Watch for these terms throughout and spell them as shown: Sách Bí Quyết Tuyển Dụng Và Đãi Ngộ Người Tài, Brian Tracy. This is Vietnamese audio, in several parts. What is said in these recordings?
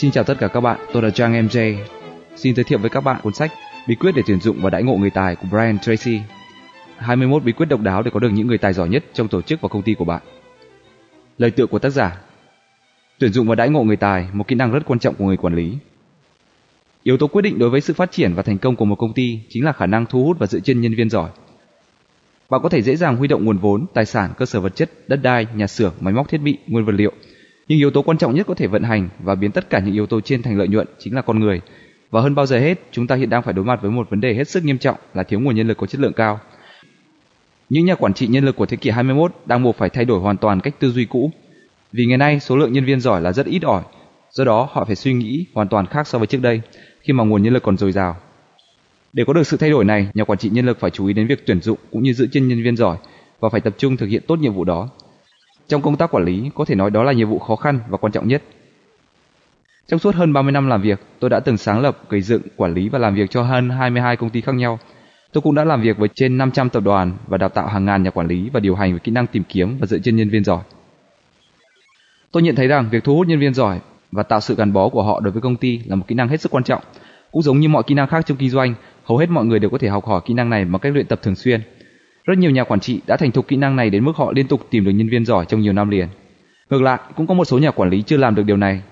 Xin chào tất cả các bạn, tôi là Trang MJ. Xin giới thiệu với các bạn cuốn sách Bí quyết để tuyển dụng và đãi ngộ người tài của Brian Tracy. 21 bí quyết độc đáo để có được những người tài giỏi nhất trong tổ chức và công ty của bạn. Lời tựa của tác giả. Tuyển dụng và đãi ngộ người tài, một kỹ năng rất quan trọng của người quản lý. Yếu tố quyết định đối với sự phát triển và thành công của một công ty chính là khả năng thu hút và giữ chân nhân viên giỏi. Bạn có thể dễ dàng huy động nguồn vốn, tài sản, cơ sở vật chất, đất đai, nhà xưởng, máy móc thiết bị, nguyên vật liệu. Nhưng yếu tố quan trọng nhất có thể vận hành và biến tất cả những yếu tố trên thành lợi nhuận chính là con người. Và hơn bao giờ hết, chúng ta hiện đang phải đối mặt với một vấn đề hết sức nghiêm trọng là thiếu nguồn nhân lực có chất lượng cao. Những nhà quản trị nhân lực của thế kỷ 21 đang buộc phải thay đổi hoàn toàn cách tư duy cũ. Vì ngày nay, số lượng nhân viên giỏi là rất ít ỏi, do đó họ phải suy nghĩ hoàn toàn khác so với trước đây, khi mà nguồn nhân lực còn dồi dào. Để có được sự thay đổi này, nhà quản trị nhân lực phải chú ý đến việc tuyển dụng cũng như giữ chân nhân viên giỏi và phải tập trung thực hiện tốt nhiệm vụ đó. Trong công tác quản lý, có thể nói đó là nhiệm vụ khó khăn và quan trọng nhất. Trong suốt hơn 30 năm làm việc, tôi đã từng sáng lập, gây dựng, quản lý và làm việc cho hơn 22 công ty khác nhau. Tôi cũng đã làm việc với trên 500 tập đoàn và đào tạo hàng ngàn nhà quản lý và điều hành về kỹ năng tìm kiếm và giữ chân nhân viên giỏi. Tôi nhận thấy rằng việc thu hút nhân viên giỏi và tạo sự gắn bó của họ đối với công ty là một kỹ năng hết sức quan trọng. Cũng giống như mọi kỹ năng khác trong kinh doanh, hầu hết mọi người đều có thể học hỏi kỹ năng này bằng cách luyện tập thường xuyên. Rất nhiều nhà quản trị đã thành thục kỹ năng này đến mức họ liên tục tìm được nhân viên giỏi trong nhiều năm liền. Ngược lại, cũng có một số nhà quản lý chưa làm được điều này.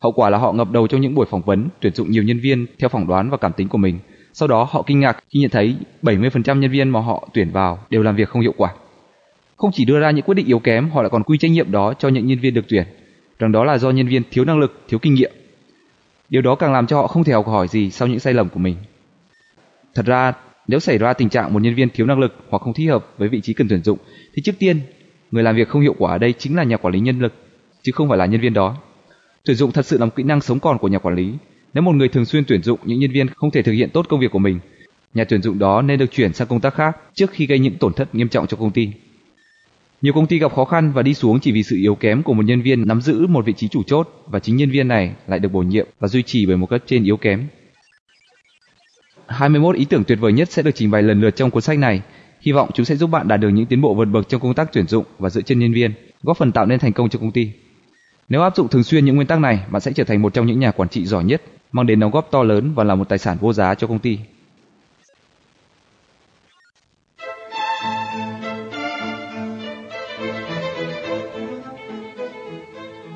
Hậu quả là họ ngập đầu trong những buổi phỏng vấn, tuyển dụng nhiều nhân viên theo phỏng đoán và cảm tính của mình. Sau đó họ kinh ngạc khi nhận thấy 70% nhân viên mà họ tuyển vào đều làm việc không hiệu quả. Không chỉ đưa ra những quyết định yếu kém, họ lại còn quy trách nhiệm đó cho những nhân viên được tuyển, rằng đó là do nhân viên thiếu năng lực, thiếu kinh nghiệm. Điều đó càng làm cho họ không thể học hỏi gì sau những sai lầm của mình. Thật ra, nếu xảy ra tình trạng một nhân viên thiếu năng lực hoặc không thích hợp với vị trí cần tuyển dụng, thì trước tiên, người làm việc không hiệu quả ở đây chính là nhà quản lý nhân lực, chứ không phải là nhân viên đó. Tuyển dụng thật sự là một kỹ năng sống còn của nhà quản lý. Nếu một người thường xuyên tuyển dụng những nhân viên không thể thực hiện tốt công việc của mình, nhà tuyển dụng đó nên được chuyển sang công tác khác trước khi gây những tổn thất nghiêm trọng cho công ty. Nhiều công ty gặp khó khăn và đi xuống chỉ vì sự yếu kém của một nhân viên nắm giữ một vị trí chủ chốt, và chính nhân viên này lại được bổ nhiệm và duy trì bởi một cấp trên yếu kém. 21 ý tưởng tuyệt vời nhất sẽ được trình bày lần lượt trong cuốn sách này. Hy vọng chúng sẽ giúp bạn đạt được những tiến bộ vượt bậc trong công tác tuyển dụng và giữ chân nhân viên, góp phần tạo nên thành công cho công ty. Nếu áp dụng thường xuyên những nguyên tắc này, bạn sẽ trở thành một trong những nhà quản trị giỏi nhất, mang đến đóng góp to lớn và là một tài sản vô giá cho công ty.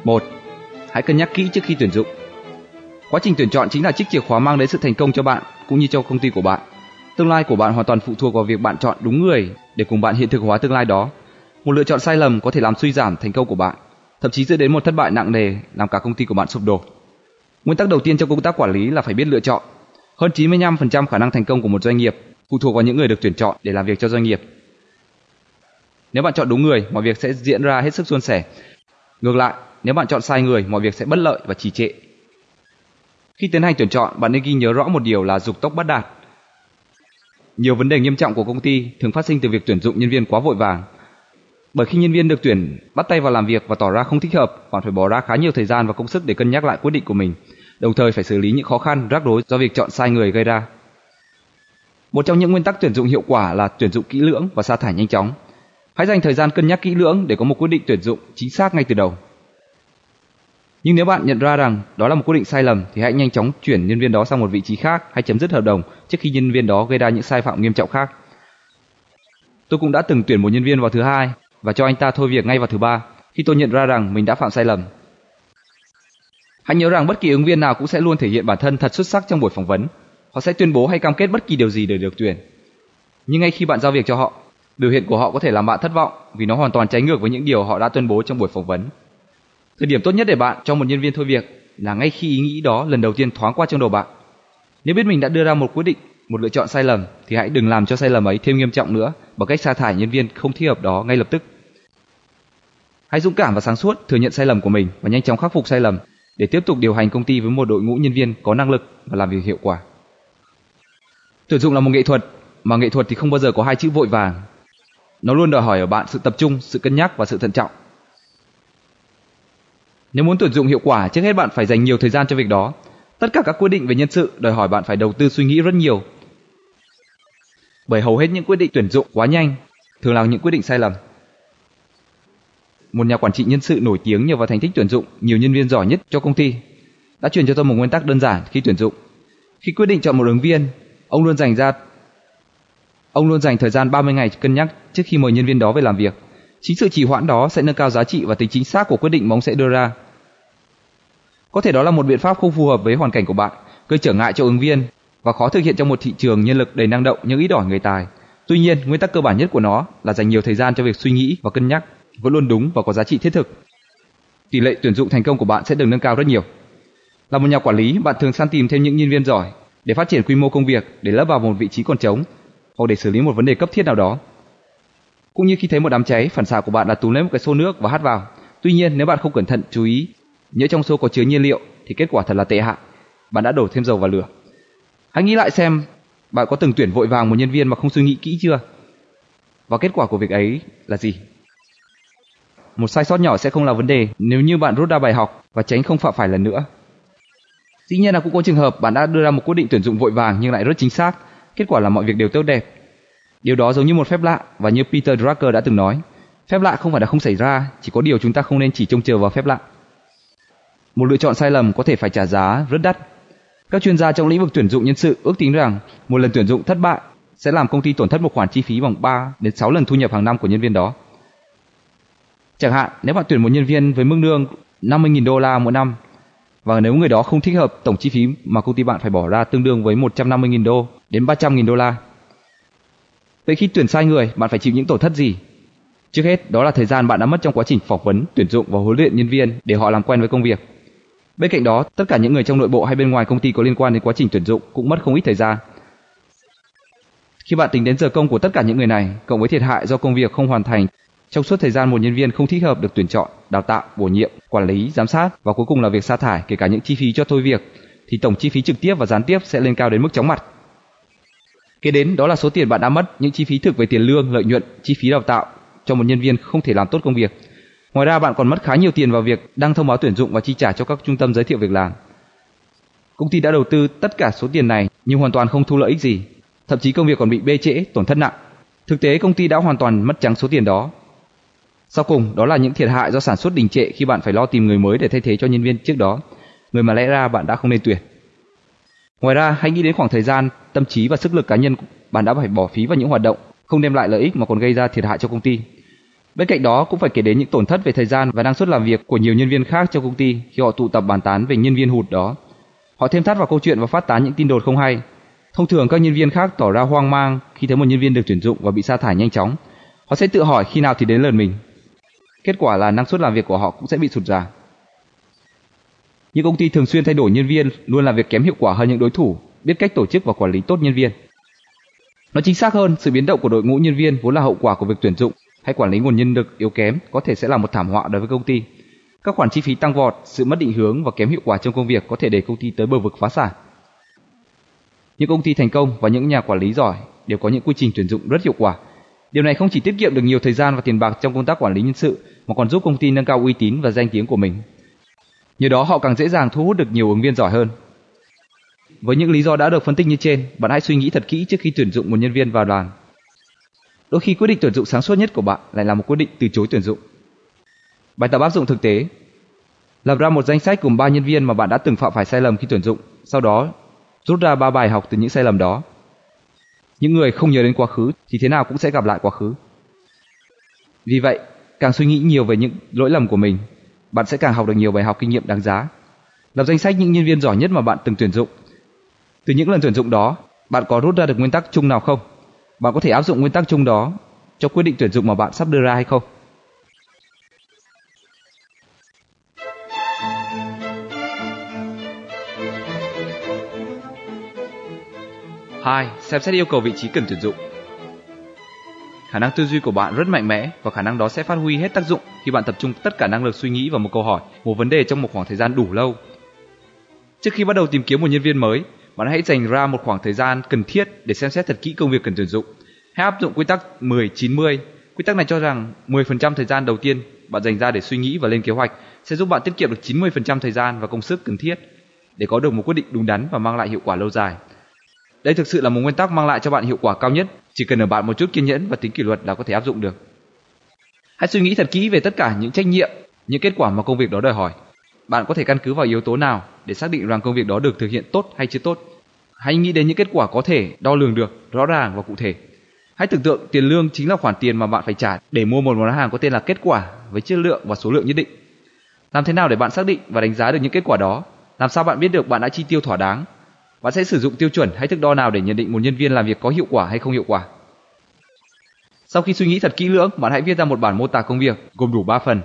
Một, hãy cân nhắc kỹ trước khi tuyển dụng. Quá trình tuyển chọn chính là chiếc chìa khóa mang đến sự thành công cho bạn cũng như cho công ty của bạn. Tương lai của bạn hoàn toàn phụ thuộc vào việc bạn chọn đúng người để cùng bạn hiện thực hóa tương lai đó. Một lựa chọn sai lầm có thể làm suy giảm thành công của bạn, thậm chí dẫn đến một thất bại nặng nề làm cả công ty của bạn sụp đổ. Nguyên tắc đầu tiên trong công tác quản lý là phải biết lựa chọn. Hơn 95% khả năng thành công của một doanh nghiệp phụ thuộc vào những người được tuyển chọn để làm việc cho doanh nghiệp. Nếu bạn chọn đúng người, mọi việc sẽ diễn ra hết sức suôn sẻ. Ngược lại, nếu bạn chọn sai người, mọi việc sẽ bất lợi và trì trệ. Khi tiến hành tuyển chọn, bạn nên ghi nhớ rõ một điều là dục tốc bất đạt. Nhiều vấn đề nghiêm trọng của công ty thường phát sinh từ việc tuyển dụng nhân viên quá vội vàng. Bởi khi nhân viên được tuyển bắt tay vào làm việc và tỏ ra không thích hợp, bạn phải bỏ ra khá nhiều thời gian và công sức để cân nhắc lại quyết định của mình, đồng thời phải xử lý những khó khăn, rắc rối do việc chọn sai người gây ra. Một trong những nguyên tắc tuyển dụng hiệu quả là tuyển dụng kỹ lưỡng và sa thải nhanh chóng. Hãy dành thời gian cân nhắc kỹ lưỡng để có một quyết định tuyển dụng chính xác ngay từ đầu. Nhưng nếu bạn nhận ra rằng đó là một quyết định sai lầm thì hãy nhanh chóng chuyển nhân viên đó sang một vị trí khác hay chấm dứt hợp đồng trước khi nhân viên đó gây ra những sai phạm nghiêm trọng khác. Tôi cũng đã từng tuyển một nhân viên vào thứ hai và cho anh ta thôi việc ngay vào thứ ba khi tôi nhận ra rằng mình đã phạm sai lầm. Hãy nhớ rằng bất kỳ ứng viên nào cũng sẽ luôn thể hiện bản thân thật xuất sắc trong buổi phỏng vấn. Họ sẽ tuyên bố hay cam kết bất kỳ điều gì để được tuyển. Nhưng ngay khi bạn giao việc cho họ, biểu hiện của họ có thể làm bạn thất vọng vì nó hoàn toàn trái ngược với những điều họ đã tuyên bố trong buổi phỏng vấn. Thời điểm tốt nhất để bạn cho một nhân viên thôi việc là ngay khi ý nghĩ đó lần đầu tiên thoáng qua trong đầu bạn. Nếu biết mình đã đưa ra một quyết định, một lựa chọn sai lầm thì hãy đừng làm cho sai lầm ấy thêm nghiêm trọng nữa bằng cách sa thải nhân viên không thích hợp đó ngay lập tức. Hãy dũng cảm và sáng suốt thừa nhận sai lầm của mình và nhanh chóng khắc phục sai lầm để tiếp tục điều hành công ty với một đội ngũ nhân viên có năng lực và làm việc hiệu quả. Tuyển dụng là một nghệ thuật, mà nghệ thuật thì không bao giờ có hai chữ vội vàng. Nó luôn đòi hỏi ở bạn sự tập trung, sự cân nhắc và sự thận trọng. Nếu muốn tuyển dụng hiệu quả, trước hết bạn phải dành nhiều thời gian cho việc đó. Tất cả các quyết định về nhân sự đòi hỏi bạn phải đầu tư suy nghĩ rất nhiều. Bởi hầu hết những quyết định tuyển dụng quá nhanh thường là những quyết định sai lầm. Một nhà quản trị nhân sự nổi tiếng nhờ vào thành tích tuyển dụng nhiều nhân viên giỏi nhất cho công ty. đã truyền cho tôi một nguyên tắc đơn giản khi tuyển dụng. Khi quyết định chọn một ứng viên, ông luôn dành thời gian 30 ngày cân nhắc trước khi mời nhân viên đó về làm việc. Chính sự trì hoãn đó sẽ nâng cao giá trị và tính chính xác của quyết định mà ông sẽ đưa ra. Có thể đó là một biện pháp không phù hợp với hoàn cảnh của bạn, gây trở ngại cho ứng viên và khó thực hiện trong một thị trường nhân lực đầy năng động nhưng ít ỏi người tài. Tuy nhiên, nguyên tắc cơ bản nhất của nó là dành nhiều thời gian cho việc suy nghĩ và cân nhắc vẫn luôn đúng và có giá trị thiết thực. Tỷ lệ tuyển dụng thành công của bạn sẽ được nâng cao rất nhiều. Là một nhà quản lý, bạn thường săn tìm thêm những nhân viên giỏi để phát triển quy mô công việc, để lấp vào một vị trí còn trống hoặc để xử lý một vấn đề cấp thiết nào đó. Cũng như khi thấy một đám cháy, phản xạ của bạn là túm lấy một cái xô nước và hắt vào. Tuy nhiên, nếu bạn không cẩn thận chú ý nhỡ trong xô có chứa nhiên liệu thì kết quả thật là tệ hại. Bạn đã đổ thêm dầu vào lửa. Hãy nghĩ lại xem bạn có từng tuyển vội vàng một nhân viên mà không suy nghĩ kỹ chưa? Và kết quả của việc ấy là gì? Một sai sót nhỏ sẽ không là vấn đề nếu như bạn rút ra bài học và tránh không phạm phải lần nữa. Dĩ nhiên là cũng có trường hợp bạn đã đưa ra một quyết định tuyển dụng vội vàng nhưng lại rất chính xác. Kết quả là mọi việc đều tốt đẹp. Điều đó giống như một phép lạ, và như Peter Drucker đã từng nói, phép lạ không phải là không xảy ra, chỉ có điều chúng ta không nên chỉ trông chờ vào phép lạ. Một lựa chọn sai lầm có thể phải trả giá rất đắt. Các chuyên gia trong lĩnh vực tuyển dụng nhân sự ước tính rằng một lần tuyển dụng thất bại sẽ làm công ty tổn thất một khoản chi phí bằng 3 đến 6 lần thu nhập hàng năm của nhân viên đó. Chẳng hạn, nếu bạn tuyển một nhân viên với mức lương $50,000 mỗi năm, và nếu người đó không thích hợp, tổng chi phí mà công ty bạn phải bỏ ra tương đương với $150,000 đến $300,000. Vậy khi tuyển sai người, bạn phải chịu những tổn thất gì? Trước hết, đó là thời gian bạn đã mất trong quá trình phỏng vấn, tuyển dụng và huấn luyện nhân viên để họ làm quen với công việc. Bên cạnh đó, tất cả những người trong nội bộ hay bên ngoài công ty có liên quan đến quá trình tuyển dụng cũng mất không ít thời gian. Khi bạn tính đến giờ công của tất cả những người này, cộng với thiệt hại do công việc không hoàn thành trong suốt thời gian một nhân viên không thích hợp được tuyển chọn, đào tạo, bổ nhiệm, quản lý, giám sát và cuối cùng là việc sa thải, kể cả những chi phí cho thôi việc, thì tổng chi phí trực tiếp và gián tiếp sẽ lên cao đến mức chóng mặt. Kế đến đó là số tiền bạn đã mất, những chi phí thực về tiền lương, lợi nhuận, chi phí đào tạo cho một nhân viên không thể làm tốt công việc. Ngoài ra, bạn còn mất khá nhiều tiền vào việc đăng thông báo tuyển dụng và chi trả cho các trung tâm giới thiệu việc làm. Công ty đã đầu tư tất cả số tiền này nhưng hoàn toàn không thu lợi ích gì, thậm chí công việc còn bị bê trễ, tổn thất nặng. Thực tế, công ty đã hoàn toàn mất trắng số tiền đó. Sau cùng, đó là những thiệt hại do sản xuất đình trệ khi bạn phải lo tìm người mới để thay thế cho nhân viên trước đó, người mà lẽ ra bạn đã không nên tuyển. Ngoài ra, hãy nghĩ đến khoảng thời gian, tâm trí và sức lực cá nhân bạn đã phải bỏ phí vào những hoạt động không đem lại lợi ích mà còn gây ra thiệt hại cho công ty. Bên cạnh đó, cũng phải kể đến những tổn thất về thời gian và năng suất làm việc của nhiều nhân viên khác trong công ty khi họ tụ tập bàn tán về nhân viên hụt đó. Họ thêm thắt vào câu chuyện và phát tán những tin đồn không hay. Thông thường, các nhân viên khác tỏ ra hoang mang khi thấy một nhân viên được tuyển dụng và bị sa thải nhanh chóng. Họ sẽ tự hỏi khi nào thì đến lượt mình. Kết quả là năng suất làm việc của họ cũng sẽ bị sụt giảm. Những công ty thường xuyên thay đổi nhân viên luôn làm việc kém hiệu quả hơn những đối thủ biết cách tổ chức và quản lý tốt nhân viên. Nói chính xác hơn, sự biến động của đội ngũ nhân viên vốn là hậu quả của việc tuyển dụng hay quản lý nguồn nhân lực yếu kém, có thể sẽ là một thảm họa đối với công ty. Các khoản chi phí tăng vọt, sự mất định hướng và kém hiệu quả trong công việc có thể đẩy công ty tới bờ vực phá sản. Những công ty thành công và những nhà quản lý giỏi đều có những quy trình tuyển dụng rất hiệu quả. Điều này không chỉ tiết kiệm được nhiều thời gian và tiền bạc trong công tác quản lý nhân sự mà còn giúp công ty nâng cao uy tín và danh tiếng của mình. Nhờ đó, họ càng dễ dàng thu hút được nhiều ứng viên giỏi hơn. Với những lý do đã được phân tích như trên, bạn hãy suy nghĩ thật kỹ trước khi tuyển dụng một nhân viên vào đoàn. Đôi khi quyết định tuyển dụng sáng suốt nhất của bạn lại là một quyết định từ chối tuyển dụng. Bài tập áp dụng thực tế: lập ra một danh sách gồm 3 nhân viên mà bạn đã từng phạm phải sai lầm khi tuyển dụng, sau đó rút ra 3 bài học từ những sai lầm đó. Những người không nhớ đến quá khứ thì thế nào cũng sẽ gặp lại quá khứ. Vì vậy, càng suy nghĩ nhiều về những lỗi lầm của mình, bạn sẽ càng học được nhiều bài học kinh nghiệm đáng giá. Lập danh sách những nhân viên giỏi nhất mà bạn từng tuyển dụng. Từ những lần tuyển dụng đó, bạn có rút ra được nguyên tắc chung nào không? Bạn có thể áp dụng nguyên tắc chung đó cho quyết định tuyển dụng mà bạn sắp đưa ra hay không? Hai, xem xét yêu cầu vị trí cần tuyển dụng. Khả năng tư duy của bạn rất mạnh mẽ và khả năng đó sẽ phát huy hết tác dụng khi bạn tập trung tất cả năng lực suy nghĩ vào một câu hỏi, một vấn đề trong một khoảng thời gian đủ lâu. Trước khi bắt đầu tìm kiếm một nhân viên mới, bạn hãy dành ra một khoảng thời gian cần thiết để xem xét thật kỹ công việc cần tuyển dụng. Hãy áp dụng quy tắc 10-90. Quy tắc này cho rằng 10% thời gian đầu tiên bạn dành ra để suy nghĩ và lên kế hoạch sẽ giúp bạn tiết kiệm được 90% thời gian và công sức cần thiết để có được một quyết định đúng đắn và mang lại hiệu quả lâu dài. Đây thực sự là một nguyên tắc mang lại cho bạn hiệu quả cao nhất, chỉ cần ở bạn một chút kiên nhẫn và tính kỷ luật là có thể áp dụng được. Hãy suy nghĩ thật kỹ về tất cả những trách nhiệm, những kết quả mà công việc đó đòi hỏi. Bạn có thể căn cứ vào yếu tố nào để xác định rằng công việc đó được thực hiện tốt hay chưa tốt? Hãy nghĩ đến những kết quả có thể đo lường được, rõ ràng và cụ thể. Hãy tưởng tượng tiền lương chính là khoản tiền mà bạn phải trả để mua một món hàng có tên là kết quả với chất lượng và số lượng nhất định. Làm thế nào để bạn xác định và đánh giá được những kết quả đó? Làm sao bạn biết được bạn đã chi tiêu thỏa đáng? Bạn sẽ sử dụng tiêu chuẩn hay thước đo nào để nhận định một nhân viên làm việc có hiệu quả hay không hiệu quả? Sau khi suy nghĩ thật kỹ lưỡng, bạn hãy viết ra một bản mô tả công việc gồm đủ 3 phần.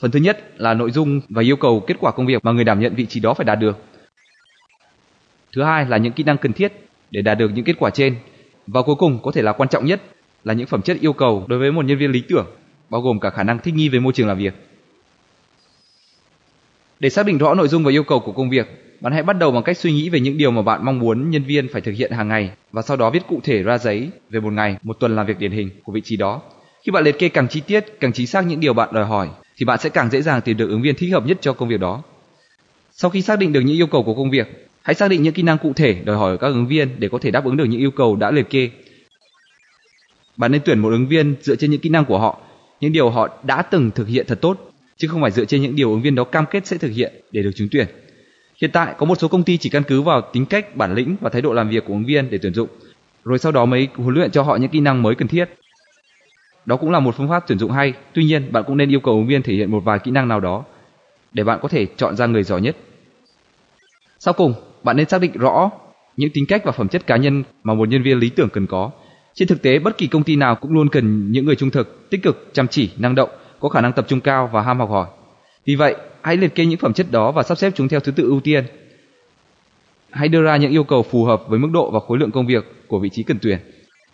Phần thứ nhất là nội dung và yêu cầu kết quả công việc mà người đảm nhận vị trí đó phải đạt được. Thứ hai là những kỹ năng cần thiết để đạt được những kết quả trên. Và cuối cùng, có thể là quan trọng nhất, là những phẩm chất yêu cầu đối với một nhân viên lý tưởng, bao gồm cả khả năng thích nghi với môi trường làm việc. Để xác định rõ nội dung và yêu cầu của công việc, bạn hãy bắt đầu bằng cách suy nghĩ về những điều mà bạn mong muốn nhân viên phải thực hiện hàng ngày và sau đó viết cụ thể ra giấy về một ngày, một tuần làm việc điển hình của vị trí đó. Khi bạn liệt kê càng chi tiết, càng chính xác những điều bạn đòi hỏi thì bạn sẽ càng dễ dàng tìm được ứng viên thích hợp nhất cho công việc đó. Sau khi xác định được những yêu cầu của công việc, hãy xác định những kỹ năng cụ thể đòi hỏi các ứng viên để có thể đáp ứng được những yêu cầu đã liệt kê. Bạn nên tuyển một ứng viên dựa trên những kỹ năng của họ, những điều họ đã từng thực hiện thật tốt, chứ không phải dựa trên những điều ứng viên đó cam kết sẽ thực hiện để được trúng tuyển. Hiện tại, có một số công ty chỉ căn cứ vào tính cách, bản lĩnh và thái độ làm việc của ứng viên để tuyển dụng, rồi sau đó mới huấn luyện cho họ những kỹ năng mới cần thiết. Đó cũng là một phương pháp tuyển dụng hay, tuy nhiên bạn cũng nên yêu cầu ứng viên thể hiện một vài kỹ năng nào đó để bạn có thể chọn ra người giỏi nhất. Sau cùng, bạn nên xác định rõ những tính cách và phẩm chất cá nhân mà một nhân viên lý tưởng cần có. Trên thực tế, bất kỳ công ty nào cũng luôn cần những người trung thực, tích cực, chăm chỉ, năng động, có khả năng tập trung cao và ham học hỏi. Vì vậy, hãy liệt kê những phẩm chất đó và sắp xếp chúng theo thứ tự ưu tiên. Hãy đưa ra những yêu cầu phù hợp với mức độ và khối lượng công việc của vị trí cần tuyển.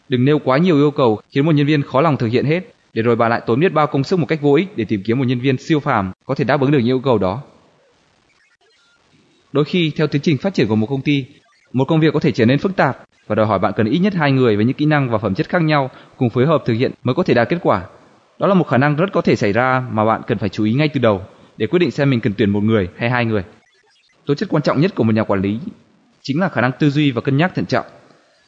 Đừng nêu quá nhiều yêu cầu khiến một nhân viên khó lòng thực hiện hết, để rồi bạn lại tốn biết bao công sức một cách vô ích để tìm kiếm một nhân viên siêu phàm có thể đáp ứng được những yêu cầu đó. Đôi khi, theo tiến trình phát triển của một công ty, một công việc có thể trở nên phức tạp và đòi hỏi bạn cần ít nhất 2 người với những kỹ năng và phẩm chất khác nhau cùng phối hợp thực hiện mới có thể đạt kết quả. Đó là một khả năng rất có thể xảy ra mà bạn cần phải chú ý ngay từ đầu để quyết định xem mình cần tuyển một người hay 2 người. Tố chất quan trọng nhất của một nhà quản lý chính là khả năng tư duy và cân nhắc thận trọng.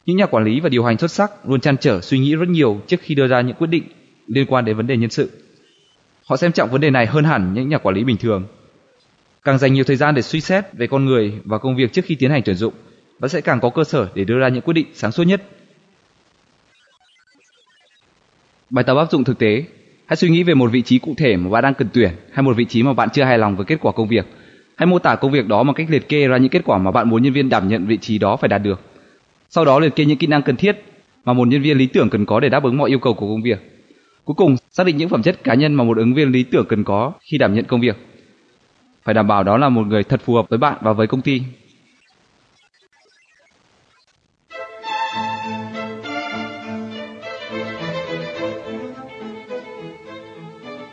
Những nhà quản lý và điều hành xuất sắc luôn trăn trở suy nghĩ rất nhiều trước khi đưa ra những quyết định liên quan đến vấn đề nhân sự. Họ xem trọng vấn đề này hơn hẳn những nhà quản lý bình thường. Càng dành nhiều thời gian để suy xét về con người và công việc trước khi tiến hành tuyển dụng, bạn sẽ càng có cơ sở để đưa ra những quyết định sáng suốt nhất. Bài tập áp dụng thực tế. Hãy suy nghĩ về một vị trí cụ thể mà bạn đang cần tuyển hay một vị trí mà bạn chưa hài lòng với kết quả công việc. Hãy mô tả công việc đó bằng cách liệt kê ra những kết quả mà bạn muốn nhân viên đảm nhận vị trí đó phải đạt được. Sau đó liệt kê những kỹ năng cần thiết mà một nhân viên lý tưởng cần có để đáp ứng mọi yêu cầu của công việc. Cuối cùng, xác định những phẩm chất cá nhân mà một ứng viên lý tưởng cần có khi đảm nhận công việc. Phải đảm bảo đó là một người thật phù hợp với bạn và với công ty.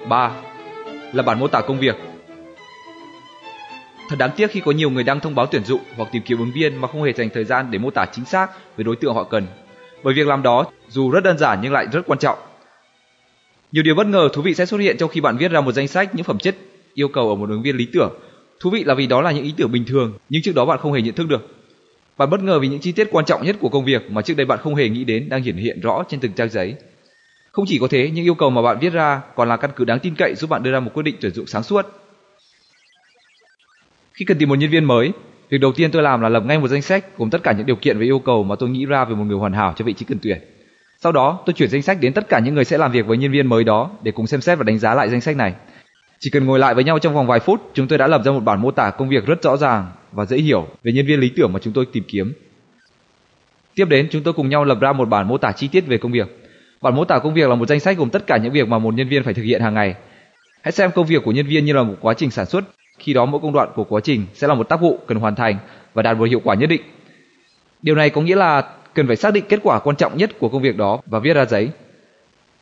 Ba, là bản mô tả công việc. Thật đáng tiếc khi có nhiều người đang thông báo tuyển dụng hoặc tìm kiếm ứng viên mà không hề dành thời gian để mô tả chính xác về đối tượng họ cần. Bởi việc làm đó dù rất đơn giản nhưng lại rất quan trọng. Nhiều điều bất ngờ thú vị sẽ xuất hiện trong khi bạn viết ra một danh sách những phẩm chất yêu cầu ở một ứng viên lý tưởng. Thú vị là vì đó là những ý tưởng bình thường nhưng trước đó bạn không hề nhận thức được. Bạn bất ngờ vì những chi tiết quan trọng nhất của công việc mà trước đây bạn không hề nghĩ đến đang hiển hiện rõ trên từng trang giấy. Không chỉ có thế, những yêu cầu mà bạn viết ra còn là căn cứ đáng tin cậy giúp bạn đưa ra một quyết định tuyển dụng sáng suốt. Khi cần tìm một nhân viên mới, việc đầu tiên tôi làm là lập ngay một danh sách gồm tất cả những điều kiện và yêu cầu mà tôi nghĩ ra về một người hoàn hảo cho vị trí cần tuyển. Sau đó, tôi chuyển danh sách đến tất cả những người sẽ làm việc với nhân viên mới đó để cùng xem xét và đánh giá lại danh sách này. Chỉ cần ngồi lại với nhau trong vòng vài phút, chúng tôi đã lập ra một bản mô tả công việc rất rõ ràng và dễ hiểu về nhân viên lý tưởng mà chúng tôi tìm kiếm. Tiếp đến, chúng tôi cùng nhau lập ra một bản mô tả chi tiết về công việc. Bản mô tả công việc là một danh sách gồm tất cả những việc mà một nhân viên phải thực hiện hàng ngày. Hãy xem công việc của nhân viên như là một quá trình sản xuất, khi đó mỗi công đoạn của quá trình sẽ là một tác vụ cần hoàn thành và đạt một hiệu quả nhất định. Điều này có nghĩa là cần phải xác định kết quả quan trọng nhất của công việc đó và viết ra giấy.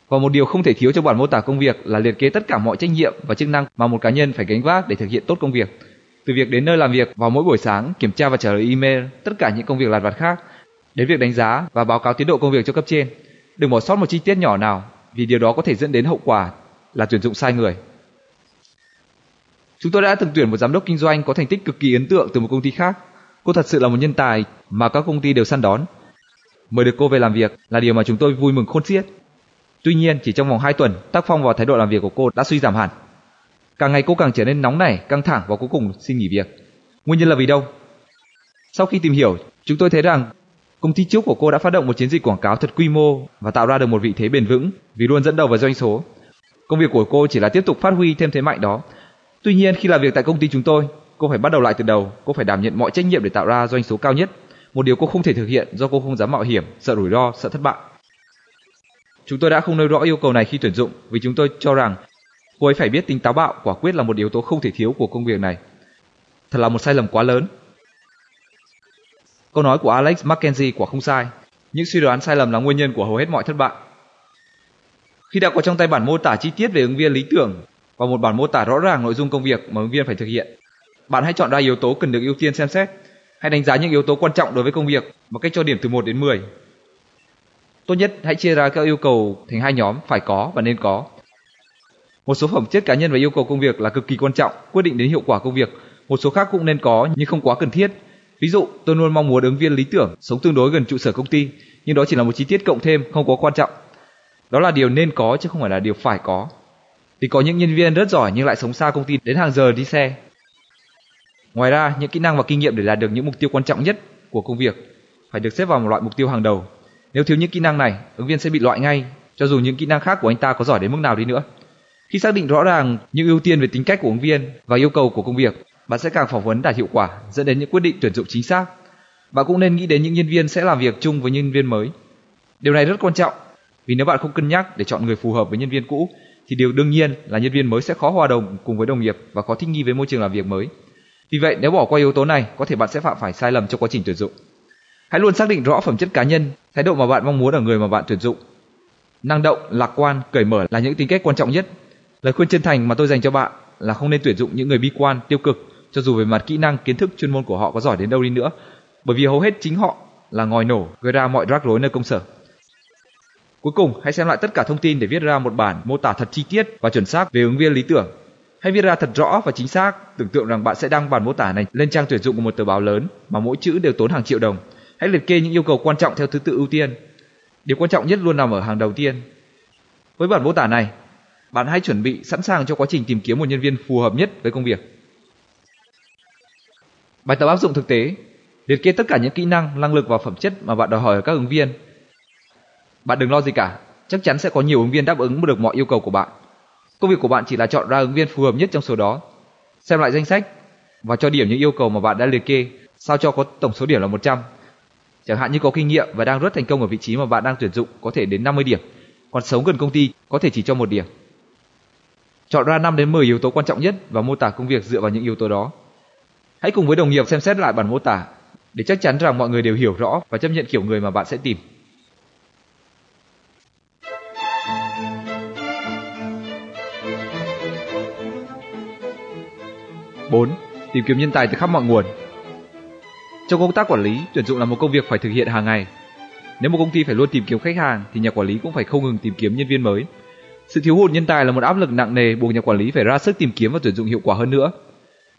Và một điều không thể thiếu trong bản mô tả công việc là liệt kê tất cả mọi trách nhiệm và chức năng mà một cá nhân phải gánh vác để thực hiện tốt công việc. Từ việc đến nơi làm việc vào mỗi buổi sáng, kiểm tra và trả lời email, tất cả những công việc lặt vặt khác, đến việc đánh giá và báo cáo tiến độ công việc cho cấp trên. Đừng bỏ sót một chi tiết nhỏ nào vì điều đó có thể dẫn đến hậu quả là tuyển dụng sai người. Chúng tôi đã từng tuyển một giám đốc kinh doanh có thành tích cực kỳ ấn tượng từ một công ty khác. Cô thật sự là một nhân tài mà các công ty đều săn đón. Mời được cô về làm việc là điều mà chúng tôi vui mừng khôn xiết. Tuy nhiên, chỉ trong vòng 2 tuần, tác phong và thái độ làm việc của cô đã suy giảm hẳn. Càng ngày cô càng trở nên nóng nảy, căng thẳng và cuối cùng xin nghỉ việc. Nguyên nhân là vì đâu? Sau khi tìm hiểu, chúng tôi thấy rằng công ty trước của cô đã phát động một chiến dịch quảng cáo thật quy mô và tạo ra được một vị thế bền vững vì luôn dẫn đầu vào doanh số. Công việc của cô chỉ là tiếp tục phát huy thêm thế mạnh đó. Tuy nhiên, khi làm việc tại công ty chúng tôi, cô phải bắt đầu lại từ đầu, cô phải đảm nhận mọi trách nhiệm để tạo ra doanh số cao nhất. Một điều cô không thể thực hiện do cô không dám mạo hiểm, sợ rủi ro, sợ thất bại. Chúng tôi đã không nêu rõ yêu cầu này khi tuyển dụng vì chúng tôi cho rằng cô ấy phải biết tính táo bạo, quả quyết là một yếu tố không thể thiếu của công việc này. Thật là một sai lầm quá lớn. Câu nói của Alex Mackenzie quả không sai. Những suy đoán sai lầm là nguyên nhân của hầu hết mọi thất bại. Khi đã có trong tay bản mô tả chi tiết về ứng viên lý tưởng và một bản mô tả rõ ràng nội dung công việc mà ứng viên phải thực hiện, bạn hãy chọn ra yếu tố cần được ưu tiên xem xét. Hãy đánh giá những yếu tố quan trọng đối với công việc bằng cách cho điểm từ 1 đến 10. Tốt nhất hãy chia ra các yêu cầu thành hai nhóm phải có và nên có. Một số phẩm chất cá nhân và yêu cầu công việc là cực kỳ quan trọng, quyết định đến hiệu quả công việc. Một số khác cũng nên có nhưng không quá cần thiết. Ví dụ, tôi luôn mong muốn ứng viên lý tưởng sống tương đối gần trụ sở công ty, nhưng đó chỉ là một chi tiết cộng thêm, không quá quan trọng. Đó là điều nên có chứ không phải là điều phải có. Vì có những nhân viên rất giỏi nhưng lại sống xa công ty đến hàng giờ đi xe. Ngoài ra, những kỹ năng và kinh nghiệm để đạt được những mục tiêu quan trọng nhất của công việc phải được xếp vào một loại mục tiêu hàng đầu. Nếu thiếu những kỹ năng này, ứng viên sẽ bị loại ngay, cho dù những kỹ năng khác của anh ta có giỏi đến mức nào đi nữa. Khi xác định rõ ràng những ưu tiên về tính cách của ứng viên và yêu cầu của công việc, bạn sẽ càng phỏng vấn đạt hiệu quả, dẫn đến những quyết định tuyển dụng chính xác. Bạn cũng nên nghĩ đến những nhân viên sẽ làm việc chung với nhân viên mới. Điều này rất quan trọng, vì nếu bạn không cân nhắc để chọn người phù hợp với nhân viên cũ, thì điều đương nhiên là nhân viên mới sẽ khó hòa đồng cùng với đồng nghiệp và khó thích nghi với môi trường làm việc mới. Vì vậy, nếu bỏ qua yếu tố này, có thể bạn sẽ phạm phải sai lầm trong quá trình tuyển dụng. Hãy luôn xác định rõ phẩm chất cá nhân, thái độ mà bạn mong muốn ở người mà bạn tuyển dụng. Năng động, lạc quan, cởi mở là những tính cách quan trọng nhất. Lời khuyên chân thành mà tôi dành cho bạn là không nên tuyển dụng những người bi quan, tiêu cực, cho dù về mặt kỹ năng, kiến thức, chuyên môn của họ có giỏi đến đâu đi nữa, bởi vì hầu hết chính họ là ngòi nổ gây ra mọi rắc rối nơi công sở. Cuối cùng, hãy xem lại tất cả thông tin để viết ra một bản mô tả thật chi tiết và chuẩn xác về ứng viên lý tưởng. Hãy viết ra thật rõ và chính xác, tưởng tượng rằng bạn sẽ đăng bản mô tả này lên trang tuyển dụng của một tờ báo lớn mà mỗi chữ đều tốn hàng triệu đồng. Hãy liệt kê những yêu cầu quan trọng theo thứ tự ưu tiên. Điều quan trọng nhất luôn nằm ở hàng đầu tiên. Với bản mô tả này, bạn hãy chuẩn bị sẵn sàng cho quá trình tìm kiếm một nhân viên phù hợp nhất với công việc. Bài tập áp dụng thực tế, liệt kê tất cả những kỹ năng, năng lực và phẩm chất mà bạn đòi hỏi ở các ứng viên. Bạn đừng lo gì cả, chắc chắn sẽ có nhiều ứng viên đáp ứng được mọi yêu cầu của bạn. Công việc của bạn chỉ là chọn ra ứng viên phù hợp nhất trong số đó. Xem lại danh sách và cho điểm những yêu cầu mà bạn đã liệt kê, sao cho có tổng số điểm là 100. Chẳng hạn như có kinh nghiệm và đang rất thành công ở vị trí mà bạn đang tuyển dụng có thể đến 50 điểm, còn sống gần công ty có thể chỉ cho 1 điểm. Chọn ra 5 đến 10 yếu tố quan trọng nhất và mô tả công việc dựa vào những yếu tố đó. Hãy cùng với đồng nghiệp xem xét lại bản mô tả để chắc chắn rằng mọi người đều hiểu rõ và chấp nhận kiểu người mà bạn sẽ tìm. Bốn, tìm kiếm nhân tài từ khắp mọi nguồn. Trong công tác quản lý, tuyển dụng là một công việc phải thực hiện hàng ngày. Nếu một công ty phải luôn tìm kiếm khách hàng thì nhà quản lý cũng phải không ngừng tìm kiếm nhân viên mới. Sự thiếu hụt nhân tài là một áp lực nặng nề buộc nhà quản lý phải ra sức tìm kiếm và tuyển dụng hiệu quả hơn nữa.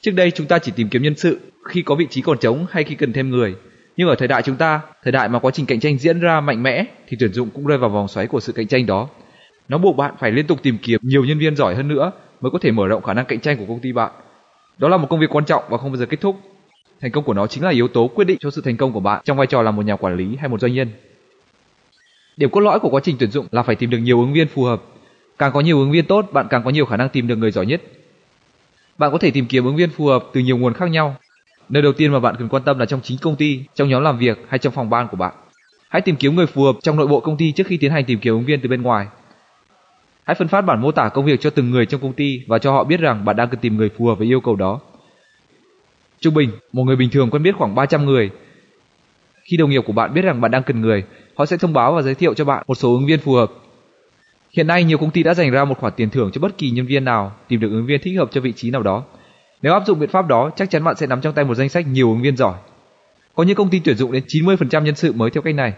Trước đây chúng ta chỉ tìm kiếm nhân sự khi có vị trí còn trống hay khi cần thêm người, nhưng ở thời đại chúng ta, thời đại mà quá trình cạnh tranh diễn ra mạnh mẽ, thì tuyển dụng cũng rơi vào vòng xoáy của sự cạnh tranh đó. Nó buộc bạn phải liên tục tìm kiếm nhiều nhân viên giỏi hơn nữa mới có thể mở rộng khả năng cạnh tranh của công ty bạn. Đó là một công việc quan trọng và không bao giờ kết thúc. Thành công của nó chính là yếu tố quyết định cho sự thành công của bạn trong vai trò là một nhà quản lý hay một doanh nhân. Điểm cốt lõi của quá trình tuyển dụng là phải tìm được nhiều ứng viên phù hợp. Càng có nhiều ứng viên tốt, bạn càng có nhiều khả năng tìm được người giỏi nhất. Bạn có thể tìm kiếm ứng viên phù hợp từ nhiều nguồn khác nhau. Nơi đầu tiên mà bạn cần quan tâm là trong chính công ty, trong nhóm làm việc hay trong phòng ban của bạn. Hãy tìm kiếm người phù hợp trong nội bộ công ty trước khi tiến hành tìm kiếm ứng viên từ bên ngoài. Hãy phân phát bản mô tả công việc cho từng người trong công ty và cho họ biết rằng bạn đang cần tìm người phù hợp với yêu cầu đó. Trung bình, một người bình thường quen biết khoảng 300 người. Khi đồng nghiệp của bạn biết rằng bạn đang cần người, họ sẽ thông báo và giới thiệu cho bạn một số ứng viên phù hợp. Hiện nay, nhiều công ty đã dành ra một khoản tiền thưởng cho bất kỳ nhân viên nào tìm được ứng viên thích hợp cho vị trí nào đó. Nếu áp dụng biện pháp đó, chắc chắn bạn sẽ nắm trong tay một danh sách nhiều ứng viên giỏi. Có những công ty tuyển dụng đến 90% nhân sự mới theo cách này.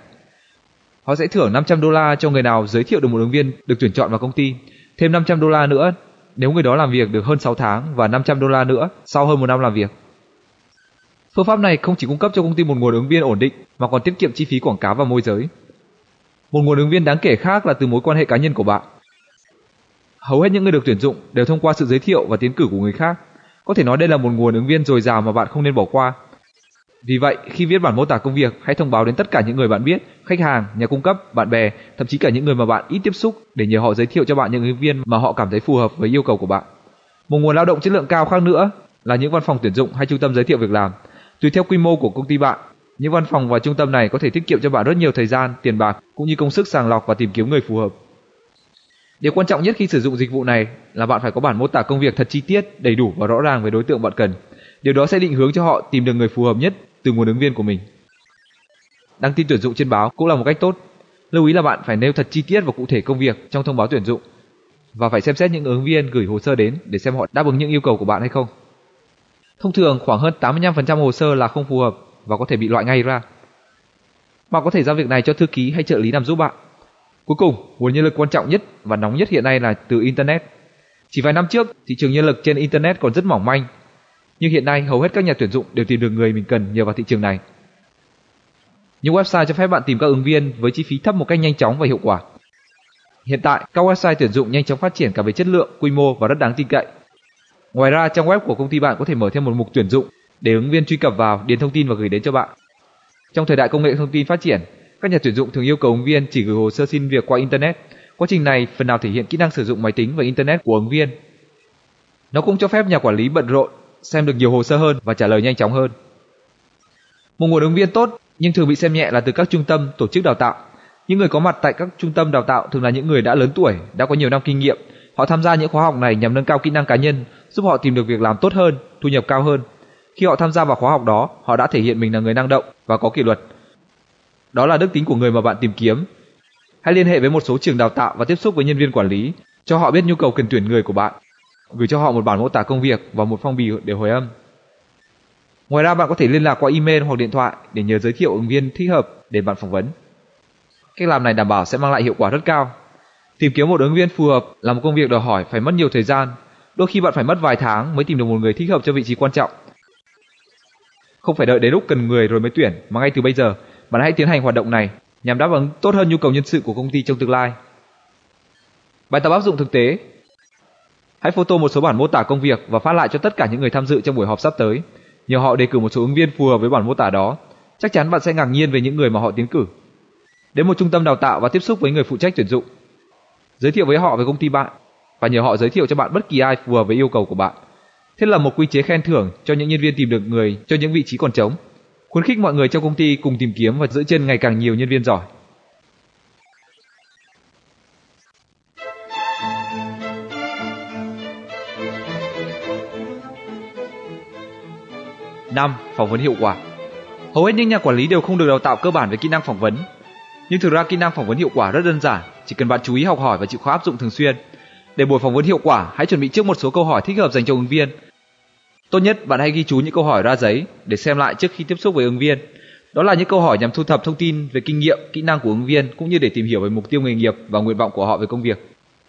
Họ sẽ thưởng $500 cho người nào giới thiệu được một ứng viên được tuyển chọn vào công ty, thêm $500 nữa nếu người đó làm việc được hơn 6 tháng và $500 nữa sau hơn 1 năm làm việc. Phương pháp này không chỉ cung cấp cho công ty một nguồn ứng viên ổn định mà còn tiết kiệm chi phí quảng cáo và môi giới. Một nguồn ứng viên đáng kể khác là từ mối quan hệ cá nhân của bạn. Hầu hết những người được tuyển dụng đều thông qua sự giới thiệu và tiến cử của người khác. Có thể nói đây là một nguồn ứng viên dồi dào mà bạn không nên bỏ qua. Vì vậy, khi viết bản mô tả công việc, hãy thông báo đến tất cả những người bạn biết, khách hàng, nhà cung cấp, bạn bè, thậm chí cả những người mà bạn ít tiếp xúc để nhờ họ giới thiệu cho bạn những ứng viên mà họ cảm thấy phù hợp với yêu cầu của bạn. Một nguồn lao động chất lượng cao khác nữa là những văn phòng tuyển dụng hay trung tâm giới thiệu việc làm. Tùy theo quy mô của công ty bạn, những văn phòng và trung tâm này có thể tiết kiệm cho bạn rất nhiều thời gian, tiền bạc cũng như công sức sàng lọc và tìm kiếm người phù hợp. Điều quan trọng nhất khi sử dụng dịch vụ này là bạn phải có bản mô tả công việc thật chi tiết, đầy đủ và rõ ràng về đối tượng bạn cần. Điều đó sẽ định hướng cho họ tìm được người phù hợp nhất từ nguồn ứng viên của mình. Đăng tin tuyển dụng trên báo cũng là một cách tốt. Lưu ý là bạn phải nêu thật chi tiết và cụ thể công việc trong thông báo tuyển dụng và phải xem xét những ứng viên gửi hồ sơ đến để xem họ đáp ứng những yêu cầu của bạn hay không. Thông thường khoảng hơn 85% hồ sơ là không phù hợp và có thể bị loại ngay ra. Bạn có thể giao việc này cho thư ký hay trợ lý làm giúp bạn. Cuối cùng, nguồn nhân lực quan trọng nhất và nóng nhất hiện nay là từ Internet. Chỉ vài năm trước, thị trường nhân lực trên Internet còn rất mỏng manh. Nhưng hiện nay, hầu hết các nhà tuyển dụng đều tìm được người mình cần nhờ vào thị trường này. Những website cho phép bạn tìm các ứng viên với chi phí thấp một cách nhanh chóng và hiệu quả. Hiện tại, các website tuyển dụng nhanh chóng phát triển cả về chất lượng, quy mô và rất đáng tin cậy. Ngoài ra, trang web của công ty bạn có thể mở thêm một mục tuyển dụng để ứng viên truy cập vào, điền thông tin và gửi đến cho bạn. Trong thời đại công nghệ thông tin phát triển, các nhà tuyển dụng thường yêu cầu ứng viên chỉ gửi hồ sơ xin việc qua Internet. Quá trình này phần nào thể hiện kỹ năng sử dụng máy tính và Internet của ứng viên. Nó cũng cho phép nhà quản lý bận rộn, xem được nhiều hồ sơ hơn và trả lời nhanh chóng hơn. Một nguồn ứng viên tốt nhưng thường bị xem nhẹ là từ các trung tâm, tổ chức đào tạo. Những người có mặt tại các trung tâm đào tạo thường là những người đã lớn tuổi, đã có nhiều năm kinh nghiệm. Họ tham gia những khóa học này nhằm nâng cao kỹ năng cá nhân, giúp họ tìm được việc làm tốt hơn, thu nhập cao hơn. Khi họ tham gia vào khóa học đó, họ đã thể hiện mình là người năng động và có kỷ luật. Đó là đức tính của người mà bạn tìm kiếm. Hãy liên hệ với một số trường đào tạo và tiếp xúc với nhân viên quản lý, cho họ biết nhu cầu cần tuyển người của bạn. Gửi cho họ một bản mô tả công việc và một phong bì để hồi âm. Ngoài ra, bạn có thể liên lạc qua email hoặc điện thoại để nhờ giới thiệu ứng viên thích hợp để bạn phỏng vấn. Cách làm này đảm bảo sẽ mang lại hiệu quả rất cao. Tìm kiếm một ứng viên phù hợp là một công việc đòi hỏi phải mất nhiều thời gian. Đôi khi bạn phải mất vài tháng mới tìm được một người thích hợp cho vị trí quan trọng. Không phải đợi đến lúc cần người rồi mới tuyển, mà ngay từ bây giờ, bạn hãy tiến hành hoạt động này nhằm đáp ứng tốt hơn nhu cầu nhân sự của công ty trong tương lai. Bài tập áp dụng thực tế. Hãy photo một số bản mô tả công việc và phát lại cho tất cả những người tham dự trong buổi họp sắp tới, nhờ họ đề cử một số ứng viên phù hợp với bản mô tả đó. Chắc chắn bạn sẽ ngạc nhiên về những người mà họ tiến cử. Đến một trung tâm đào tạo và tiếp xúc với người phụ trách tuyển dụng. Giới thiệu với họ về công ty bạn và nhờ họ giới thiệu cho bạn bất kỳ ai phù hợp với yêu cầu của bạn. Thiết lập một quy chế khen thưởng cho những nhân viên tìm được người cho những vị trí còn trống. Khuyến khích mọi người trong công ty cùng tìm kiếm và giữ chân ngày càng nhiều nhân viên giỏi. Năm, phỏng vấn hiệu quả. Hầu hết những nhà quản lý đều không được đào tạo cơ bản về kỹ năng phỏng vấn. Nhưng thực ra kỹ năng phỏng vấn hiệu quả rất đơn giản, chỉ cần bạn chú ý học hỏi và chịu khó áp dụng thường xuyên. Để buổi phỏng vấn hiệu quả, hãy chuẩn bị trước một số câu hỏi thích hợp dành cho ứng viên. Tốt nhất bạn hãy ghi chú những câu hỏi ra giấy để xem lại trước khi tiếp xúc với ứng viên. Đó là những câu hỏi nhằm thu thập thông tin về kinh nghiệm, kỹ năng của ứng viên cũng như để tìm hiểu về mục tiêu nghề nghiệp và nguyện vọng của họ về công việc.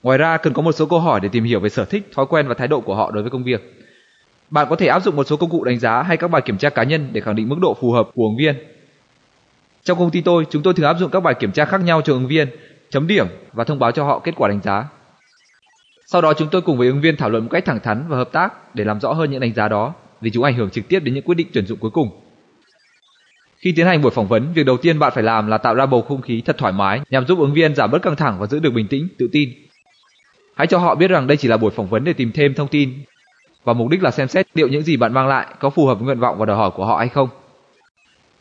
Ngoài ra, cần có một số câu hỏi để tìm hiểu về sở thích, thói quen và thái độ của họ đối với công việc. Bạn có thể áp dụng một số công cụ đánh giá hay các bài kiểm tra cá nhân để khẳng định mức độ phù hợp của ứng viên. Trong công ty tôi, chúng tôi thường áp dụng các bài kiểm tra khác nhau cho ứng viên, chấm điểm và thông báo cho họ kết quả đánh giá. Sau đó chúng tôi cùng với ứng viên thảo luận một cách thẳng thắn và hợp tác để làm rõ hơn những đánh giá đó, vì chúng ảnh hưởng trực tiếp đến những quyết định tuyển dụng cuối cùng. Khi tiến hành buổi phỏng vấn, việc đầu tiên bạn phải làm là tạo ra bầu không khí thật thoải mái nhằm giúp ứng viên giảm bớt căng thẳng và giữ được bình tĩnh, tự tin. Hãy cho họ biết rằng đây chỉ là buổi phỏng vấn để tìm thêm thông tin và mục đích là xem xét liệu những gì bạn mang lại có phù hợp với nguyện vọng và đòi hỏi của họ hay không.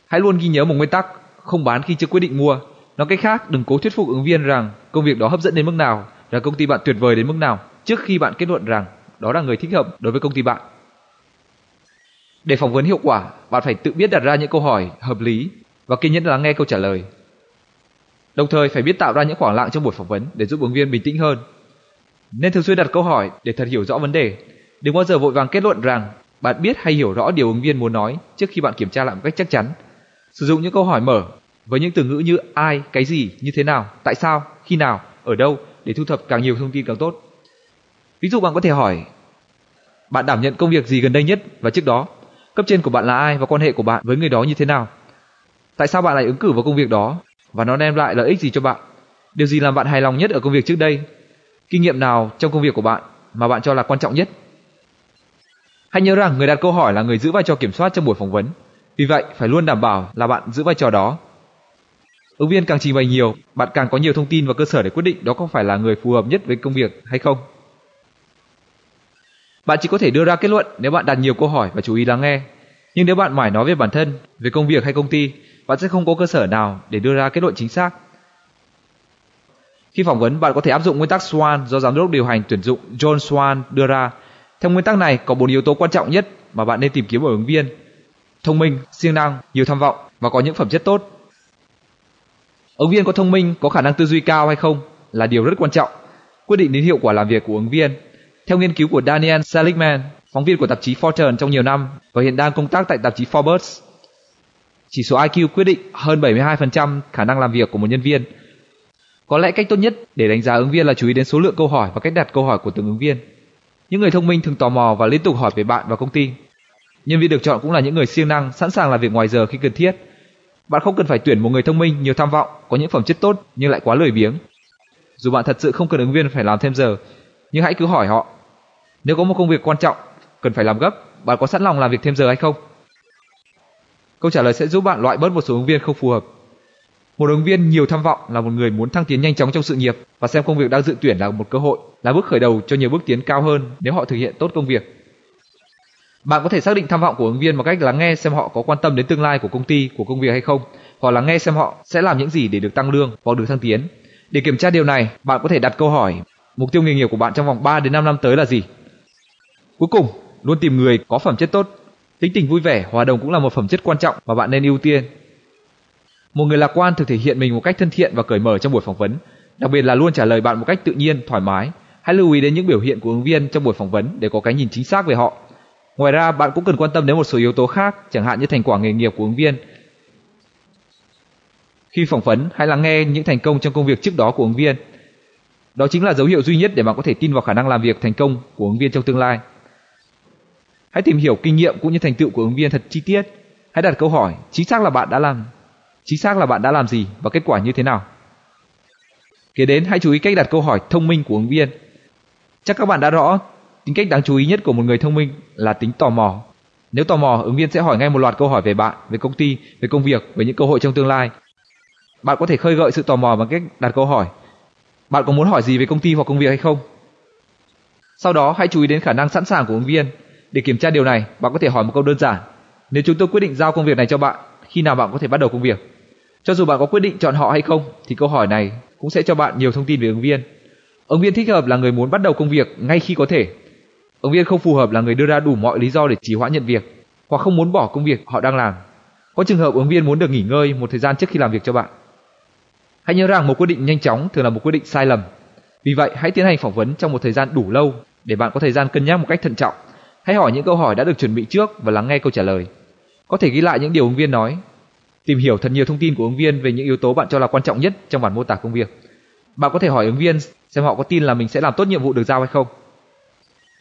Hãy luôn ghi nhớ một nguyên tắc: không bán khi chưa quyết định mua. Nói cách khác, đừng cố thuyết phục ứng viên rằng công việc đó hấp dẫn đến mức nào, là công ty bạn tuyệt vời đến mức nào trước khi bạn kết luận rằng đó là người thích hợp đối với công ty bạn. Để phỏng vấn hiệu quả, bạn phải tự biết đặt ra những câu hỏi hợp lý và kiên nhẫn lắng nghe câu trả lời. Đồng thời phải biết tạo ra những khoảng lặng trong buổi phỏng vấn để giúp ứng viên bình tĩnh hơn. Nên thường xuyên đặt câu hỏi để thật hiểu rõ vấn đề. Đừng bao giờ vội vàng kết luận rằng bạn biết hay hiểu rõ điều ứng viên muốn nói trước khi bạn kiểm tra lại một cách chắc chắn. Sử dụng những câu hỏi mở với những từ ngữ như ai, cái gì, như thế nào, tại sao, khi nào, ở đâu để thu thập càng nhiều thông tin càng tốt. Ví dụ bạn có thể hỏi: bạn đảm nhận công việc gì gần đây nhất và trước đó? Cấp trên của bạn là ai và quan hệ của bạn với người đó như thế nào? Tại sao bạn lại ứng cử vào công việc đó và nó đem lại lợi ích gì cho bạn? Điều gì làm bạn hài lòng nhất ở công việc trước đây? Kinh nghiệm nào trong công việc của bạn mà bạn cho là quan trọng nhất? Hãy nhớ rằng người đặt câu hỏi là người giữ vai trò kiểm soát trong buổi phỏng vấn. Vì vậy, phải luôn đảm bảo là bạn giữ vai trò đó. Ứng viên càng trình bày nhiều, bạn càng có nhiều thông tin và cơ sở để quyết định đó có phải là người phù hợp nhất với công việc hay không. Bạn chỉ có thể đưa ra kết luận nếu bạn đặt nhiều câu hỏi và chú ý lắng nghe. Nhưng nếu bạn mải nói về bản thân, về công việc hay công ty, bạn sẽ không có cơ sở nào để đưa ra kết luận chính xác. Khi phỏng vấn, bạn có thể áp dụng nguyên tắc Swan do giám đốc điều hành tuyển dụng John Swan đưa ra. Theo nguyên tắc này, có 4 yếu tố quan trọng nhất mà bạn nên tìm kiếm ở ứng viên: thông minh, siêng năng, nhiều tham vọng và có những phẩm chất tốt. Ứng viên có thông minh, có khả năng tư duy cao hay không là điều rất quan trọng, quyết định đến hiệu quả làm việc của ứng viên. Theo nghiên cứu của Daniel Seligman, phóng viên của tạp chí Fortune trong nhiều năm và hiện đang công tác tại tạp chí Forbes, chỉ số IQ quyết định hơn 72% khả năng làm việc của một nhân viên. Có lẽ cách tốt nhất để đánh giá ứng viên là chú ý đến số lượng câu hỏi và cách đặt câu hỏi của từng ứng viên. Những người thông minh thường tò mò và liên tục hỏi về bạn và công ty. Nhân viên được chọn cũng là những người siêng năng, sẵn sàng làm việc ngoài giờ khi cần thiết. Bạn không cần phải tuyển một người thông minh, nhiều tham vọng, có những phẩm chất tốt nhưng lại quá lười biếng. Dù bạn thật sự không cần ứng viên phải làm thêm giờ, nhưng hãy cứ hỏi họ. Nếu có một công việc quan trọng, cần phải làm gấp, bạn có sẵn lòng làm việc thêm giờ hay không? Câu trả lời sẽ giúp bạn loại bớt một số ứng viên không phù hợp. Một ứng viên nhiều tham vọng là một người muốn thăng tiến nhanh chóng trong sự nghiệp và xem công việc đang dự tuyển là một cơ hội, là bước khởi đầu cho nhiều bước tiến cao hơn nếu họ thực hiện tốt công việc. Bạn có thể xác định tham vọng của ứng viên bằng cách lắng nghe xem họ có quan tâm đến tương lai của công ty, của công việc hay không, hoặc lắng nghe xem họ sẽ làm những gì để được tăng lương hoặc được thăng tiến. Để kiểm tra điều này, bạn có thể đặt câu hỏi: mục tiêu nghề nghiệp của bạn trong vòng 3 đến 5 năm tới là gì? Cuối cùng, luôn tìm người có phẩm chất tốt. Tính tình vui vẻ, hòa đồng cũng là một phẩm chất quan trọng mà bạn nên ưu tiên. Một người lạc quan thường thể hiện mình một cách thân thiện và cởi mở trong buổi phỏng vấn, đặc biệt là luôn trả lời bạn một cách tự nhiên, thoải mái. Hãy lưu ý đến những biểu hiện của ứng viên trong buổi phỏng vấn để có cái nhìn chính xác về họ. Ngoài ra, bạn cũng cần quan tâm đến một số yếu tố khác, chẳng hạn như thành quả nghề nghiệp của ứng viên. Khi phỏng vấn, hãy lắng nghe những thành công trong công việc trước đó của ứng viên. Đó chính là dấu hiệu duy nhất để bạn có thể tin vào khả năng làm việc thành công của ứng viên trong tương lai. Hãy tìm hiểu kinh nghiệm cũng như thành tựu của ứng viên thật chi tiết. Hãy đặt câu hỏi chính xác là bạn đã làm gì và kết quả như thế nào. Kế đến, hãy chú ý cách đặt câu hỏi thông minh của ứng viên. Chắc các bạn đã rõ, tính cách đáng chú ý nhất của một người thông minh là tính tò mò. Nếu tò mò, ứng viên sẽ hỏi ngay một loạt câu hỏi về bạn, về công ty, về công việc, về những cơ hội trong tương lai. Bạn có thể khơi gợi sự tò mò bằng cách đặt câu hỏi: bạn có muốn hỏi gì về công ty hoặc công việc hay không? Sau đó, hãy chú ý đến khả năng sẵn sàng của ứng viên. Để kiểm tra điều này, bạn có thể hỏi một câu đơn giản: nếu chúng tôi quyết định giao công việc này cho bạn, khi nào bạn có thể bắt đầu công việc? Cho dù bạn có quyết định chọn họ hay không, thì câu hỏi này cũng sẽ cho bạn nhiều thông tin về ứng viên. Ứng viên thích hợp là người muốn bắt đầu công việc ngay khi có thể. Ứng viên không phù hợp là người đưa ra đủ mọi lý do để trì hoãn nhận việc hoặc không muốn bỏ công việc họ đang làm. Có trường hợp ứng viên muốn được nghỉ ngơi một thời gian trước khi làm việc cho bạn. Hãy nhớ rằng một quyết định nhanh chóng thường là một quyết định sai lầm. Vì vậy, hãy tiến hành phỏng vấn trong một thời gian đủ lâu để bạn có thời gian cân nhắc một cách thận trọng. Hãy hỏi những câu hỏi đã được chuẩn bị trước và lắng nghe câu trả lời. Có thể ghi lại những điều ứng viên nói. Tìm hiểu thật nhiều thông tin của ứng viên về những yếu tố bạn cho là quan trọng nhất trong bản mô tả công việc. Bạn có thể hỏi ứng viên xem họ có tin là mình sẽ làm tốt nhiệm vụ được giao hay không.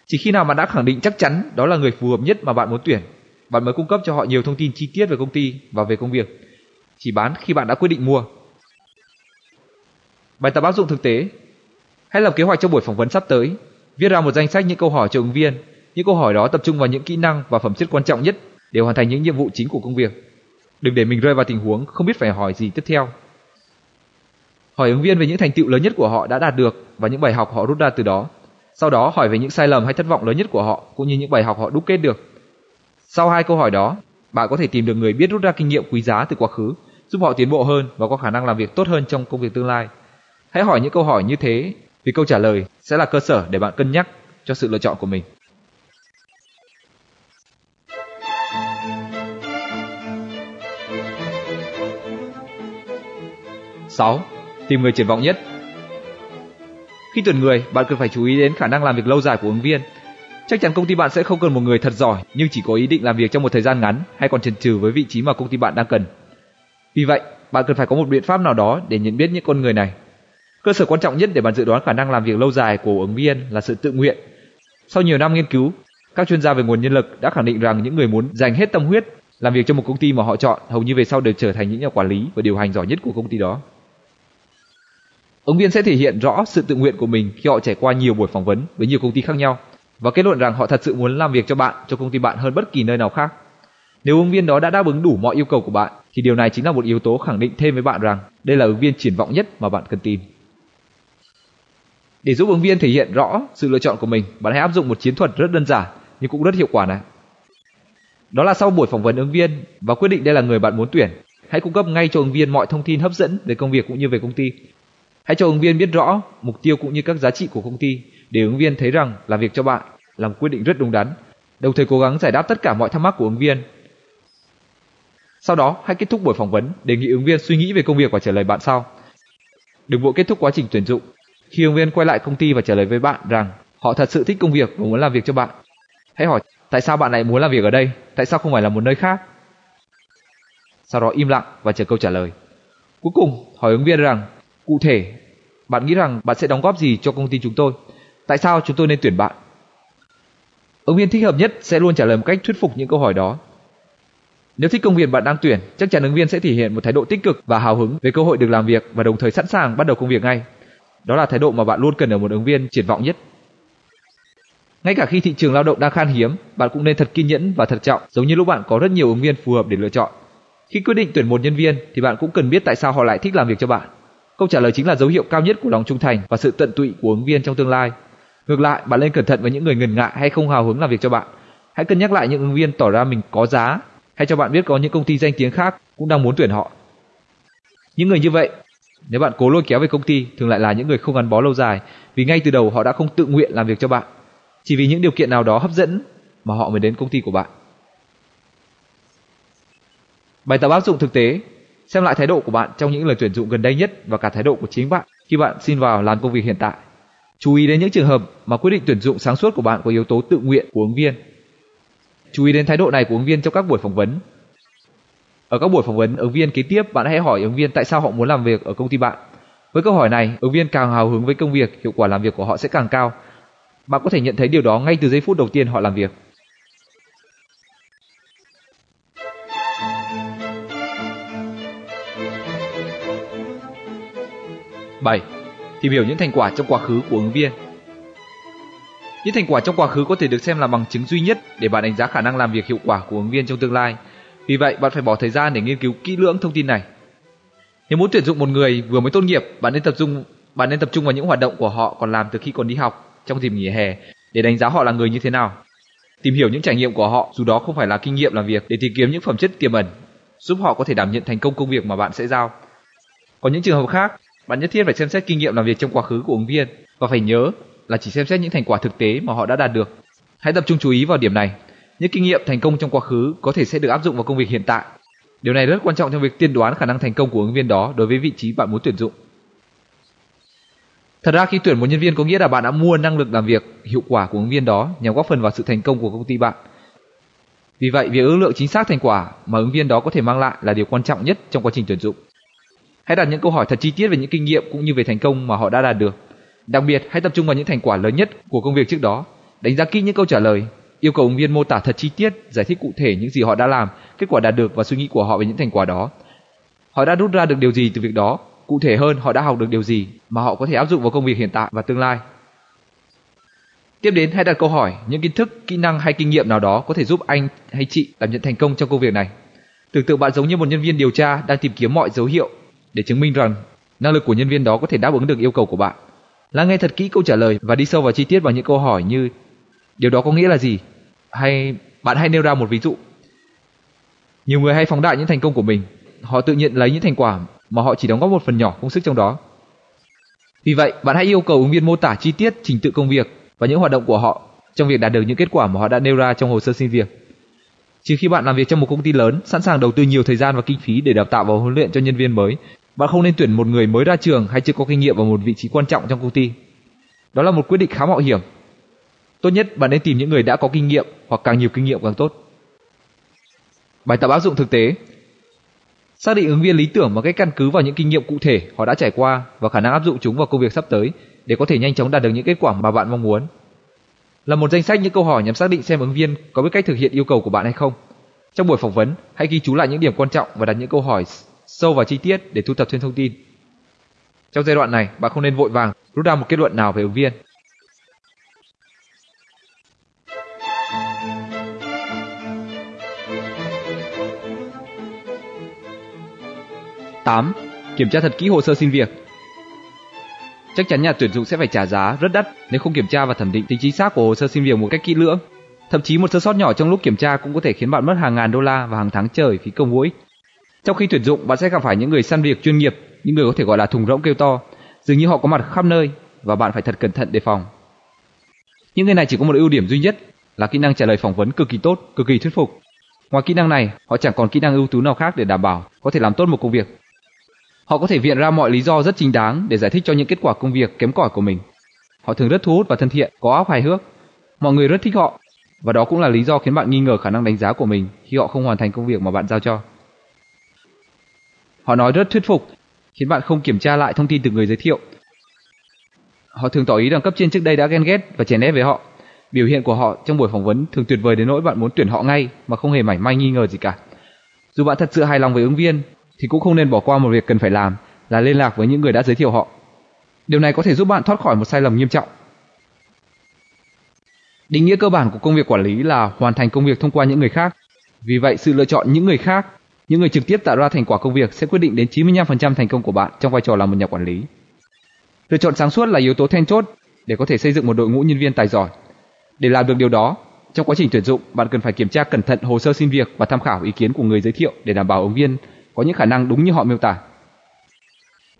Chỉ khi nào bạn đã khẳng định chắc chắn đó là người phù hợp nhất mà bạn muốn tuyển, bạn mới cung cấp cho họ nhiều thông tin chi tiết về công ty và về công việc. Chỉ bán khi bạn đã quyết định mua. Bài tập áp dụng thực tế. Hãy lập kế hoạch cho buổi phỏng vấn sắp tới. Viết ra một danh sách những câu hỏi cho ứng viên. Những câu hỏi đó tập trung vào những kỹ năng và phẩm chất quan trọng nhất để hoàn thành những nhiệm vụ chính của công việc. Đừng để mình rơi vào tình huống không biết phải hỏi gì tiếp theo. Hỏi ứng viên về những thành tựu lớn nhất của họ đã đạt được và những bài học họ rút ra từ đó. Sau đó hỏi về những sai lầm hay thất vọng lớn nhất của họ cũng như những bài học họ đúc kết được. Sau 2 câu hỏi đó, bạn có thể tìm được người biết rút ra kinh nghiệm quý giá từ quá khứ, giúp họ tiến bộ hơn và có khả năng làm việc tốt hơn trong công việc tương lai. Hãy hỏi những câu hỏi như thế vì câu trả lời sẽ là cơ sở để bạn cân nhắc cho sự lựa chọn của mình. Tìm người triển vọng nhất. Khi tuyển người, bạn cần phải chú ý đến khả năng làm việc lâu dài của ứng viên. Chắc chắn công ty bạn sẽ không cần một người thật giỏi nhưng chỉ có ý định làm việc trong một thời gian ngắn hay còn chần chừ với vị trí mà công ty bạn đang cần. Vì vậy, bạn cần phải có một biện pháp nào đó để nhận biết những con người này. Cơ sở quan trọng nhất để bạn dự đoán khả năng làm việc lâu dài của ứng viên là sự tự nguyện. Sau nhiều năm nghiên cứu, các chuyên gia về nguồn nhân lực đã khẳng định rằng những người muốn dành hết tâm huyết làm việc cho một công ty mà họ chọn hầu như về sau đều trở thành những nhà quản lý và điều hành giỏi nhất của công ty đó. Ứng viên sẽ thể hiện rõ sự tự nguyện của mình khi họ trải qua nhiều buổi phỏng vấn với nhiều công ty khác nhau và kết luận rằng họ thật sự muốn làm việc cho bạn, cho công ty bạn hơn bất kỳ nơi nào khác. Nếu ứng viên đó đã đáp ứng đủ mọi yêu cầu của bạn thì điều này chính là một yếu tố khẳng định thêm với bạn rằng đây là ứng viên triển vọng nhất mà bạn cần tìm. Để giúp ứng viên thể hiện rõ sự lựa chọn của mình, bạn hãy áp dụng một chiến thuật rất đơn giản nhưng cũng rất hiệu quả này. Đó là sau buổi phỏng vấn ứng viên và quyết định đây là người bạn muốn tuyển, hãy cung cấp ngay cho ứng viên mọi thông tin hấp dẫn về công việc cũng như về công ty. Hãy cho ứng viên biết rõ mục tiêu cũng như các giá trị của công ty để ứng viên thấy rằng làm việc cho bạn là một quyết định rất đúng đắn, đồng thời cố gắng giải đáp tất cả mọi thắc mắc của ứng viên. Sau đó, hãy kết thúc buổi phỏng vấn, đề nghị ứng viên suy nghĩ về công việc và trả lời bạn sau. Đừng vội kết thúc quá trình tuyển dụng. Khi ứng viên quay lại công ty và trả lời với bạn rằng họ thật sự thích công việc và muốn làm việc cho bạn, hãy hỏi tại sao bạn lại muốn làm việc ở đây, tại sao không phải là một nơi khác. Sau đó im lặng và chờ câu trả lời. Cuối cùng, hỏi ứng viên rằng cụ thể bạn nghĩ rằng bạn sẽ đóng góp gì cho công ty chúng tôi, tại sao chúng tôi nên tuyển bạn. Ứng viên thích hợp nhất sẽ luôn trả lời một cách thuyết phục những câu hỏi đó. Nếu thích công việc bạn đang tuyển, chắc chắn ứng viên sẽ thể hiện một thái độ tích cực và hào hứng về cơ hội được làm việc và đồng thời sẵn sàng bắt đầu công việc ngay. Đó là thái độ mà bạn luôn cần ở một ứng viên triển vọng nhất. Ngay cả khi thị trường lao động đang khan hiếm, bạn cũng nên thật kiên nhẫn và thận trọng, giống như lúc bạn có rất nhiều ứng viên phù hợp để lựa chọn. Khi quyết định tuyển một nhân viên thì bạn cũng cần biết tại sao họ lại thích làm việc cho bạn. Câu trả lời chính là dấu hiệu cao nhất của lòng trung thành và sự tận tụy của ứng viên trong tương lai. Ngược lại, bạn nên cẩn thận với những người ngần ngại hay không hào hứng làm việc cho bạn. Hãy cân nhắc lại những ứng viên tỏ ra mình có giá, hay cho bạn biết có những công ty danh tiếng khác cũng đang muốn tuyển họ. Những người như vậy, nếu bạn cố lôi kéo về công ty, thường lại là những người không gắn bó lâu dài, vì ngay từ đầu họ đã không tự nguyện làm việc cho bạn, chỉ vì những điều kiện nào đó hấp dẫn mà họ mới đến công ty của bạn. Bài tập áp dụng thực tế: xem lại thái độ của bạn trong những lời tuyển dụng gần đây nhất và cả thái độ của chính bạn khi bạn xin vào làm công việc hiện tại. Chú ý đến những trường hợp mà quyết định tuyển dụng sáng suốt của bạn có yếu tố tự nguyện của ứng viên. Chú ý đến thái độ này của ứng viên trong các buổi phỏng vấn. Ở các buổi phỏng vấn ứng viên kế tiếp, bạn hãy hỏi ứng viên tại sao họ muốn làm việc ở công ty bạn. Với câu hỏi này, ứng viên càng hào hứng với công việc, hiệu quả làm việc của họ sẽ càng cao. Bạn có thể nhận thấy điều đó ngay từ giây phút đầu tiên họ làm việc. Bảy, tìm hiểu những thành quả trong quá khứ của ứng viên. Những thành quả trong quá khứ có thể được xem là bằng chứng duy nhất để bạn đánh giá khả năng làm việc hiệu quả của ứng viên trong tương lai. Vì vậy, bạn phải bỏ thời gian để nghiên cứu kỹ lưỡng thông tin này. Nếu muốn tuyển dụng một người vừa mới tốt nghiệp, bạn nên tập trung vào những hoạt động của họ còn làm từ khi còn đi học, trong dịp nghỉ hè, để đánh giá họ là người như thế nào. Tìm hiểu những trải nghiệm của họ, dù đó không phải là kinh nghiệm làm việc, để tìm kiếm những phẩm chất tiềm ẩn giúp họ có thể đảm nhận thành công công việc mà bạn sẽ giao. Còn những trường hợp khác, bạn nhất thiết phải xem xét kinh nghiệm làm việc trong quá khứ của ứng viên và phải nhớ là chỉ xem xét những thành quả thực tế mà họ đã đạt được. Hãy tập trung chú ý vào điểm này. Những kinh nghiệm thành công trong quá khứ có thể sẽ được áp dụng vào công việc hiện tại. Điều này rất quan trọng trong việc tiên đoán khả năng thành công của ứng viên đó đối với vị trí bạn muốn tuyển dụng. Thật ra khi tuyển một nhân viên có nghĩa là bạn đã mua năng lực làm việc hiệu quả của ứng viên đó nhằm góp phần vào sự thành công của công ty bạn. Vì vậy, việc ước lượng chính xác thành quả mà ứng viên đó có thể mang lại là điều quan trọng nhất trong quá trình tuyển dụng. Hãy đặt những câu hỏi thật chi tiết về những kinh nghiệm cũng như về thành công mà họ đã đạt được. Đặc biệt, hãy tập trung vào những thành quả lớn nhất của công việc trước đó. Đánh giá kỹ những câu trả lời, yêu cầu ứng viên mô tả thật chi tiết, giải thích cụ thể những gì họ đã làm, kết quả đạt được và suy nghĩ của họ về những thành quả đó. Họ đã rút ra được điều gì từ việc đó? Cụ thể hơn, họ đã học được điều gì mà họ có thể áp dụng vào công việc hiện tại và tương lai? Tiếp đến, hãy đặt câu hỏi, những kiến thức, kỹ năng hay kinh nghiệm nào đó có thể giúp anh hay chị đảm nhận thành công trong công việc này. Tưởng tượng bạn giống như một nhân viên điều tra đang tìm kiếm mọi dấu hiệu để chứng minh rằng năng lực của nhân viên đó có thể đáp ứng được yêu cầu của bạn. Lắng nghe thật kỹ câu trả lời và đi sâu vào chi tiết bằng những câu hỏi như điều đó có nghĩa là gì? Hay bạn hãy nêu ra một ví dụ. Nhiều người hay phóng đại những thành công của mình. Họ tự nhận lấy những thành quả mà họ chỉ đóng góp một phần nhỏ công sức trong đó. Vì vậy, bạn hãy yêu cầu ứng viên mô tả chi tiết trình tự công việc và những hoạt động của họ trong việc đạt được những kết quả mà họ đã nêu ra trong hồ sơ xin việc. Chỉ khi bạn làm việc trong một công ty lớn, sẵn sàng đầu tư nhiều thời gian và kinh phí để đào tạo và huấn luyện cho nhân viên mới, bạn không nên tuyển một người mới ra trường hay chưa có kinh nghiệm vào một vị trí quan trọng trong công ty. Đó là một quyết định khá mạo hiểm. Tốt nhất bạn nên tìm những người đã có kinh nghiệm hoặc càng nhiều kinh nghiệm càng tốt. Bài tập áp dụng thực tế: xác định ứng viên lý tưởng bằng cách căn cứ vào những kinh nghiệm cụ thể họ đã trải qua và khả năng áp dụng chúng vào công việc sắp tới để có thể nhanh chóng đạt được những kết quả mà bạn mong muốn. Là một danh sách những câu hỏi nhằm xác định xem ứng viên có biết cách thực hiện yêu cầu của bạn hay không. Trong buổi phỏng vấn, hãy ghi chú lại những điểm quan trọng và đặt những câu hỏi sâu vào chi tiết để thu thập thêm thông tin. Trong giai đoạn này, bạn không nên vội vàng rút ra một kết luận nào về ứng viên. Kiểm tra thật kỹ hồ sơ xin việc. Chắc chắn nhà tuyển dụng sẽ phải trả giá rất đắt nếu không kiểm tra và thẩm định tính chính xác của hồ sơ xin việc một cách kỹ lưỡng. Thậm chí một sơ sót nhỏ trong lúc kiểm tra cũng có thể khiến bạn mất hàng ngàn đô la và hàng tháng trời phí công vô ích. Trong khi tuyển dụng, bạn sẽ gặp phải những người săn việc chuyên nghiệp, những người có thể gọi là thùng rỗng kêu to, dường như họ có mặt khắp nơi và bạn phải thật cẩn thận đề phòng. Những người này chỉ có một ưu điểm duy nhất là kỹ năng trả lời phỏng vấn cực kỳ tốt, cực kỳ thuyết phục. Ngoài kỹ năng này, họ chẳng còn kỹ năng ưu tú nào khác để đảm bảo có thể làm tốt một công việc. Họ có thể viện ra mọi lý do rất chính đáng để giải thích cho những kết quả công việc kém cỏi của mình. Họ thường rất thu hút và thân thiện, có óc hài hước. Mọi người rất thích họ, và đó cũng là lý do khiến bạn nghi ngờ khả năng đánh giá của mình khi họ không hoàn thành công việc mà bạn giao cho. Họ nói rất thuyết phục, khiến bạn không kiểm tra lại thông tin từ người giới thiệu. Họ thường tỏ ý rằng cấp trên trước đây đã ghen ghét và chèn ép với họ. Biểu hiện của họ trong buổi phỏng vấn thường tuyệt vời đến nỗi bạn muốn tuyển họ ngay mà không hề mảy may nghi ngờ gì cả. Dù bạn thật sự hài lòng với ứng viên, thì cũng không nên bỏ qua một việc cần phải làm là liên lạc với những người đã giới thiệu họ. Điều này có thể giúp bạn thoát khỏi một sai lầm nghiêm trọng. Định nghĩa cơ bản của công việc quản lý là hoàn thành công việc thông qua những người khác. Vì vậy, sự lựa chọn những người khác, những người trực tiếp tạo ra thành quả công việc sẽ quyết định đến 95% thành công của bạn trong vai trò là một nhà quản lý. Lựa chọn sáng suốt là yếu tố then chốt để có thể xây dựng một đội ngũ nhân viên tài giỏi. Để làm được điều đó, trong quá trình tuyển dụng, bạn cần phải kiểm tra cẩn thận hồ sơ xin việc và tham khảo ý kiến của người giới thiệu để đảm bảo ứng viên có những khả năng đúng như họ miêu tả.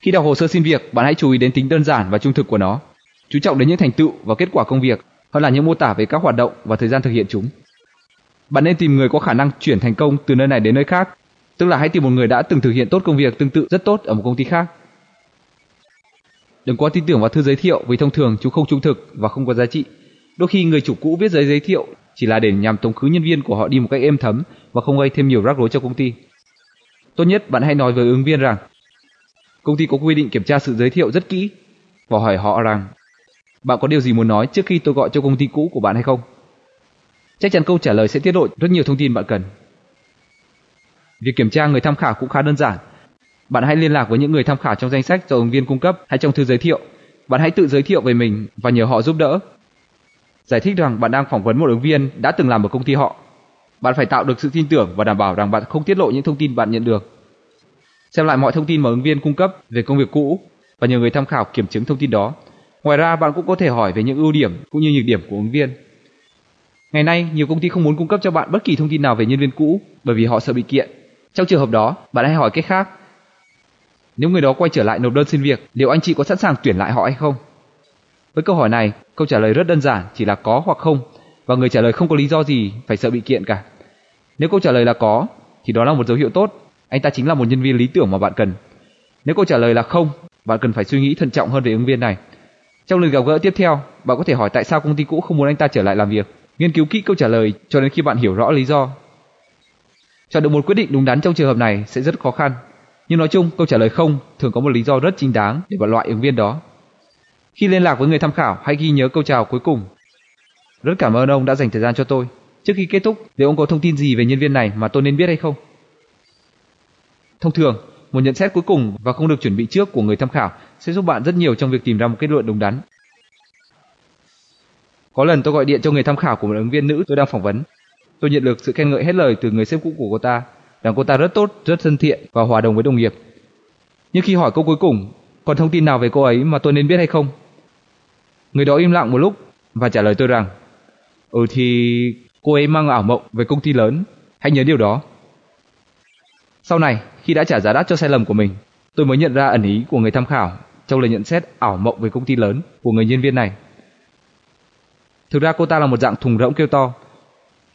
Khi đọc hồ sơ xin việc, bạn hãy chú ý đến tính đơn giản và trung thực của nó, chú trọng đến những thành tựu và kết quả công việc hơn là những mô tả về các hoạt động và thời gian thực hiện chúng. Bạn nên tìm người có khả năng chuyển thành công từ nơi này đến nơi khác, tức là hãy tìm một người đã từng thực hiện tốt công việc tương tự rất tốt ở một công ty khác. Đừng quá tin tưởng vào thư giới thiệu vì thông thường chúng không trung thực và không có giá trị. Đôi khi người chủ cũ viết giấy giới thiệu chỉ là để nhằm tống khứ nhân viên của họ đi một cách êm thấm và không gây thêm nhiều rắc rối cho công ty. Tốt nhất bạn hãy nói với ứng viên rằng công ty có quy định kiểm tra sự giới thiệu rất kỹ và hỏi họ rằng bạn có điều gì muốn nói trước khi tôi gọi cho công ty cũ của bạn hay không? Chắc chắn câu trả lời sẽ tiết lộ rất nhiều thông tin bạn cần. Việc kiểm tra người tham khảo cũng khá đơn giản. Bạn hãy liên lạc với những người tham khảo trong danh sách do ứng viên cung cấp hay trong thư giới thiệu. Bạn hãy tự giới thiệu về mình và nhờ họ giúp đỡ. Giải thích rằng bạn đang phỏng vấn một ứng viên đã từng làm ở công ty họ. Bạn phải tạo được sự tin tưởng và đảm bảo rằng bạn không tiết lộ những thông tin bạn nhận được. Xem lại mọi thông tin mà ứng viên cung cấp về công việc cũ và nhờ người tham khảo kiểm chứng thông tin đó. Ngoài ra, bạn cũng có thể hỏi về những ưu điểm cũng như nhược điểm của ứng viên. Ngày nay, nhiều công ty không muốn cung cấp cho bạn bất kỳ thông tin nào về nhân viên cũ bởi vì họ sợ bị kiện. Trong trường hợp đó, bạn hãy hỏi cách khác. Nếu người đó quay trở lại nộp đơn xin việc, liệu anh chị có sẵn sàng tuyển lại họ hay không? Với câu hỏi này, câu trả lời rất đơn giản, chỉ là có hoặc không. Và người trả lời không có lý do gì phải sợ bị kiện cả. Nếu câu trả lời là có, thì đó là một dấu hiệu tốt. Anh ta chính là một nhân viên lý tưởng mà bạn cần. Nếu câu trả lời là không, bạn cần phải suy nghĩ thận trọng hơn về ứng viên này. Trong lần gặp gỡ tiếp theo, bạn có thể hỏi tại sao công ty cũ không muốn anh ta trở lại làm việc. Nghiên cứu kỹ câu trả lời cho đến khi bạn hiểu rõ lý do. Chọn được một quyết định đúng đắn trong trường hợp này sẽ rất khó khăn. Nhưng nói chung, câu trả lời không thường có một lý do rất chính đáng để bạn loại ứng viên đó. Khi liên lạc với người tham khảo, hãy ghi nhớ câu chào cuối cùng. Rất cảm ơn ông đã dành thời gian cho tôi. Trước khi kết thúc, liệu ông có thông tin gì về nhân viên này mà tôi nên biết hay không? Thông thường, một nhận xét cuối cùng và không được chuẩn bị trước của người tham khảo sẽ giúp bạn rất nhiều trong việc tìm ra một kết luận đúng đắn. Có lần tôi gọi điện cho người tham khảo của một ứng viên nữ tôi đang phỏng vấn. Tôi nhận được sự khen ngợi hết lời từ người sếp cũ của cô ta, rằng cô ta rất tốt, rất thân thiện và hòa đồng với đồng nghiệp. Nhưng khi hỏi câu cuối cùng, còn thông tin nào về cô ấy mà tôi nên biết hay không? Người đó im lặng một lúc và trả lời tôi rằng, thì cô ấy mang ảo mộng về công ty lớn, hãy nhớ điều đó. Sau này, khi đã trả giá đắt cho sai lầm của mình, tôi mới nhận ra ẩn ý của người tham khảo trong lời nhận xét ảo mộng về công ty lớn của người nhân viên này. Thực ra cô ta là một dạng thùng rỗng kêu to.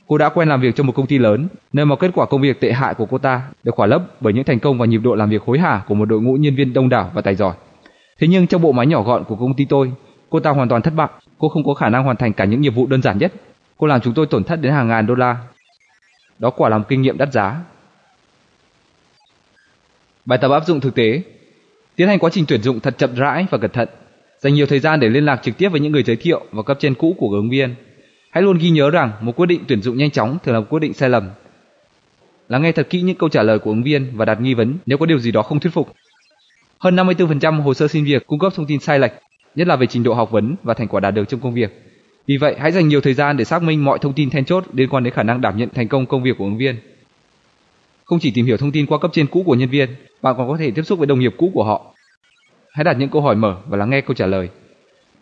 Cô đã quen làm việc trong một công ty lớn, nơi mà kết quả công việc tệ hại của cô ta được khỏa lấp bởi những thành công và nhịp độ làm việc hối hả của một đội ngũ nhân viên đông đảo và tài giỏi. Thế nhưng trong bộ máy nhỏ gọn của công ty tôi, cô ta hoàn toàn thất bại. Cô không có khả năng hoàn thành cả những nhiệm vụ đơn giản nhất. Cô làm chúng tôi tổn thất đến hàng ngàn đô la. Đó quả là một kinh nghiệm đắt giá. Bài tập áp dụng thực tế. Tiến hành quá trình tuyển dụng thật chậm rãi và cẩn thận. Dành nhiều thời gian để liên lạc trực tiếp với những người giới thiệu và cấp trên cũ của ứng viên. Hãy luôn ghi nhớ rằng một quyết định tuyển dụng nhanh chóng thường là một quyết định sai lầm. Lắng nghe thật kỹ những câu trả lời của ứng viên và đặt nghi vấn nếu có điều gì đó không thuyết phục. Hơn 54% hồ sơ xin việc cung cấp thông tin sai lệch, nhất là về trình độ học vấn và thành quả đạt được trong công việc. Vì vậy, hãy dành nhiều thời gian để xác minh mọi thông tin then chốt liên quan đến khả năng đảm nhận thành công công việc của ứng viên. Không chỉ tìm hiểu thông tin qua cấp trên cũ của nhân viên, bạn còn có thể tiếp xúc với đồng nghiệp cũ của họ. Hãy đặt những câu hỏi mở và lắng nghe câu trả lời.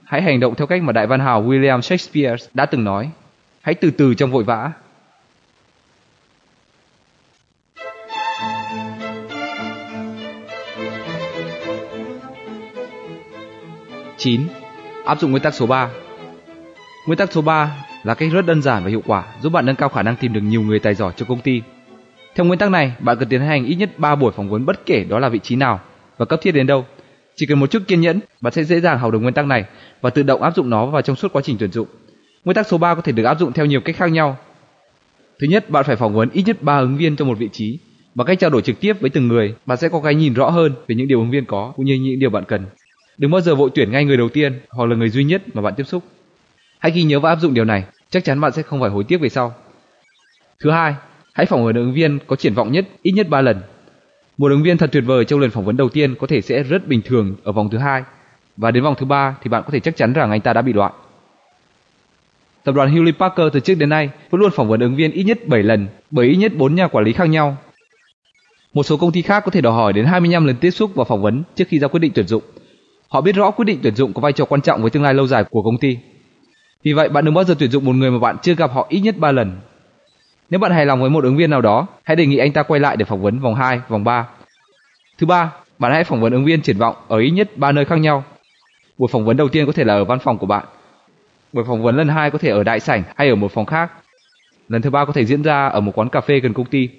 Hãy hành động theo cách mà đại văn hào William Shakespeare đã từng nói. Hãy từ từ trong vội vã. Áp dụng nguyên tắc số 3. Nguyên tắc số 3 là cách rất đơn giản và hiệu quả giúp bạn nâng cao khả năng tìm được nhiều người tài giỏi cho công ty. Theo nguyên tắc này, bạn cần tiến hành ít nhất 3 buổi phỏng vấn bất kể đó là vị trí nào và cấp thiết đến đâu. Chỉ cần một chút kiên nhẫn, bạn sẽ dễ dàng học được nguyên tắc này và tự động áp dụng nó vào trong suốt quá trình tuyển dụng. Nguyên tắc số 3 có thể được áp dụng theo nhiều cách khác nhau. Thứ nhất, bạn phải phỏng vấn ít nhất 3 ứng viên cho một vị trí. Bằng cách trao đổi trực tiếp với từng người, bạn sẽ có cái nhìn rõ hơn về những điều ứng viên có cũng như những điều bạn cần. Đừng bao giờ vội tuyển ngay người đầu tiên hoặc là người duy nhất mà bạn tiếp xúc. Hãy ghi nhớ và áp dụng điều này, chắc chắn bạn sẽ không phải hối tiếc về sau. Thứ hai, hãy phỏng vấn ứng viên có triển vọng nhất ít nhất 3 lần. Một ứng viên thật tuyệt vời trong lần phỏng vấn đầu tiên có thể sẽ rất bình thường ở vòng thứ 2, và đến vòng thứ 3 thì bạn có thể chắc chắn rằng anh ta đã bị loại. Tập đoàn Hewlett Packard từ trước đến nay vẫn luôn phỏng vấn ứng viên ít nhất 7 lần bởi ít nhất 4 nhà quản lý khác nhau. Một số công ty khác có thể đòi hỏi đến 25 lần tiếp xúc và phỏng vấn trước khi ra quyết định tuyển dụng. Họ biết rõ quyết định tuyển dụng có vai trò quan trọng với tương lai lâu dài của công ty. Vì vậy, bạn đừng bao giờ tuyển dụng một người mà bạn chưa gặp họ ít nhất 3 lần. Nếu bạn hài lòng với một ứng viên nào đó, hãy đề nghị anh ta quay lại để phỏng vấn vòng 2, vòng 3. Thứ ba, bạn hãy phỏng vấn ứng viên triển vọng ở ít nhất 3 nơi khác nhau. Buổi phỏng vấn đầu tiên có thể là ở văn phòng của bạn. Buổi phỏng vấn lần 2 có thể ở đại sảnh hay ở một phòng khác. Lần thứ 3 có thể diễn ra ở một quán cà phê gần công ty.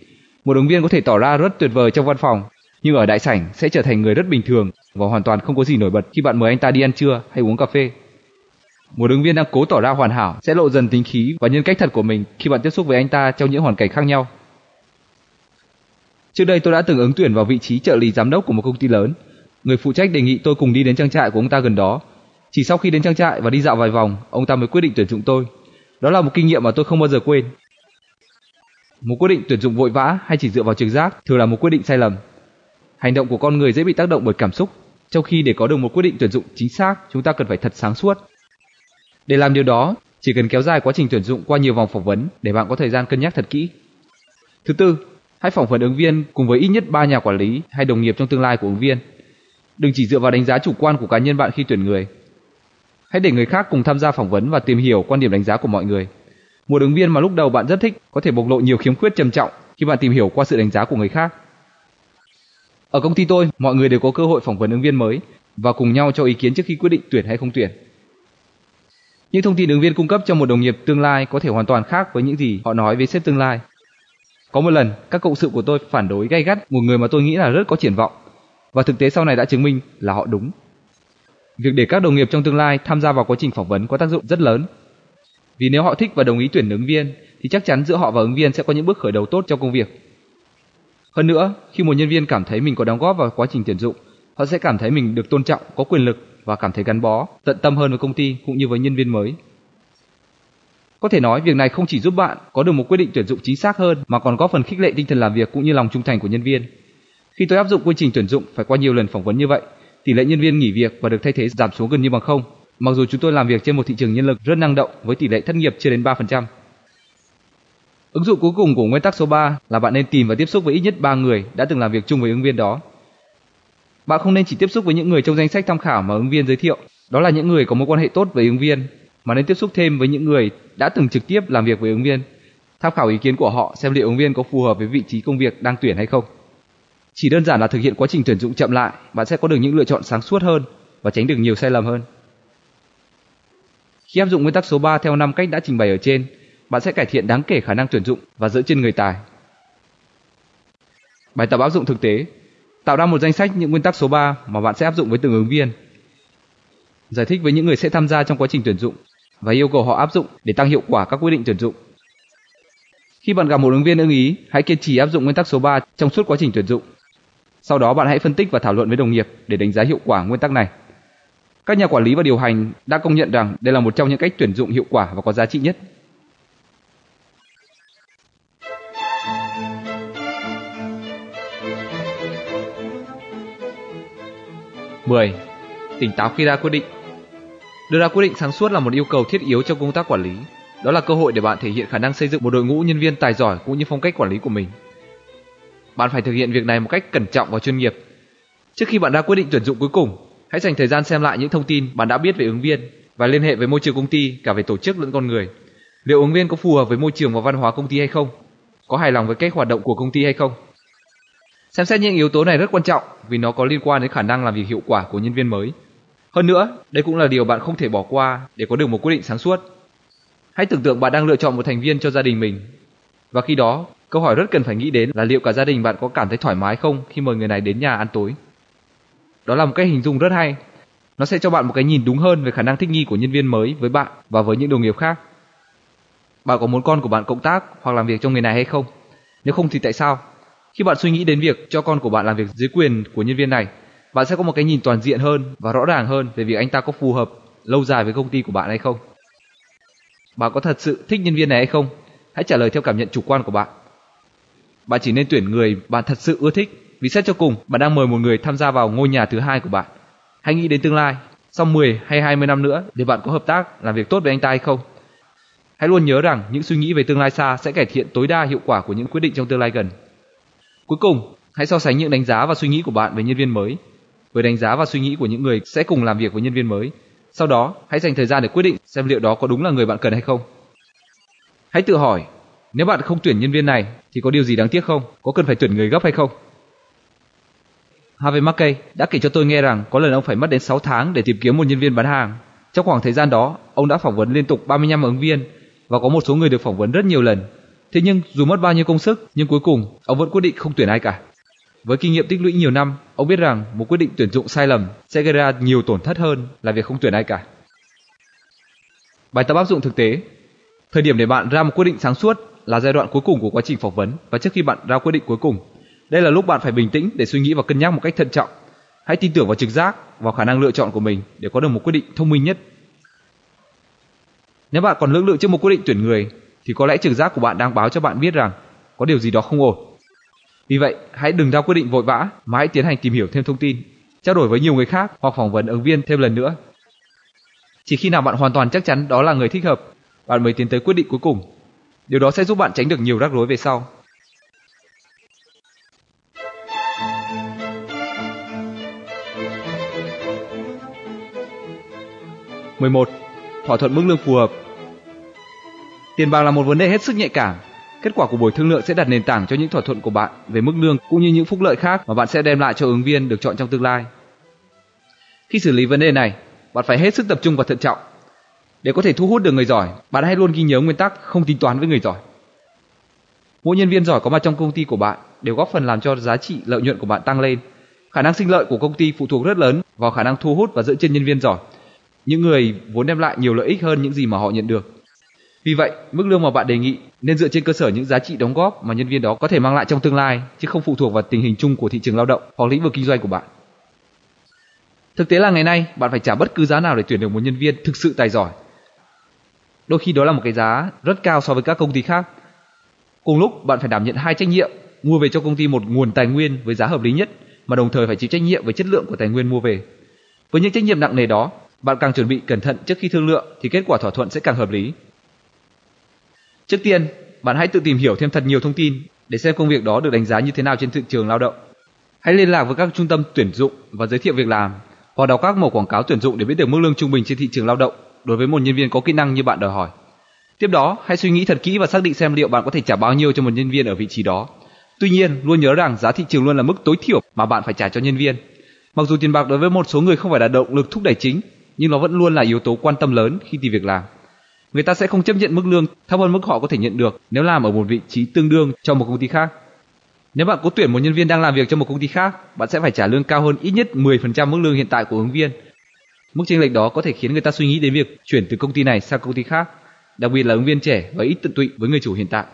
Một ứng viên có thể tỏ ra rất tuyệt vời trong văn phòng, nhưng ở đại sảnh sẽ trở thành người rất bình thường và hoàn toàn không có gì nổi bật khi bạn mời anh ta đi ăn trưa hay uống cà phê. Một ứng viên đang cố tỏ ra hoàn hảo sẽ lộ dần tính khí và nhân cách thật của mình khi bạn tiếp xúc với anh ta trong những hoàn cảnh khác nhau. Trước đây tôi đã từng ứng tuyển vào vị trí trợ lý giám đốc của một công ty lớn. Người phụ trách đề nghị tôi cùng đi đến trang trại của ông ta gần đó. Chỉ sau khi đến trang trại và đi dạo vài vòng, ông ta mới quyết định tuyển dụng tôi. Đó là một kinh nghiệm mà tôi không bao giờ quên. Một quyết định tuyển dụng vội vã hay chỉ dựa vào trực giác thường là một quyết định sai lầm. Hành động của con người dễ bị tác động bởi cảm xúc, trong khi để có được một quyết định tuyển dụng chính xác, chúng ta cần phải thật sáng suốt. Để làm điều đó, chỉ cần kéo dài quá trình tuyển dụng qua nhiều vòng phỏng vấn để bạn có thời gian cân nhắc thật kỹ. Thứ tư, hãy phỏng vấn ứng viên cùng với ít nhất 3 nhà quản lý hay đồng nghiệp trong tương lai của ứng viên. Đừng chỉ dựa vào đánh giá chủ quan của cá nhân bạn khi tuyển người. Hãy để người khác cùng tham gia phỏng vấn và tìm hiểu quan điểm đánh giá của mọi người. Một ứng viên mà lúc đầu bạn rất thích có thể bộc lộ nhiều khiếm khuyết trầm trọng khi bạn tìm hiểu qua sự đánh giá của người khác. Ở công ty tôi, mọi người đều có cơ hội phỏng vấn ứng viên mới và cùng nhau cho ý kiến trước khi quyết định tuyển hay không tuyển. Những thông tin ứng viên cung cấp cho một đồng nghiệp tương lai có thể hoàn toàn khác với những gì họ nói với sếp tương lai. Có một lần, các cộng sự của tôi phản đối gay gắt một người mà tôi nghĩ là rất có triển vọng, và thực tế sau này đã chứng minh là họ đúng. Việc để các đồng nghiệp trong tương lai tham gia vào quá trình phỏng vấn có tác dụng rất lớn. Vì nếu họ thích và đồng ý tuyển ứng viên, thì chắc chắn giữa họ và ứng viên sẽ có những bước khởi đầu tốt trong công việc. Hơn nữa, khi một nhân viên cảm thấy mình có đóng góp vào quá trình tuyển dụng, họ sẽ cảm thấy mình được tôn trọng, có quyền lực và cảm thấy gắn bó, tận tâm hơn với công ty cũng như với nhân viên mới. Có thể nói, việc này không chỉ giúp bạn có được một quyết định tuyển dụng chính xác hơn mà còn góp phần khích lệ tinh thần làm việc cũng như lòng trung thành của nhân viên. Khi tôi áp dụng quy trình tuyển dụng phải qua nhiều lần phỏng vấn như vậy, tỷ lệ nhân viên nghỉ việc và được thay thế giảm xuống gần như bằng không, mặc dù chúng tôi làm việc trên một thị trường nhân lực rất năng động với tỷ lệ thất nghiệp chưa đến 3%. Ứng dụng cuối cùng của nguyên tắc số 3 là bạn nên tìm và tiếp xúc với ít nhất 3 người đã từng làm việc chung với ứng viên đó. Bạn không nên chỉ tiếp xúc với những người trong danh sách tham khảo mà ứng viên giới thiệu, đó là những người có mối quan hệ tốt với ứng viên, mà nên tiếp xúc thêm với những người đã từng trực tiếp làm việc với ứng viên, tham khảo ý kiến của họ xem liệu ứng viên có phù hợp với vị trí công việc đang tuyển hay không. Chỉ đơn giản là thực hiện quá trình tuyển dụng chậm lại, bạn sẽ có được những lựa chọn sáng suốt hơn và tránh được nhiều sai lầm hơn. Khi áp dụng nguyên tắc số 3 theo 5 cách đã trình bày ở trên, bạn sẽ cải thiện đáng kể khả năng tuyển dụng và giữ chân người tài. Bài tập áp dụng thực tế: tạo ra một danh sách những nguyên tắc số 3 mà bạn sẽ áp dụng với từng ứng viên. Giải thích với những người sẽ tham gia trong quá trình tuyển dụng và yêu cầu họ áp dụng để tăng hiệu quả các quyết định tuyển dụng. Khi bạn gặp một ứng viên ưng ý, hãy kiên trì áp dụng nguyên tắc số 3 trong suốt quá trình tuyển dụng. Sau đó bạn hãy phân tích và thảo luận với đồng nghiệp để đánh giá hiệu quả nguyên tắc này. Các nhà quản lý và điều hành đã công nhận rằng đây là một trong những cách tuyển dụng hiệu quả và có giá trị nhất. 10. Tỉnh táo khi ra quyết định. Đưa ra quyết định sáng suốt là một yêu cầu thiết yếu trong công tác quản lý. Đó là cơ hội để bạn thể hiện khả năng xây dựng một đội ngũ nhân viên tài giỏi cũng như phong cách quản lý của mình. Bạn phải thực hiện việc này một cách cẩn trọng và chuyên nghiệp. Trước khi bạn ra quyết định tuyển dụng cuối cùng, hãy dành thời gian xem lại những thông tin bạn đã biết về ứng viên và liên hệ với môi trường công ty cả về tổ chức lẫn con người. Liệu ứng viên có phù hợp với môi trường và văn hóa công ty hay không? Có hài lòng với cách hoạt động của công ty hay không? Xem xét những yếu tố này rất quan trọng vì nó có liên quan đến khả năng làm việc hiệu quả của nhân viên mới. Hơn nữa, đây cũng là điều bạn không thể bỏ qua để có được một quyết định sáng suốt. Hãy tưởng tượng bạn đang lựa chọn một thành viên cho gia đình mình. Và khi đó, câu hỏi rất cần phải nghĩ đến là liệu cả gia đình bạn có cảm thấy thoải mái không khi mời người này đến nhà ăn tối. Đó là một cách hình dung rất hay. Nó sẽ cho bạn một cái nhìn đúng hơn về khả năng thích nghi của nhân viên mới với bạn và với những đồng nghiệp khác. Bạn có muốn con của bạn cộng tác hoặc làm việc cho người này hay không? Nếu không thì tại sao? Khi bạn suy nghĩ đến việc cho con của bạn làm việc dưới quyền của nhân viên này, bạn sẽ có một cái nhìn toàn diện hơn và rõ ràng hơn về việc anh ta có phù hợp lâu dài với công ty của bạn hay không. Bạn có thật sự thích nhân viên này hay không? Hãy trả lời theo cảm nhận chủ quan của bạn. Bạn chỉ nên tuyển người bạn thật sự ưa thích, vì xét cho cùng bạn đang mời một người tham gia vào ngôi nhà thứ hai của bạn. Hãy nghĩ đến tương lai, sau 10 hay 20 năm nữa để bạn có hợp tác, làm việc tốt với anh ta hay không. Hãy luôn nhớ rằng những suy nghĩ về tương lai xa sẽ cải thiện tối đa hiệu quả của những quyết định trong tương lai gần. Cuối cùng, hãy so sánh những đánh giá và suy nghĩ của bạn về nhân viên mới với đánh giá và suy nghĩ của những người sẽ cùng làm việc với nhân viên mới. Sau đó, hãy dành thời gian để quyết định xem liệu đó có đúng là người bạn cần hay không. Hãy tự hỏi, nếu bạn không tuyển nhân viên này thì có điều gì đáng tiếc không? Có cần phải tuyển người gấp hay không? Harvey Mackay đã kể cho tôi nghe rằng có lần ông phải mất đến 6 tháng để tìm kiếm một nhân viên bán hàng. Trong khoảng thời gian đó, ông đã phỏng vấn liên tục 35 ứng viên và có một số người được phỏng vấn rất nhiều lần. Thế nhưng dù mất bao nhiêu công sức, nhưng cuối cùng ông vẫn quyết định không tuyển ai cả. Với kinh nghiệm tích lũy nhiều năm, ông biết rằng một quyết định tuyển dụng sai lầm sẽ gây ra nhiều tổn thất hơn là việc không tuyển ai cả. Bài tập áp dụng thực tế. Thời điểm để bạn ra một quyết định sáng suốt là giai đoạn cuối cùng của quá trình phỏng vấn và trước khi bạn ra quyết định cuối cùng. Đây là lúc bạn phải bình tĩnh để suy nghĩ và cân nhắc một cách thận trọng. Hãy tin tưởng vào trực giác, vào khả năng lựa chọn của mình để có được một quyết định thông minh nhất. Nếu bạn còn lưỡng lự trước một quyết định tuyển người thì có lẽ trực giác của bạn đang báo cho bạn biết rằng có điều gì đó không ổn. Vì vậy, hãy đừng ra quyết định vội vã mà hãy tiến hành tìm hiểu thêm thông tin, trao đổi với nhiều người khác hoặc phỏng vấn ứng viên thêm lần nữa. Chỉ khi nào bạn hoàn toàn chắc chắn đó là người thích hợp, bạn mới tiến tới quyết định cuối cùng. Điều đó sẽ giúp bạn tránh được nhiều rắc rối về sau. Mười một. Thỏa thuận mức lương phù hợp. Tiền bạc là một vấn đề hết sức nhạy cảm. Kết quả của buổi thương lượng sẽ đặt nền tảng cho những thỏa thuận của bạn về mức lương cũng như những phúc lợi khác mà bạn sẽ đem lại cho ứng viên được chọn trong tương lai. Khi xử lý vấn đề này, bạn phải hết sức tập trung và thận trọng. Để có thể thu hút được người giỏi, bạn hãy luôn ghi nhớ nguyên tắc không tính toán với người giỏi. Mỗi nhân viên giỏi có mặt trong công ty của bạn đều góp phần làm cho giá trị lợi nhuận của bạn tăng lên. Khả năng sinh lợi của công ty phụ thuộc rất lớn vào khả năng thu hút và giữ chân nhân viên giỏi, những người vốn đem lại nhiều lợi ích hơn những gì mà họ nhận được. Vì vậy, mức lương mà bạn đề nghị nên dựa trên cơ sở những giá trị đóng góp mà nhân viên đó có thể mang lại trong tương lai, chứ không phụ thuộc vào tình hình chung của thị trường lao động hoặc lĩnh vực kinh doanh của bạn. Thực tế là ngày nay, bạn phải trả bất cứ giá nào để tuyển được một nhân viên thực sự tài giỏi. Đôi khi đó là một cái giá rất cao so với các công ty khác. Cùng lúc, bạn phải đảm nhận hai trách nhiệm: mua về cho công ty một nguồn tài nguyên với giá hợp lý nhất, mà đồng thời phải chịu trách nhiệm về chất lượng của tài nguyên mua về. Với những trách nhiệm nặng nề đó, bạn càng chuẩn bị cẩn thận trước khi thương lượng thì kết quả thỏa thuận sẽ càng hợp lý. Trước tiên, bạn hãy tự tìm hiểu thêm thật nhiều thông tin để xem công việc đó được đánh giá như thế nào trên thị trường lao động. Hãy liên lạc với các trung tâm tuyển dụng và giới thiệu việc làm, hoặc đọc các mẩu quảng cáo tuyển dụng để biết được mức lương trung bình trên thị trường lao động đối với một nhân viên có kỹ năng như bạn đòi hỏi. Tiếp đó, hãy suy nghĩ thật kỹ và xác định xem liệu bạn có thể trả bao nhiêu cho một nhân viên ở vị trí đó. Tuy nhiên, luôn nhớ rằng giá thị trường luôn là mức tối thiểu mà bạn phải trả cho nhân viên. Mặc dù tiền bạc đối với một số người không phải là động lực thúc đẩy chính, nhưng nó vẫn luôn là yếu tố quan tâm lớn khi tìm việc làm. Người ta sẽ không chấp nhận mức lương thấp hơn mức họ có thể nhận được nếu làm ở một vị trí tương đương cho một công ty khác. Nếu bạn cố tuyển một nhân viên đang làm việc cho một công ty khác, bạn sẽ phải trả lương cao hơn ít nhất 10% mức lương hiện tại của ứng viên. Mức chênh lệch đó có thể khiến người ta suy nghĩ đến việc chuyển từ công ty này sang công ty khác, đặc biệt là ứng viên trẻ và ít tận tụy với người chủ hiện tại.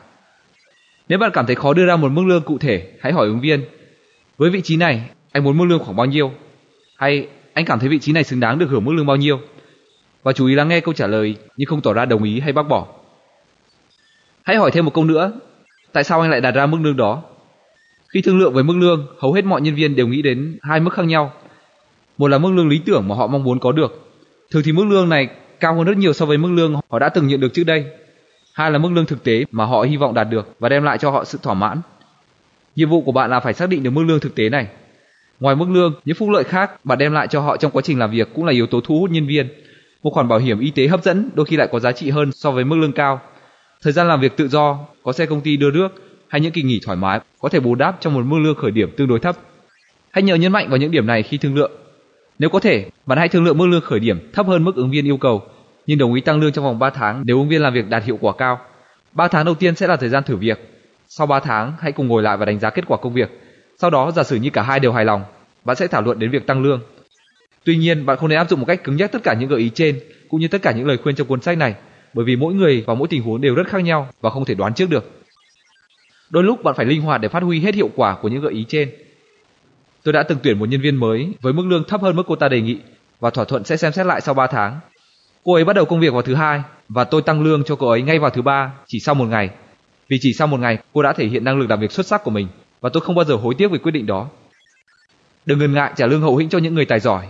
Nếu bạn cảm thấy khó đưa ra một mức lương cụ thể, hãy hỏi ứng viên: với vị trí này, anh muốn mức lương khoảng bao nhiêu? Hay anh cảm thấy vị trí này xứng đáng được hưởng mức lương bao nhiêu? Và chú ý lắng nghe câu trả lời nhưng không tỏ ra đồng ý hay bác bỏ. Hãy hỏi thêm một câu nữa: tại sao anh lại đặt ra mức lương đó? Khi thương lượng về mức lương, hầu hết mọi nhân viên đều nghĩ đến hai mức khác nhau. Một là mức lương lý tưởng mà họ mong muốn có được. Thường thì mức lương này cao hơn rất nhiều so với mức lương họ đã từng nhận được trước đây. Hai là mức lương thực tế mà họ hy vọng đạt được và đem lại cho họ sự thỏa mãn. Nhiệm vụ của bạn là phải xác định được mức lương thực tế này. Ngoài mức lương, những phúc lợi khác bạn đem lại cho họ trong quá trình làm việc cũng là yếu tố thu hút nhân viên. Một khoản bảo hiểm y tế hấp dẫn đôi khi lại có giá trị hơn so với mức lương cao. Thời gian làm việc tự do, có xe công ty đưa rước hay những kỳ nghỉ thoải mái có thể bù đắp cho một mức lương khởi điểm tương đối thấp. Hãy nhớ nhấn mạnh vào những điểm này khi thương lượng. Nếu có thể, bạn hãy thương lượng mức lương khởi điểm thấp hơn mức ứng viên yêu cầu, nhưng đồng ý tăng lương trong vòng 3 tháng nếu ứng viên làm việc đạt hiệu quả cao. 3 tháng đầu tiên sẽ là thời gian thử việc. Sau 3 tháng, hãy cùng ngồi lại và đánh giá kết quả công việc. Sau đó, giả sử như cả hai đều hài lòng, bạn sẽ thảo luận đến việc tăng lương. Tuy nhiên, bạn không nên áp dụng một cách cứng nhắc tất cả những gợi ý trên cũng như tất cả những lời khuyên trong cuốn sách này, bởi vì mỗi người và mỗi tình huống đều rất khác nhau và không thể đoán trước được. Đôi lúc bạn phải linh hoạt để phát huy hết hiệu quả của những gợi ý trên. Tôi đã từng tuyển một nhân viên mới với mức lương thấp hơn mức cô ta đề nghị và thỏa thuận sẽ xem xét lại sau 3 tháng. Cô ấy bắt đầu công việc vào thứ Hai và tôi tăng lương cho cô ấy ngay vào thứ Ba chỉ sau một ngày. Vì chỉ sau một ngày cô đã thể hiện năng lực làm việc xuất sắc của mình và tôi không bao giờ hối tiếc về quyết định đó. Đừng ngần ngại trả lương hậu hĩnh cho những người tài giỏi.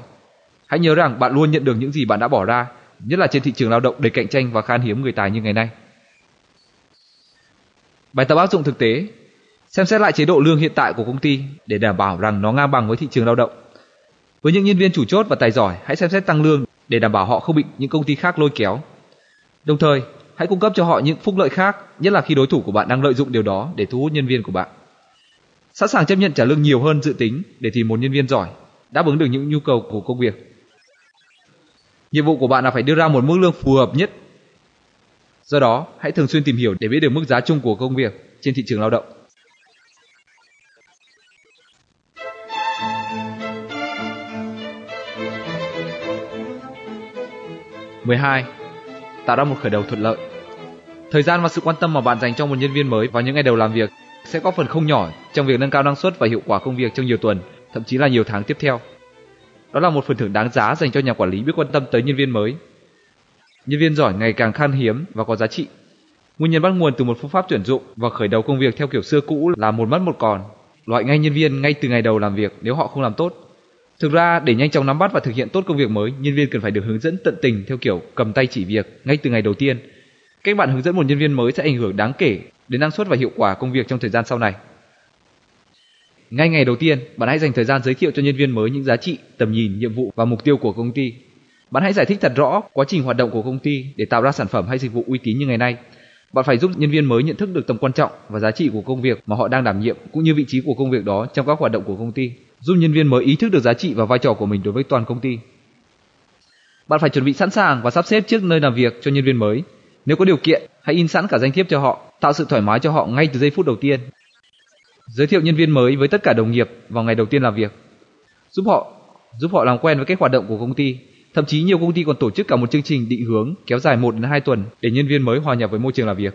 Hãy nhớ rằng bạn luôn nhận được những gì bạn đã bỏ ra, nhất là trên thị trường lao động đầy cạnh tranh và khan hiếm người tài như ngày nay. Bài tập áp dụng thực tế. Xem xét lại chế độ lương hiện tại của công ty để đảm bảo rằng nó ngang bằng với thị trường lao động. Với những nhân viên chủ chốt và tài giỏi, hãy xem xét tăng lương để đảm bảo họ không bị những công ty khác lôi kéo. Đồng thời, hãy cung cấp cho họ những phúc lợi khác, nhất là khi đối thủ của bạn đang lợi dụng điều đó để thu hút nhân viên của bạn. Sẵn sàng chấp nhận trả lương nhiều hơn dự tính để tìm một nhân viên giỏi, đáp ứng được những nhu cầu của công việc. Nhiệm vụ của bạn là phải đưa ra một mức lương phù hợp nhất. Do đó, hãy thường xuyên tìm hiểu để biết được mức giá chung của công việc trên thị trường lao động. Tạo ra một khởi đầu thuận lợi. Thời gian và sự quan tâm mà bạn dành cho một nhân viên mới vào những ngày đầu làm việc sẽ góp phần không nhỏ trong việc nâng cao năng suất và hiệu quả công việc trong nhiều tuần, thậm chí là nhiều tháng tiếp theo. Đó là một phần thưởng đáng giá dành cho nhà quản lý biết quan tâm tới nhân viên mới. Nhân viên giỏi ngày càng khan hiếm và có giá trị. Nguyên nhân bắt nguồn từ một phương pháp tuyển dụng và khởi đầu công việc theo kiểu xưa cũ là một mất một còn, loại ngay nhân viên ngay từ ngày đầu làm việc nếu họ không làm tốt. Thực ra, để nhanh chóng nắm bắt và thực hiện tốt công việc mới, nhân viên cần phải được hướng dẫn tận tình theo kiểu cầm tay chỉ việc ngay từ ngày đầu tiên. Cách bạn hướng dẫn một nhân viên mới sẽ ảnh hưởng đáng kể đến năng suất và hiệu quả công việc trong thời gian sau này. Ngay ngày đầu tiên, bạn hãy dành thời gian giới thiệu cho nhân viên mới những giá trị, tầm nhìn, nhiệm vụ và mục tiêu của công ty. Bạn hãy giải thích thật rõ quá trình hoạt động của công ty để tạo ra sản phẩm hay dịch vụ uy tín như ngày nay. Bạn phải giúp nhân viên mới nhận thức được tầm quan trọng và giá trị của công việc mà họ đang đảm nhiệm cũng như vị trí của công việc đó trong các hoạt động của công ty, giúp nhân viên mới ý thức được giá trị và vai trò của mình đối với toàn công ty. Bạn phải chuẩn bị sẵn sàng và sắp xếp trước nơi làm việc cho nhân viên mới. Nếu có điều kiện, hãy in sẵn cả danh thiếp cho họ, tạo sự thoải mái cho họ ngay từ giây phút đầu tiên. Giới thiệu nhân viên mới với tất cả đồng nghiệp vào ngày đầu tiên làm việc. Giúp họ làm quen với cách hoạt động của công ty. Thậm chí nhiều công ty còn tổ chức cả một chương trình định hướng kéo dài 1 đến 2 tuần để nhân viên mới hòa nhập với môi trường làm việc.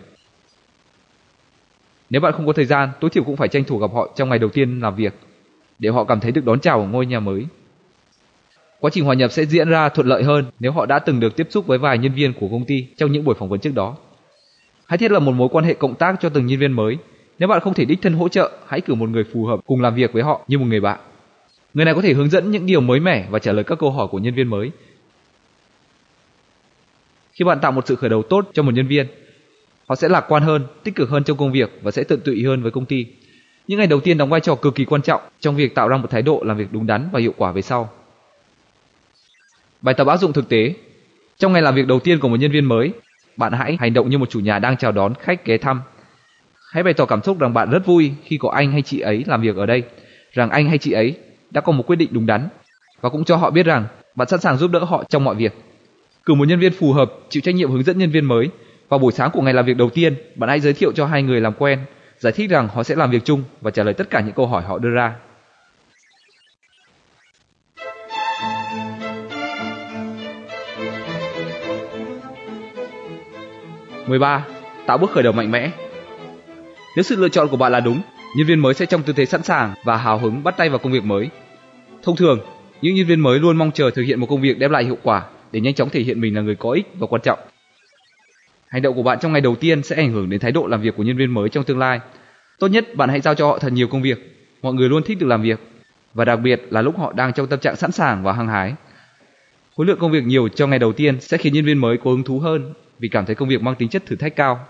Nếu bạn không có thời gian, tối thiểu cũng phải tranh thủ gặp họ trong ngày đầu tiên làm việc để họ cảm thấy được đón chào ở ngôi nhà mới. Quá trình hòa nhập sẽ diễn ra thuận lợi hơn nếu họ đã từng được tiếp xúc với vài nhân viên của công ty trong những buổi phỏng vấn trước đó. Hãy thiết lập một mối quan hệ cộng tác cho từng nhân viên mới. Nếu bạn không thể đích thân hỗ trợ, hãy cử một người phù hợp cùng làm việc với họ như một người bạn. Người này có thể hướng dẫn những điều mới mẻ và trả lời các câu hỏi của nhân viên mới. Khi bạn tạo một sự khởi đầu tốt cho một nhân viên, họ sẽ lạc quan hơn, tích cực hơn trong công việc và sẽ tận tụy hơn với công ty. Những ngày đầu tiên đóng vai trò cực kỳ quan trọng trong việc tạo ra một thái độ làm việc đúng đắn và hiệu quả về sau. Bài tập áp dụng thực tế. Trong ngày làm việc đầu tiên của một nhân viên mới, bạn hãy hành động như một chủ nhà đang chào đón khách ghé thăm. Hãy bày tỏ cảm xúc rằng bạn rất vui khi có anh hay chị ấy làm việc ở đây, rằng anh hay chị ấy đã có một quyết định đúng đắn, và cũng cho họ biết rằng bạn sẵn sàng giúp đỡ họ trong mọi việc. Cử một nhân viên phù hợp, chịu trách nhiệm hướng dẫn nhân viên mới. Vào buổi sáng của ngày làm việc đầu tiên, bạn hãy giới thiệu cho hai người làm quen, giải thích rằng họ sẽ làm việc chung và trả lời tất cả những câu hỏi họ đưa ra. Tạo bước khởi đầu mạnh mẽ. Nếu sự lựa chọn của bạn là đúng, nhân viên mới sẽ trong tư thế sẵn sàng và hào hứng bắt tay vào công việc mới. Thông thường, những nhân viên mới luôn mong chờ thực hiện một công việc đem lại hiệu quả để nhanh chóng thể hiện mình là người có ích và quan trọng. Hành động của bạn trong ngày đầu tiên sẽ ảnh hưởng đến thái độ làm việc của nhân viên mới trong tương lai. Tốt nhất bạn hãy giao cho họ thật nhiều công việc. Mọi người luôn thích được làm việc và đặc biệt là lúc họ đang trong tâm trạng sẵn sàng và hăng hái. Khối lượng công việc nhiều trong ngày đầu tiên sẽ khiến nhân viên mới có hứng thú hơn vì cảm thấy công việc mang tính chất thử thách cao.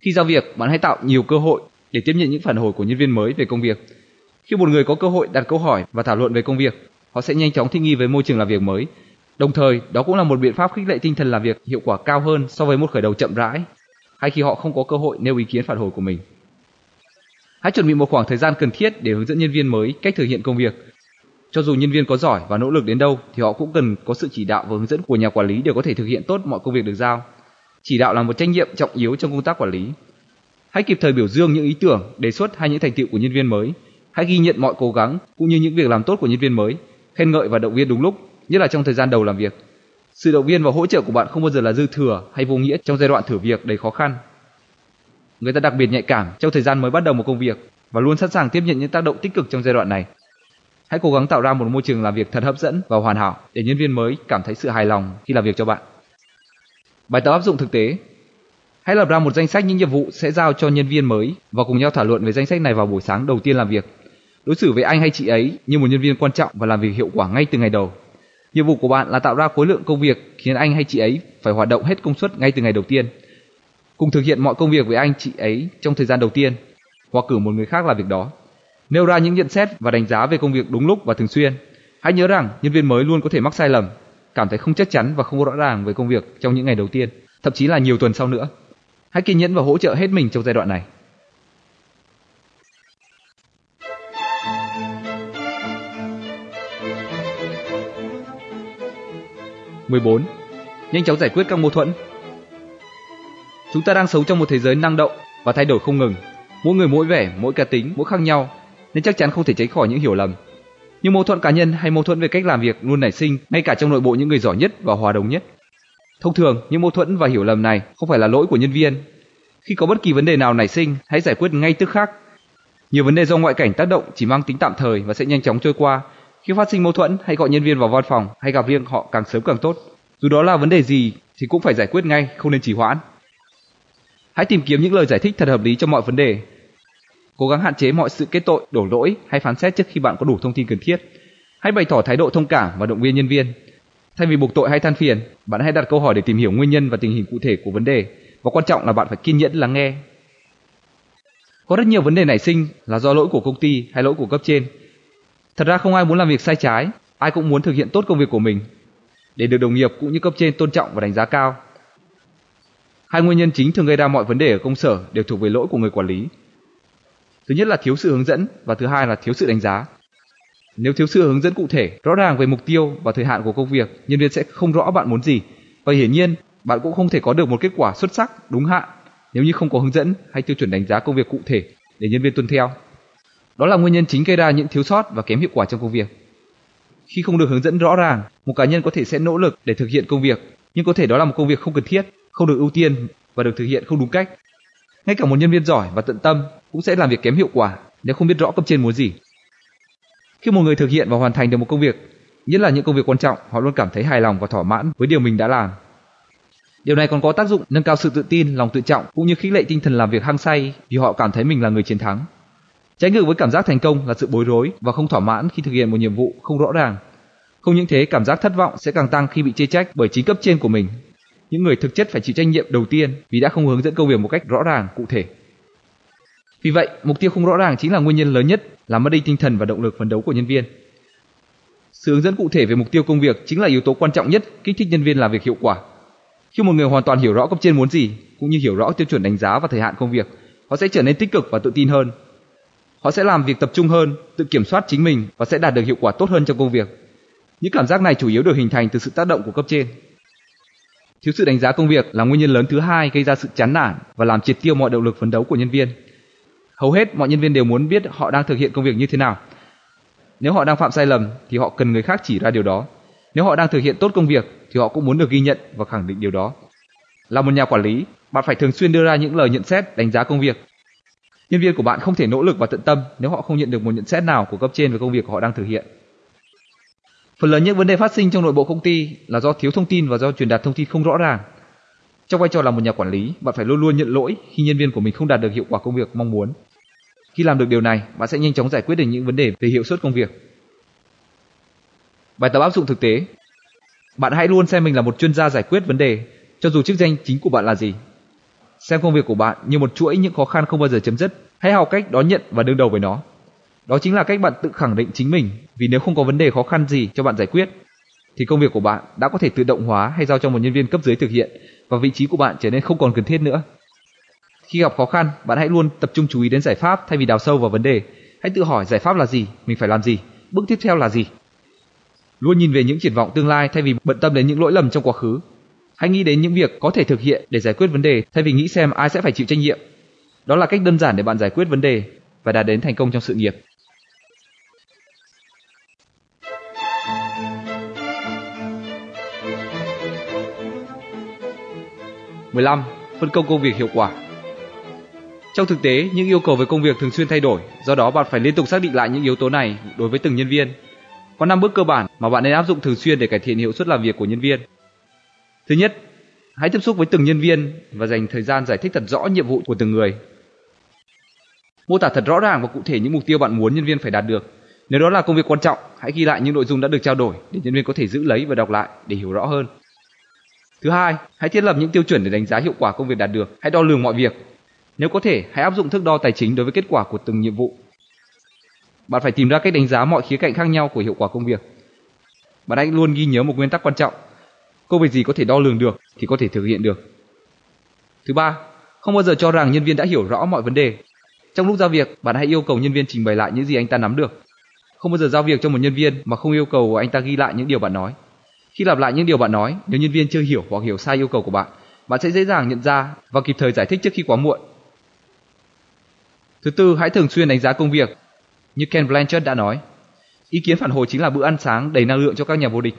Khi giao việc, bạn hãy tạo nhiều cơ hội để tiếp nhận những phản hồi của nhân viên mới về công việc. Khi một người có cơ hội đặt câu hỏi và thảo luận về công việc, họ sẽ nhanh chóng thích nghi với môi trường làm việc mới. Đồng thời, đó cũng là một biện pháp khích lệ tinh thần làm việc hiệu quả cao hơn so với một khởi đầu chậm rãi, hay khi họ không có cơ hội nêu ý kiến phản hồi của mình. Hãy chuẩn bị một khoảng thời gian cần thiết để hướng dẫn nhân viên mới cách thực hiện công việc. Cho dù nhân viên có giỏi và nỗ lực đến đâu thì họ cũng cần có sự chỉ đạo và hướng dẫn của nhà quản lý để có thể thực hiện tốt mọi công việc được giao. Chỉ đạo là một trách nhiệm trọng yếu trong công tác quản lý. Hãy kịp thời biểu dương những ý tưởng, đề xuất hay những thành tựu của nhân viên mới. Hãy ghi nhận mọi cố gắng cũng như những việc làm tốt của nhân viên mới, khen ngợi và động viên đúng lúc, nhất là trong thời gian đầu làm việc. Sự động viên và hỗ trợ của bạn không bao giờ là dư thừa hay vô nghĩa trong giai đoạn thử việc đầy khó khăn. Người ta đặc biệt nhạy cảm trong thời gian mới bắt đầu một công việc và luôn sẵn sàng tiếp nhận những tác động tích cực trong giai đoạn này. Hãy cố gắng tạo ra một môi trường làm việc thật hấp dẫn và hoàn hảo để nhân viên mới cảm thấy sự hài lòng khi làm việc cho bạn. Bài tập áp dụng thực tế. Hãy lập ra một danh sách những nhiệm vụ sẽ giao cho nhân viên mới và cùng nhau thảo luận về danh sách này vào buổi sáng đầu tiên làm việc. Đối xử với anh hay chị ấy như một nhân viên quan trọng và làm việc hiệu quả ngay từ ngày đầu. Nhiệm vụ của bạn là tạo ra khối lượng công việc khiến anh hay chị ấy phải hoạt động hết công suất ngay từ ngày đầu tiên. Cùng thực hiện mọi công việc với anh chị ấy trong thời gian đầu tiên, hoặc cử một người khác làm việc đó. Nêu ra những nhận xét và đánh giá về công việc đúng lúc và thường xuyên. Hãy nhớ rằng nhân viên mới luôn có thể mắc sai lầm, cảm thấy không chắc chắn và không rõ ràng về công việc trong những ngày đầu tiên, thậm chí là nhiều tuần sau nữa. Hãy kiên nhẫn và hỗ trợ hết mình trong giai đoạn này. Mười bốn. Nhanh chóng giải quyết các mâu thuẫn. Chúng ta đang sống trong một thế giới năng động và thay đổi không ngừng. Mỗi người mỗi vẻ, mỗi cá tính, mỗi khác nhau, nên chắc chắn không thể tránh khỏi những hiểu lầm. Nhưng mâu thuẫn cá nhân hay mâu thuẫn về cách làm việc luôn nảy sinh, ngay cả trong nội bộ những người giỏi nhất và hòa đồng nhất. Thông thường, những mâu thuẫn và hiểu lầm này không phải là lỗi của nhân viên. Khi có bất kỳ vấn đề nào nảy sinh, hãy giải quyết ngay tức khắc. Nhiều vấn đề do ngoại cảnh tác động chỉ mang tính tạm thời và sẽ nhanh chóng trôi qua. Khi phát sinh mâu thuẫn, hãy gọi nhân viên vào văn phòng hay gặp riêng họ càng sớm càng tốt. Dù đó là vấn đề gì thì cũng phải giải quyết ngay, không nên trì hoãn. Hãy tìm kiếm những lời giải thích thật hợp lý cho mọi vấn đề. Cố gắng hạn chế mọi sự kết tội, đổ lỗi hay phán xét trước khi bạn có đủ thông tin cần thiết. Hãy bày tỏ thái độ thông cảm và động viên nhân viên. Thay vì buộc tội hay than phiền, bạn hãy đặt câu hỏi để tìm hiểu nguyên nhân và tình hình cụ thể của vấn đề, và quan trọng là bạn phải kiên nhẫn lắng nghe. Có rất nhiều vấn đề nảy sinh là do lỗi của công ty hay lỗi của cấp trên. Thật ra không ai muốn làm việc sai trái, ai cũng muốn thực hiện tốt công việc của mình để được đồng nghiệp cũng như cấp trên tôn trọng và đánh giá cao. Hai nguyên nhân chính thường gây ra mọi vấn đề ở công sở đều thuộc về lỗi của người quản lý. Thứ nhất là thiếu sự hướng dẫn và thứ hai là thiếu sự đánh giá. Nếu thiếu sự hướng dẫn cụ thể, rõ ràng về mục tiêu và thời hạn của công việc, nhân viên sẽ không rõ bạn muốn gì. Và hiển nhiên, bạn cũng không thể có được một kết quả xuất sắc, đúng hạn nếu như không có hướng dẫn hay tiêu chuẩn đánh giá công việc cụ thể để nhân viên tuân theo. Đó là nguyên nhân chính gây ra những thiếu sót và kém hiệu quả trong công việc. Khi không được hướng dẫn rõ ràng, một cá nhân có thể sẽ nỗ lực để thực hiện công việc, nhưng có thể đó là một công việc không cần thiết, không được ưu tiên và được thực hiện không đúng cách. Ngay cả một nhân viên giỏi và tận tâm cũng sẽ làm việc kém hiệu quả nếu không biết rõ cấp trên muốn gì. Khi một người thực hiện và hoàn thành được một công việc, nhất là những công việc quan trọng, họ luôn cảm thấy hài lòng và thỏa mãn với điều mình đã làm. Điều này còn có tác dụng nâng cao sự tự tin, lòng tự trọng cũng như khích lệ tinh thần làm việc hăng say vì họ cảm thấy mình là người chiến thắng. Trái ngược với cảm giác thành công là sự bối rối và không thỏa mãn khi thực hiện một nhiệm vụ không rõ ràng. Không những thế, cảm giác thất vọng sẽ càng tăng khi bị chê trách bởi chính cấp trên của mình. Những người thực chất phải chịu trách nhiệm đầu tiên vì đã không hướng dẫn công việc một cách rõ ràng, cụ thể. Vì vậy, mục tiêu không rõ ràng chính là nguyên nhân lớn nhất làm mất đi tinh thần và động lực phấn đấu của nhân viên. Sự hướng dẫn cụ thể về mục tiêu công việc chính là yếu tố quan trọng nhất kích thích nhân viên làm việc hiệu quả. Khi một người hoàn toàn hiểu rõ cấp trên muốn gì, cũng như hiểu rõ tiêu chuẩn đánh giá và thời hạn công việc, họ sẽ trở nên tích cực và tự tin hơn. Họ sẽ làm việc tập trung hơn, tự kiểm soát chính mình và sẽ đạt được hiệu quả tốt hơn trong công việc. Những cảm giác này chủ yếu được hình thành từ sự tác động của cấp trên. Thiếu sự đánh giá công việc là nguyên nhân lớn thứ hai gây ra sự chán nản và làm triệt tiêu mọi động lực phấn đấu của nhân viên. Hầu hết mọi nhân viên đều muốn biết họ đang thực hiện công việc như thế nào. Nếu họ đang phạm sai lầm thì họ cần người khác chỉ ra điều đó. Nếu họ đang thực hiện tốt công việc thì họ cũng muốn được ghi nhận và khẳng định điều đó. Là một nhà quản lý, bạn phải thường xuyên đưa ra những lời nhận xét đánh giá công việc. Nhân viên của bạn không thể nỗ lực và tận tâm nếu họ không nhận được một nhận xét nào của cấp trên về công việc họ đang thực hiện. Phần lớn những vấn đề phát sinh trong nội bộ công ty là do thiếu thông tin và do truyền đạt thông tin không rõ ràng. Trong vai trò là một nhà quản lý, bạn phải luôn luôn nhận lỗi khi nhân viên của mình không đạt được hiệu quả công việc mong muốn. Khi làm được điều này, bạn sẽ nhanh chóng giải quyết được những vấn đề về hiệu suất công việc. Bài tập áp dụng thực tế. Bạn hãy luôn xem mình là một chuyên gia giải quyết vấn đề, cho dù chức danh chính của bạn là gì. Xem công việc của bạn như một chuỗi những khó khăn không bao giờ chấm dứt. Hãy học cách đón nhận và đương đầu với nó. Đó chính là cách bạn tự khẳng định chính mình, vì nếu không có vấn đề khó khăn gì cho bạn giải quyết, thì công việc của bạn đã có thể tự động hóa hay giao cho một nhân viên cấp dưới thực hiện, và vị trí của bạn trở nên không còn cần thiết nữa. Khi gặp khó khăn, bạn hãy luôn tập trung chú ý đến giải pháp thay vì đào sâu vào vấn đề. Hãy tự hỏi giải pháp là gì, mình phải làm gì, bước tiếp theo là gì. Luôn nhìn về những triển vọng tương lai thay vì bận tâm đến những lỗi lầm trong quá khứ. Hãy nghĩ đến những việc có thể thực hiện để giải quyết vấn đề thay vì nghĩ xem ai sẽ phải chịu trách nhiệm. Đó là cách đơn giản để bạn giải quyết vấn đề và đạt đến thành công trong sự nghiệp. Phân công công việc hiệu quả. Trong thực tế, những yêu cầu về công việc thường xuyên thay đổi, do đó bạn phải liên tục xác định lại những yếu tố này đối với từng nhân viên. Có 5 bước cơ bản mà bạn nên áp dụng thường xuyên để cải thiện hiệu suất làm việc của nhân viên. Thứ nhất, hãy tiếp xúc với từng nhân viên và dành thời gian giải thích thật rõ nhiệm vụ của từng người. Mô tả thật rõ ràng và cụ thể những mục tiêu bạn muốn nhân viên phải đạt được. Nếu đó là công việc quan trọng, hãy ghi lại những nội dung đã được trao đổi để nhân viên có thể giữ lấy và đọc lại để hiểu rõ hơn. Thứ hai, hãy thiết lập những tiêu chuẩn để đánh giá hiệu quả công việc đạt được. Hãy đo lường mọi việc. Nếu có thể, hãy áp dụng thước đo tài chính đối với kết quả của từng nhiệm vụ. Bạn phải tìm ra cách đánh giá mọi khía cạnh khác nhau của hiệu quả công việc. Bạn hãy luôn ghi nhớ một nguyên tắc quan trọng. Công việc gì có thể đo lường được thì có thể thực hiện được. Thứ ba, không bao giờ cho rằng nhân viên đã hiểu rõ mọi vấn đề. Trong lúc giao việc, bạn hãy yêu cầu nhân viên trình bày lại những gì anh ta nắm được. Không bao giờ giao việc cho một nhân viên mà không yêu cầu anh ta ghi lại những điều bạn nói. Khi lặp lại những điều bạn nói, nếu nhân viên chưa hiểu hoặc hiểu sai yêu cầu của bạn, bạn sẽ dễ dàng nhận ra và kịp thời giải thích trước khi quá muộn. Thứ tư, hãy thường xuyên đánh giá công việc. Như Ken Blanchard đã nói, ý kiến phản hồi chính là bữa ăn sáng đầy năng lượng cho các nhà vô địch.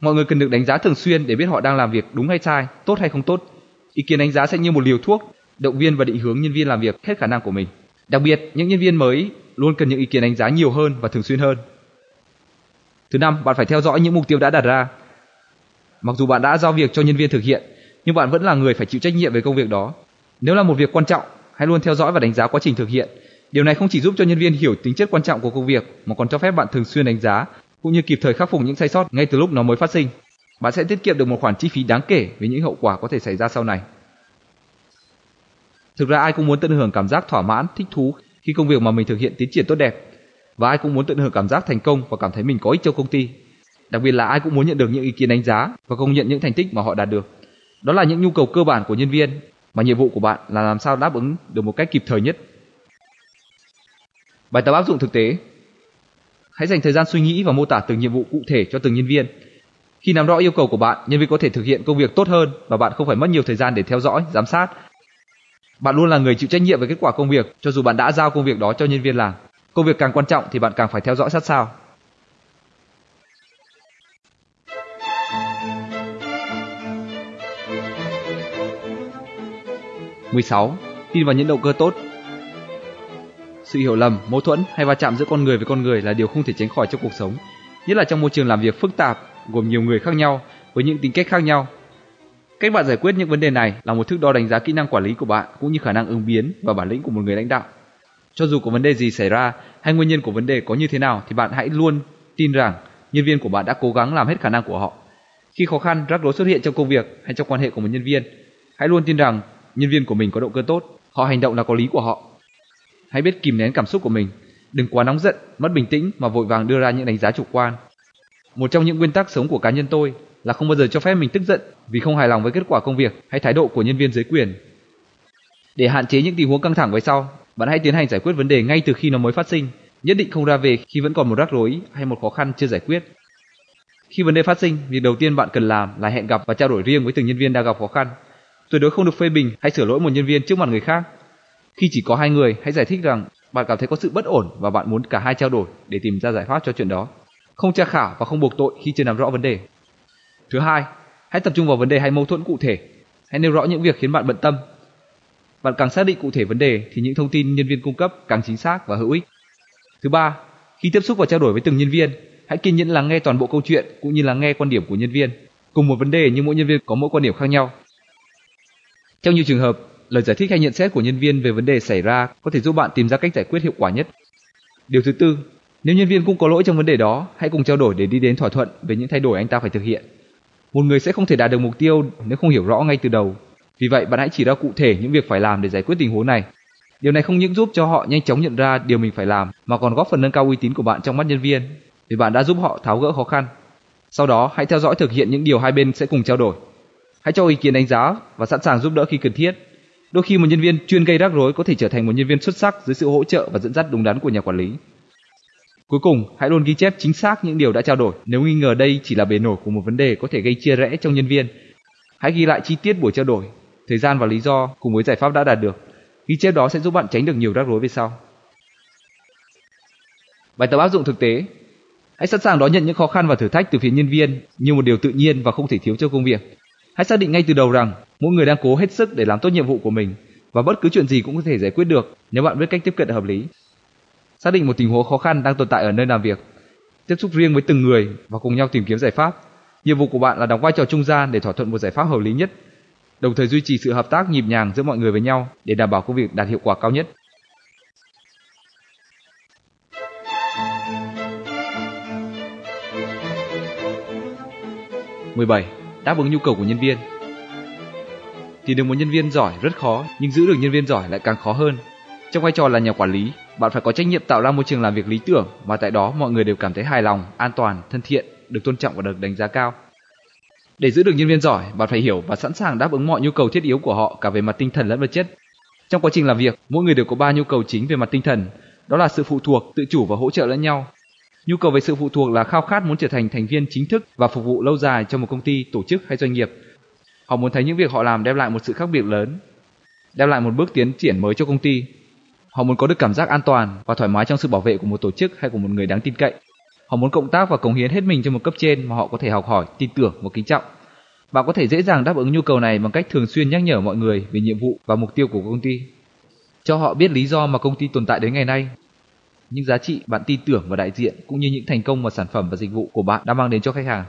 Mọi người cần được đánh giá thường xuyên để biết họ đang làm việc đúng hay sai, tốt hay không tốt. Ý kiến đánh giá sẽ như một liều thuốc, động viên và định hướng nhân viên làm việc hết khả năng của mình. Đặc biệt, những nhân viên mới luôn cần những ý kiến đánh giá nhiều hơn và thường xuyên hơn. Thứ năm, bạn phải theo dõi những mục tiêu đã đặt ra. Mặc dù bạn đã giao việc cho nhân viên thực hiện, nhưng bạn vẫn là người phải chịu trách nhiệm về công việc đó. Nếu là một việc quan trọng, hãy luôn theo dõi và đánh giá quá trình thực hiện. Điều này không chỉ giúp cho nhân viên hiểu tính chất quan trọng của công việc, mà còn cho phép bạn thường xuyên đánh giá, cũng như kịp thời khắc phục những sai sót ngay từ lúc nó mới phát sinh. Bạn sẽ tiết kiệm được một khoản chi phí đáng kể với những hậu quả có thể xảy ra sau này. Thực ra ai cũng muốn tận hưởng cảm giác thỏa mãn, thích thú khi công việc mà mình thực hiện tiến triển tốt đẹp. Và ai cũng muốn tận hưởng cảm giác thành công và cảm thấy mình có ích cho công ty. Đặc biệt là ai cũng muốn nhận được những ý kiến đánh giá và công nhận những thành tích mà họ đạt được. Đó là những nhu cầu cơ bản của nhân viên, mà nhiệm vụ của bạn là làm sao đáp ứng được một cách kịp thời nhất. Bài tập áp dụng thực tế. Hãy dành thời gian suy nghĩ và mô tả từng nhiệm vụ cụ thể cho từng nhân viên. Khi nắm rõ yêu cầu của bạn, nhân viên có thể thực hiện công việc tốt hơn và bạn không phải mất nhiều thời gian để theo dõi, giám sát. Bạn luôn là người chịu trách nhiệm về kết quả công việc, cho dù bạn đã giao công việc đó cho nhân viên làm. Công việc càng quan trọng thì bạn càng phải theo dõi sát sao. Thứ 6. Tin vào những động cơ tốt. Sự hiểu lầm, mâu thuẫn hay va chạm giữa con người với con người là điều không thể tránh khỏi trong cuộc sống, nhất là trong môi trường làm việc phức tạp, gồm nhiều người khác nhau với những tính cách khác nhau. Cách bạn giải quyết những vấn đề này là một thước đo đánh giá kỹ năng quản lý của bạn, cũng như khả năng ứng biến và bản lĩnh của một người lãnh đạo. Cho dù có vấn đề gì xảy ra hay nguyên nhân của vấn đề có như thế nào thì bạn hãy luôn tin rằng nhân viên của bạn đã cố gắng làm hết khả năng của họ. Khi khó khăn, rắc rối xuất hiện trong công việc hay trong quan hệ của một nhân viên, hãy luôn tin rằng nhân viên của mình có động cơ tốt, họ hành động là có lý của họ. Hãy biết kìm nén cảm xúc của mình, đừng quá nóng giận, mất bình tĩnh mà vội vàng đưa ra những đánh giá chủ quan. Một trong những nguyên tắc sống của cá nhân tôi là không bao giờ cho phép mình tức giận vì không hài lòng với kết quả công việc hay thái độ của nhân viên dưới quyền. Để hạn chế những tình huống căng thẳng về sau, bạn hãy tiến hành giải quyết vấn đề ngay từ khi nó mới phát sinh, nhất định không ra về khi vẫn còn một rắc rối hay một khó khăn chưa giải quyết. Khi vấn đề phát sinh, việc đầu tiên bạn cần làm là hẹn gặp và trao đổi riêng với từng nhân viên đang gặp khó khăn. Tuyệt đối không được phê bình hay sửa lỗi một nhân viên trước mặt người khác. Khi chỉ có hai người, hãy giải thích rằng bạn cảm thấy có sự bất ổn và bạn muốn cả hai trao đổi để tìm ra giải pháp cho chuyện đó. Không tra khảo và không buộc tội khi chưa nắm rõ vấn đề. Thứ hai, hãy tập trung vào vấn đề hay mâu thuẫn cụ thể. Hãy nêu rõ những việc khiến bạn bận tâm. Bạn càng xác định cụ thể vấn đề thì những thông tin nhân viên cung cấp càng chính xác và hữu ích. Thứ ba, khi tiếp xúc và trao đổi với từng nhân viên, hãy kiên nhẫn lắng nghe toàn bộ câu chuyện cũng như lắng nghe quan điểm của nhân viên. Cùng một vấn đề nhưng mỗi nhân viên có mỗi quan điểm khác nhau. Trong nhiều trường hợp, Lời giải thích hay nhận xét của nhân viên về vấn đề xảy ra có thể giúp bạn tìm ra cách giải quyết hiệu quả nhất. Điều thứ tư, nếu nhân viên cũng có lỗi trong vấn đề đó, hãy cùng trao đổi để đi đến thỏa thuận về những thay đổi anh ta phải thực hiện. Một người sẽ không thể đạt được mục tiêu nếu không hiểu rõ ngay từ đầu. Vì vậy, bạn hãy chỉ ra cụ thể những việc phải làm để giải quyết tình huống này. Điều này không những giúp cho họ nhanh chóng nhận ra điều mình phải làm mà còn góp phần nâng cao uy tín của bạn trong mắt nhân viên, vì bạn đã giúp họ tháo gỡ khó khăn. Sau đó, hãy theo dõi thực hiện những điều hai bên sẽ cùng trao đổi. Hãy cho ý kiến đánh giá và sẵn sàng giúp đỡ khi cần thiết. Đôi khi một nhân viên chuyên gây rắc rối có thể trở thành một nhân viên xuất sắc dưới sự hỗ trợ và dẫn dắt đúng đắn của nhà quản lý. Cuối cùng, hãy luôn ghi chép chính xác những điều đã trao đổi nếu nghi ngờ đây chỉ là bề nổi của một vấn đề có thể gây chia rẽ trong nhân viên. Hãy ghi lại chi tiết buổi trao đổi, thời gian và lý do cùng với giải pháp đã đạt được. Ghi chép đó sẽ giúp bạn tránh được nhiều rắc rối về sau. Bài tập áp dụng thực tế. Hãy sẵn sàng đón nhận những khó khăn và thử thách từ phía nhân viên như một điều tự nhiên và không thể thiếu cho công việc. Hãy xác định ngay từ đầu rằng mỗi người đang cố hết sức để làm tốt nhiệm vụ của mình và bất cứ chuyện gì cũng có thể giải quyết được nếu bạn biết cách tiếp cận hợp lý. Xác định một tình huống khó khăn đang tồn tại ở nơi làm việc. Tiếp xúc riêng với từng người và cùng nhau tìm kiếm giải pháp. Nhiệm vụ của bạn là đóng vai trò trung gian để thỏa thuận một giải pháp hợp lý nhất, đồng thời duy trì sự hợp tác nhịp nhàng giữa mọi người với nhau để đảm bảo công việc đạt hiệu quả cao nhất. Mười bảy. Đáp ứng nhu cầu của nhân viên. Tìm được một nhân viên giỏi rất khó, nhưng giữ được nhân viên giỏi lại càng khó hơn. Trong vai trò là nhà quản lý, bạn phải có trách nhiệm tạo ra môi trường làm việc lý tưởng mà tại đó mọi người đều cảm thấy hài lòng, an toàn, thân thiện, được tôn trọng và được đánh giá cao. Để giữ được nhân viên giỏi, bạn phải hiểu và sẵn sàng đáp ứng mọi nhu cầu thiết yếu của họ cả về mặt tinh thần lẫn vật chất. Trong quá trình làm việc, mỗi người đều có 3 nhu cầu chính về mặt tinh thần, đó là sự phụ thuộc, tự chủ và hỗ trợ lẫn nhau. Nhu cầu về sự phụ thuộc là khao khát muốn trở thành thành viên chính thức và phục vụ lâu dài cho một công ty, tổ chức hay doanh nghiệp. Họ muốn thấy những việc họ làm đem lại một sự khác biệt lớn, đem lại một bước tiến triển mới cho công ty. Họ muốn có được cảm giác an toàn và thoải mái trong sự bảo vệ của một tổ chức hay của một người đáng tin cậy. Họ muốn cộng tác và cống hiến hết mình cho một cấp trên mà họ có thể học hỏi, tin tưởng và kính trọng. Bạn có thể dễ dàng đáp ứng nhu cầu này bằng cách thường xuyên nhắc nhở mọi người về nhiệm vụ và mục tiêu của công ty, cho họ biết lý do mà công ty tồn tại đến ngày nay, những giá trị bạn tin tưởng và đại diện cũng như những thành công mà sản phẩm và dịch vụ của bạn đã mang đến cho khách hàng.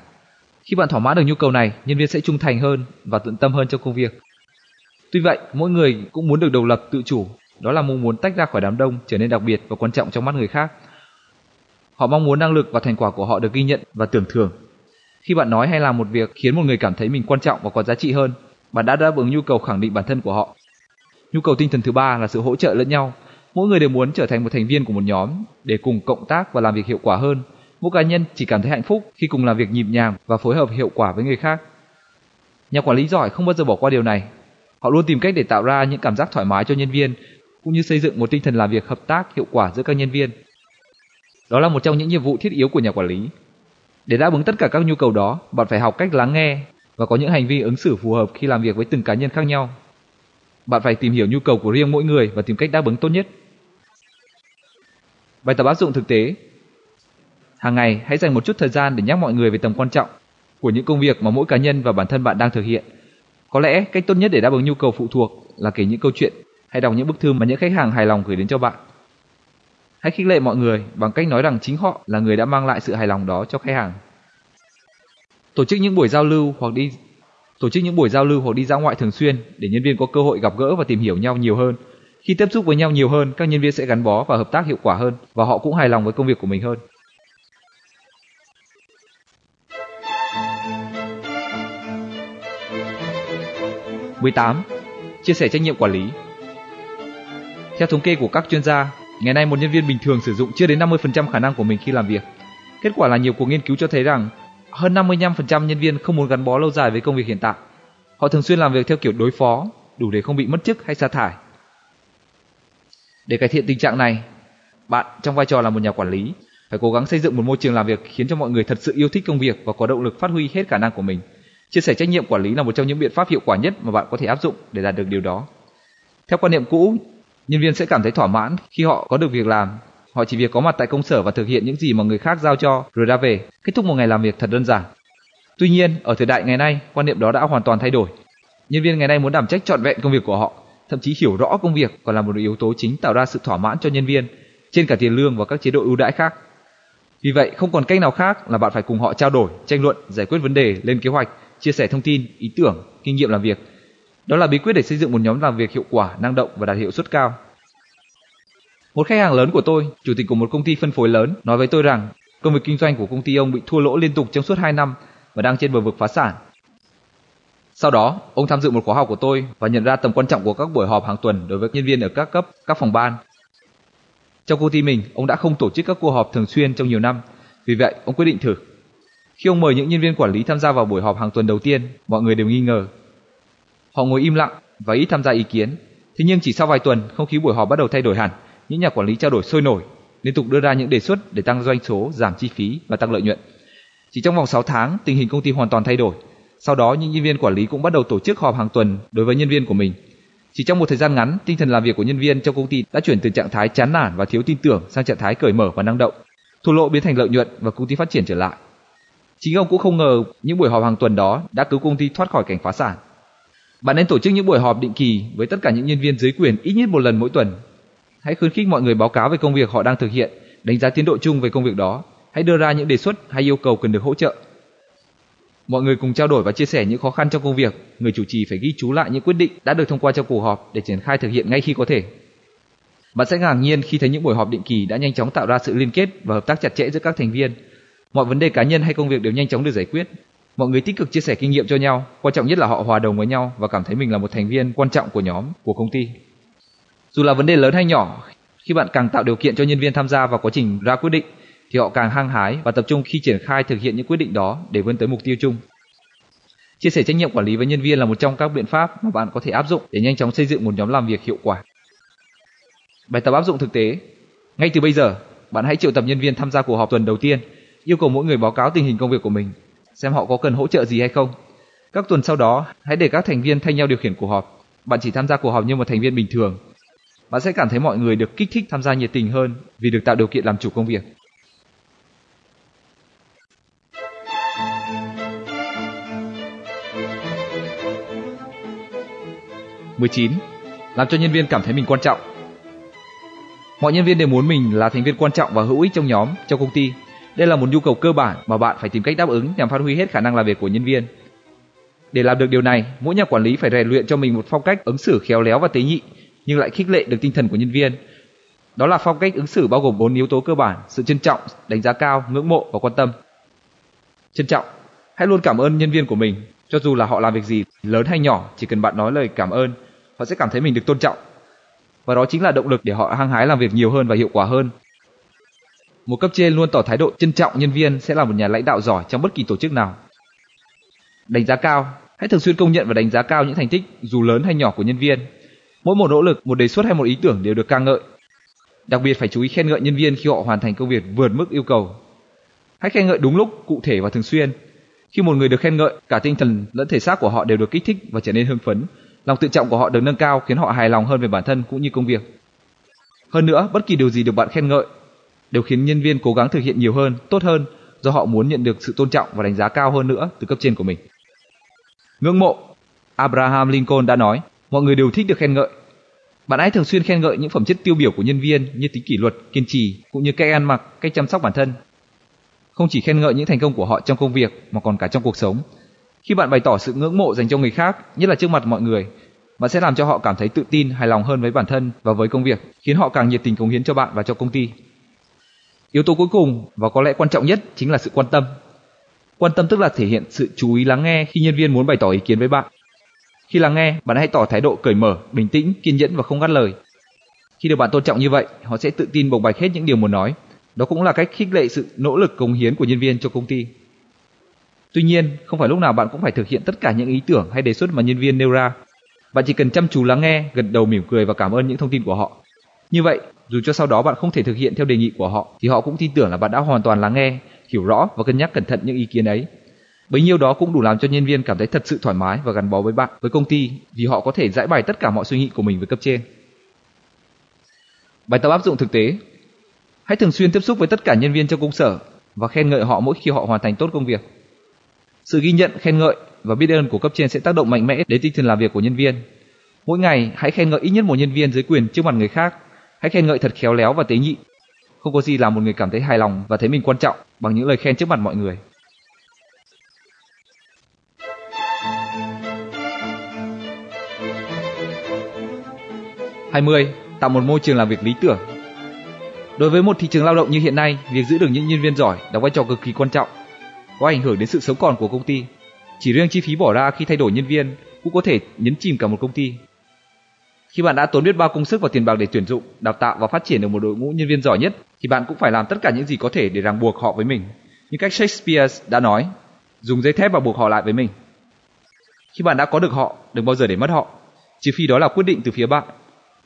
Khi bạn thỏa mãn được nhu cầu này, nhân viên sẽ trung thành hơn và tận tâm hơn trong công việc. Tuy vậy, mỗi người cũng muốn được độc lập, tự chủ, đó là mong muốn tách ra khỏi đám đông, trở nên đặc biệt và quan trọng trong mắt người khác. Họ mong muốn năng lực và thành quả của họ được ghi nhận và tưởng thưởng. Khi bạn nói hay làm một việc khiến một người cảm thấy mình quan trọng và có giá trị hơn, bạn đã đáp ứng nhu cầu khẳng định bản thân của họ. Nhu cầu tinh thần thứ ba là sự hỗ trợ lẫn nhau. Mỗi người đều muốn trở thành một thành viên của một nhóm để cùng cộng tác và làm việc hiệu quả hơn. Mỗi cá nhân chỉ cảm thấy hạnh phúc khi cùng làm việc nhịp nhàng và phối hợp hiệu quả với người khác. Nhà quản lý giỏi không bao giờ bỏ qua điều này. Họ luôn tìm cách để tạo ra những cảm giác thoải mái cho nhân viên, cũng như xây dựng một tinh thần làm việc hợp tác hiệu quả giữa các nhân viên. Đó là một trong những nhiệm vụ thiết yếu của nhà quản lý. Để đáp ứng tất cả các nhu cầu đó, bạn phải học cách lắng nghe và có những hành vi ứng xử phù hợp khi làm việc với từng cá nhân khác nhau. Bạn phải tìm hiểu nhu cầu của riêng mỗi người và tìm cách đáp ứng tốt nhất. Bài tập áp dụng thực tế. Hàng ngày, hãy dành một chút thời gian để nhắc mọi người về tầm quan trọng của những công việc mà mỗi cá nhân và bản thân bạn đang thực hiện. Có lẽ cách tốt nhất để đáp ứng nhu cầu phụ thuộc là kể những câu chuyện hay đọc những bức thư mà những khách hàng hài lòng gửi đến cho bạn. Hãy khích lệ mọi người bằng cách nói rằng chính họ là người đã mang lại sự hài lòng đó cho khách hàng. Tổ chức những buổi giao lưu hoặc đi dã ngoại thường xuyên để nhân viên có cơ hội gặp gỡ và tìm hiểu nhau nhiều hơn. Khi tiếp xúc với nhau nhiều hơn, các nhân viên sẽ gắn bó và hợp tác hiệu quả hơn và họ cũng hài lòng với công việc của mình hơn. Mười tám. Chia sẻ trách nhiệm quản lý. Theo thống kê của các chuyên gia, ngày nay một nhân viên bình thường sử dụng chưa đến 50% khả năng của mình khi làm việc. Kết quả là nhiều cuộc nghiên cứu cho thấy rằng hơn 55% nhân viên không muốn gắn bó lâu dài với công việc hiện tại. Họ thường xuyên làm việc theo kiểu đối phó, đủ để không bị mất chức hay sa thải. Để cải thiện tình trạng này, bạn trong vai trò là một nhà quản lý phải cố gắng xây dựng một môi trường làm việc khiến cho mọi người thật sự yêu thích công việc và có động lực phát huy hết khả năng của mình. Chia sẻ trách nhiệm quản lý là một trong những biện pháp hiệu quả nhất mà bạn có thể áp dụng để đạt được điều đó. Theo quan niệm cũ, nhân viên sẽ cảm thấy thỏa mãn khi họ có được việc làm. Họ chỉ việc có mặt tại công sở và thực hiện những gì mà người khác giao cho rồi ra về, kết thúc một ngày làm việc thật đơn giản. Tuy nhiên, ở thời đại ngày nay, quan niệm đó đã hoàn toàn thay đổi. Nhân viên ngày nay muốn đảm trách trọn vẹn công việc của họ, thậm chí hiểu rõ công việc còn là một yếu tố chính tạo ra sự thỏa mãn cho nhân viên, trên cả tiền lương và các chế độ ưu đãi khác. Vì vậy, không còn cách nào khác là bạn phải cùng họ trao đổi, tranh luận, giải quyết vấn đề, lên kế hoạch, chia sẻ thông tin, ý tưởng, kinh nghiệm làm việc. Đó là bí quyết để xây dựng một nhóm làm việc hiệu quả, năng động và đạt hiệu suất cao. Một khách hàng lớn của tôi, chủ tịch của một công ty phân phối lớn, nói với tôi rằng công việc kinh doanh của công ty ông bị thua lỗ liên tục trong suốt 2 năm và đang trên bờ vực phá sản. Sau đó, ông tham dự một khóa học của tôi và nhận ra tầm quan trọng của các buổi họp hàng tuần đối với nhân viên ở các cấp, các phòng ban. Trong công ty mình, ông đã không tổ chức các cuộc họp thường xuyên trong nhiều năm, vì vậy ông quyết định thử. Khi ông mời những nhân viên quản lý tham gia vào buổi họp hàng tuần đầu tiên, mọi người đều nghi ngờ. Họ ngồi im lặng và ít tham gia ý kiến. Thế nhưng chỉ sau vài tuần, không khí buổi họp bắt đầu thay đổi hẳn. Những nhà quản lý trao đổi sôi nổi, liên tục đưa ra những đề xuất để tăng doanh số, giảm chi phí và tăng lợi nhuận. Chỉ trong vòng 6 tháng, tình hình công ty hoàn toàn thay đổi. Sau đó, những nhân viên quản lý cũng bắt đầu tổ chức họp hàng tuần đối với nhân viên của mình. Chỉ trong một thời gian ngắn, tinh thần làm việc của nhân viên trong công ty đã chuyển từ trạng thái chán nản và thiếu tin tưởng sang trạng thái cởi mở và năng động. Thua lỗ biến thành lợi nhuận và công ty phát triển trở lại. Chính ông cũng không ngờ những buổi họp hàng tuần đó đã cứu công ty thoát khỏi cảnh phá sản. Bạn nên tổ chức những buổi họp định kỳ với tất cả những nhân viên dưới quyền ít nhất một lần mỗi tuần. Hãy khuyến khích mọi người báo cáo về công việc họ đang thực hiện, đánh giá tiến độ chung về công việc đó. Hãy đưa ra những đề xuất hay yêu cầu cần được hỗ trợ. Mọi người cùng trao đổi và chia sẻ những khó khăn trong công việc. Người chủ trì phải ghi chú lại những quyết định đã được thông qua trong cuộc họp để triển khai thực hiện ngay khi có thể. Bạn sẽ ngạc nhiên khi thấy những buổi họp định kỳ đã nhanh chóng tạo ra sự liên kết và hợp tác chặt chẽ giữa các thành viên. Mọi vấn đề cá nhân hay công việc đều nhanh chóng được giải quyết. Mọi người tích cực chia sẻ kinh nghiệm cho nhau, quan trọng nhất là họ hòa đồng với nhau và cảm thấy mình là một thành viên quan trọng của nhóm, của công ty. Dù là vấn đề lớn hay nhỏ, khi bạn càng tạo điều kiện cho nhân viên tham gia vào quá trình ra quyết định, thì họ càng hăng hái và tập trung khi triển khai thực hiện những quyết định đó để vươn tới mục tiêu chung. Chia sẻ trách nhiệm quản lý với nhân viên là một trong các biện pháp mà bạn có thể áp dụng để nhanh chóng xây dựng một nhóm làm việc hiệu quả. Bài tập áp dụng thực tế. Ngay từ bây giờ, bạn hãy triệu tập nhân viên tham gia cuộc họp tuần đầu tiên, yêu cầu mỗi người báo cáo tình hình công việc của mình, xem họ có cần hỗ trợ gì hay không. Các tuần sau đó, hãy để các thành viên thay nhau điều khiển cuộc họp. Bạn chỉ tham gia cuộc họp như một thành viên bình thường. Bạn sẽ cảm thấy mọi người được kích thích tham gia nhiệt tình hơn vì được tạo điều kiện làm chủ công việc. Làm cho nhân viên cảm thấy mình quan trọng. Mọi nhân viên đều muốn mình là thành viên quan trọng và hữu ích trong nhóm, trong công ty. Đây là một nhu cầu cơ bản mà bạn phải tìm cách đáp ứng nhằm phát huy hết khả năng làm việc của nhân viên. Để làm được điều này, mỗi nhà quản lý phải rèn luyện cho mình một phong cách ứng xử khéo léo và tế nhị, nhưng lại khích lệ được tinh thần của nhân viên. Đó là phong cách ứng xử bao gồm 4 yếu tố cơ bản: sự trân trọng, đánh giá cao, ngưỡng mộ và quan tâm. Trân trọng, hãy luôn cảm ơn nhân viên của mình, cho dù là họ làm việc gì, lớn hay nhỏ, chỉ cần bạn nói lời cảm ơn, họ sẽ cảm thấy mình được tôn trọng. Và đó chính là động lực để họ hăng hái làm việc nhiều hơn và hiệu quả hơn. Một cấp trên luôn tỏ thái độ trân trọng nhân viên sẽ là một nhà lãnh đạo giỏi trong bất kỳ tổ chức nào. Đánh giá cao, hãy thường xuyên công nhận và đánh giá cao những thành tích dù lớn hay nhỏ của nhân viên. Mỗi một nỗ lực, một đề xuất hay một ý tưởng đều được ca ngợi. Đặc biệt phải chú ý khen ngợi nhân viên khi họ hoàn thành công việc vượt mức yêu cầu. Hãy khen ngợi đúng lúc, cụ thể và thường xuyên. Khi một người được khen ngợi, cả tinh thần lẫn thể xác của họ đều được kích thích và trở nên hưng phấn. Lòng tự trọng của họ được nâng cao khiến họ hài lòng hơn về bản thân cũng như công việc. Hơn nữa, bất kỳ điều gì được bạn khen ngợi đều khiến nhân viên cố gắng thực hiện nhiều hơn, tốt hơn, do họ muốn nhận được sự tôn trọng và đánh giá cao hơn nữa từ cấp trên của mình. Ngưỡng mộ. Abraham Lincoln đã nói, mọi người đều thích được khen ngợi. Bạn hãy thường xuyên khen ngợi những phẩm chất tiêu biểu của nhân viên như tính kỷ luật, kiên trì, cũng như cách ăn mặc, cách chăm sóc bản thân. Không chỉ khen ngợi những thành công của họ trong công việc mà còn cả trong cuộc sống. Khi bạn bày tỏ sự ngưỡng mộ dành cho người khác, nhất là trước mặt mọi người, bạn sẽ làm cho họ cảm thấy tự tin, hài lòng hơn với bản thân và với công việc, khiến họ càng nhiệt tình cống hiến cho bạn và cho công ty. Yếu tố cuối cùng và có lẽ quan trọng nhất chính là sự quan tâm. Quan tâm tức là thể hiện sự chú ý lắng nghe khi nhân viên muốn bày tỏ ý kiến với bạn. Khi lắng nghe, bạn hãy tỏ thái độ cởi mở, bình tĩnh, kiên nhẫn và không ngắt lời. Khi được bạn tôn trọng như vậy, họ sẽ tự tin bộc bạch hết những điều muốn nói. Đó cũng là cách khích lệ sự nỗ lực cống hiến của nhân viên cho công ty. Tuy nhiên, không phải lúc nào bạn cũng phải thực hiện tất cả những ý tưởng hay đề xuất mà nhân viên nêu ra. Bạn chỉ cần chăm chú lắng nghe, gật đầu mỉm cười và cảm ơn những thông tin của họ. Như vậy, dù cho sau đó bạn không thể thực hiện theo đề nghị của họ, thì họ cũng tin tưởng là bạn đã hoàn toàn lắng nghe, hiểu rõ và cân nhắc cẩn thận những ý kiến ấy. Bấy nhiêu đó cũng đủ làm cho nhân viên cảm thấy thật sự thoải mái và gắn bó với bạn, với công ty, vì họ có thể giải bày tất cả mọi suy nghĩ của mình với cấp trên. Bài tập áp dụng thực tế. Hãy thường xuyên tiếp xúc với tất cả nhân viên trong công sở và khen ngợi họ mỗi khi họ hoàn thành tốt công việc. Sự ghi nhận, khen ngợi và biết ơn của cấp trên sẽ tác động mạnh mẽ đến tinh thần làm việc của nhân viên. Mỗi ngày, hãy khen ngợi ít nhất một nhân viên dưới quyền trước mặt người khác. Hãy khen ngợi thật khéo léo và tế nhị. Không có gì làm một người cảm thấy hài lòng và thấy mình quan trọng bằng những lời khen trước mặt mọi người. 20. Tạo một môi trường làm việc lý tưởng. Đối với một thị trường lao động như hiện nay, việc giữ được những nhân viên giỏi đóng vai trò cực kỳ quan trọng, có ảnh hưởng đến sự sống còn của công ty. Chỉ riêng chi phí bỏ ra khi thay đổi nhân viên cũng có thể nhấn chìm cả một công ty. Khi bạn đã tốn biết bao công sức và tiền bạc để tuyển dụng, đào tạo và phát triển được một đội ngũ nhân viên giỏi nhất, thì bạn cũng phải làm tất cả những gì có thể để ràng buộc họ với mình. Như cách Shakespeare đã nói, dùng dây thép và buộc họ lại với mình. Khi bạn đã có được họ, đừng bao giờ để mất họ, trừ phi đó là quyết định từ phía bạn.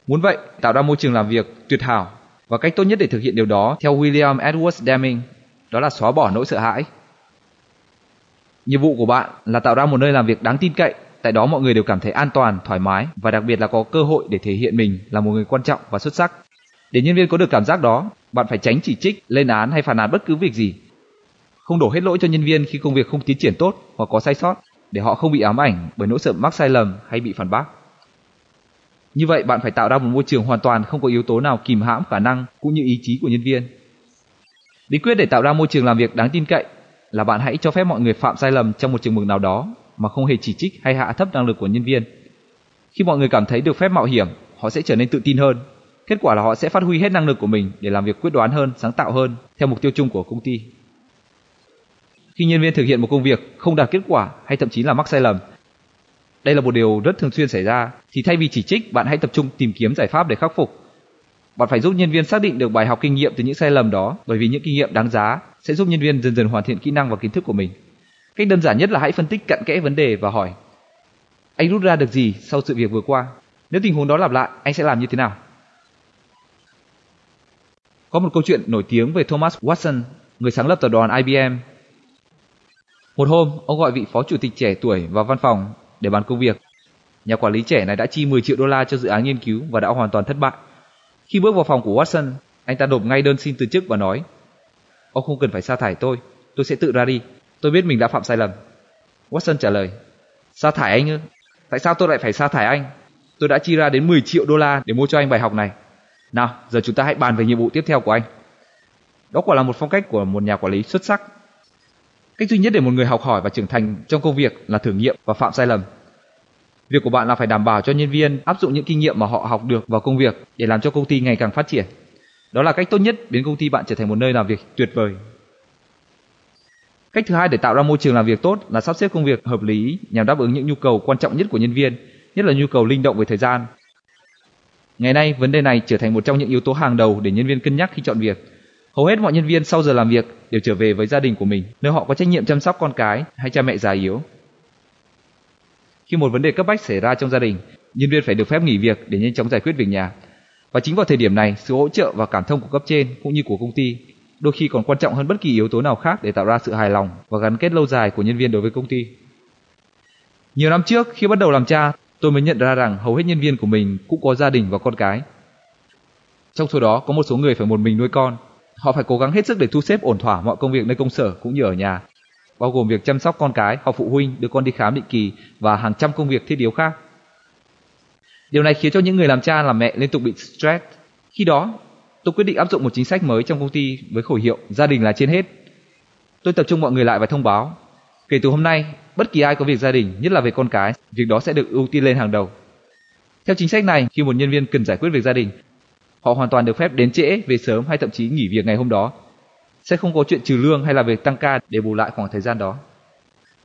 Muốn vậy, tạo ra môi trường làm việc tuyệt hảo, và cách tốt nhất để thực hiện điều đó theo William Edwards Deming, đó là xóa bỏ nỗi sợ hãi. Nhiệm vụ của bạn là tạo ra một nơi làm việc đáng tin cậy, tại đó mọi người đều cảm thấy an toàn, thoải mái và đặc biệt là có cơ hội để thể hiện mình là một người quan trọng và xuất sắc. Để nhân viên có được cảm giác đó, bạn phải tránh chỉ trích, lên án hay phàn nàn bất cứ việc gì. Không đổ hết lỗi cho nhân viên khi công việc không tiến triển tốt hoặc có sai sót, để họ không bị ám ảnh bởi nỗi sợ mắc sai lầm hay bị phản bác. Như vậy, bạn phải tạo ra một môi trường hoàn toàn không có yếu tố nào kìm hãm khả năng cũng như ý chí của nhân viên. Bí quyết để tạo ra môi trường làm việc đáng tin cậy là bạn hãy cho phép mọi người phạm sai lầm trong một trường mực nào đó mà không hề chỉ trích hay hạ thấp năng lực của nhân viên. Khi mọi người cảm thấy được phép mạo hiểm, họ sẽ trở nên tự tin hơn. Kết quả là họ sẽ phát huy hết năng lực của mình để làm việc quyết đoán hơn, sáng tạo hơn theo mục tiêu chung của công ty. Khi nhân viên thực hiện một công việc không đạt kết quả hay thậm chí là mắc sai lầm, đây là một điều rất thường xuyên xảy ra, thì thay vì chỉ trích, bạn hãy tập trung tìm kiếm giải pháp để khắc phục. Bạn phải giúp nhân viên xác định được bài học kinh nghiệm từ những sai lầm đó, bởi vì những kinh nghiệm đáng giá sẽ giúp nhân viên dần dần hoàn thiện kỹ năng và kiến thức của mình. Cách đơn giản nhất là hãy phân tích cặn kẽ vấn đề và hỏi: anh rút ra được gì sau sự việc vừa qua? Nếu tình huống đó lặp lại, anh sẽ làm như thế nào? Có một câu chuyện nổi tiếng về Thomas Watson, người sáng lập tập đoàn IBM. Một hôm, ông gọi vị phó chủ tịch trẻ tuổi vào văn phòng để bàn công việc. Nhà quản lý trẻ này đã chi 10 triệu đô la cho dự án nghiên cứu và đã hoàn toàn thất bại. Khi bước vào phòng của Watson, anh ta nộp ngay đơn xin từ chức và nói: ông không cần phải sa thải tôi sẽ tự ra đi. Tôi biết mình đã phạm sai lầm. Watson trả lời: sa thải anh ư? Tại sao tôi lại phải sa thải anh? Tôi đã chi ra đến 10 triệu đô la để mua cho anh bài học này. Nào, giờ chúng ta hãy bàn về nhiệm vụ tiếp theo của anh. Đó quả là một phong cách của một nhà quản lý xuất sắc. Cách duy nhất để một người học hỏi và trưởng thành trong công việc là thử nghiệm và phạm sai lầm. Việc của bạn là phải đảm bảo cho nhân viên áp dụng những kinh nghiệm mà họ học được vào công việc để làm cho công ty ngày càng phát triển. Đó là cách tốt nhất biến công ty bạn trở thành một nơi làm việc tuyệt vời. Cách thứ hai để tạo ra môi trường làm việc tốt là sắp xếp công việc hợp lý nhằm đáp ứng những nhu cầu quan trọng nhất của nhân viên, nhất là nhu cầu linh động về thời gian. Ngày nay, vấn đề này trở thành một trong những yếu tố hàng đầu để nhân viên cân nhắc khi chọn việc. Hầu hết mọi nhân viên sau giờ làm việc đều trở về với gia đình của mình, nơi họ có trách nhiệm chăm sóc con cái hay cha mẹ già yếu. Khi một vấn đề cấp bách xảy ra trong gia đình, nhân viên phải được phép nghỉ việc để nhanh chóng giải quyết việc nhà. Và chính vào thời điểm này, sự hỗ trợ và cảm thông của cấp trên cũng như của công ty đôi khi còn quan trọng hơn bất kỳ yếu tố nào khác để tạo ra sự hài lòng và gắn kết lâu dài của nhân viên đối với công ty. Nhiều năm trước, khi bắt đầu làm cha, tôi mới nhận ra rằng hầu hết nhân viên của mình cũng có gia đình và con cái. Trong số đó, có một số người phải một mình nuôi con. Họ phải cố gắng hết sức để thu xếp ổn thỏa mọi công việc nơi công sở cũng như ở nhà, bao gồm việc chăm sóc con cái, học phụ huynh, đưa con đi khám định kỳ và hàng trăm công việc thiết yếu khác. Điều này khiến cho những người làm cha làm mẹ liên tục bị stress. Khi đó, tôi quyết định áp dụng một chính sách mới trong công ty với khẩu hiệu gia đình là trên hết. Tôi tập trung mọi người lại và thông báo: kể từ hôm nay, bất kỳ ai có việc gia đình, nhất là về con cái, việc đó sẽ được ưu tiên lên hàng đầu. Theo chính sách này, khi một nhân viên cần giải quyết việc gia đình, họ hoàn toàn được phép đến trễ, về sớm hay thậm chí nghỉ việc ngày hôm đó. Sẽ không có chuyện trừ lương hay là việc tăng ca để bù lại khoảng thời gian đó.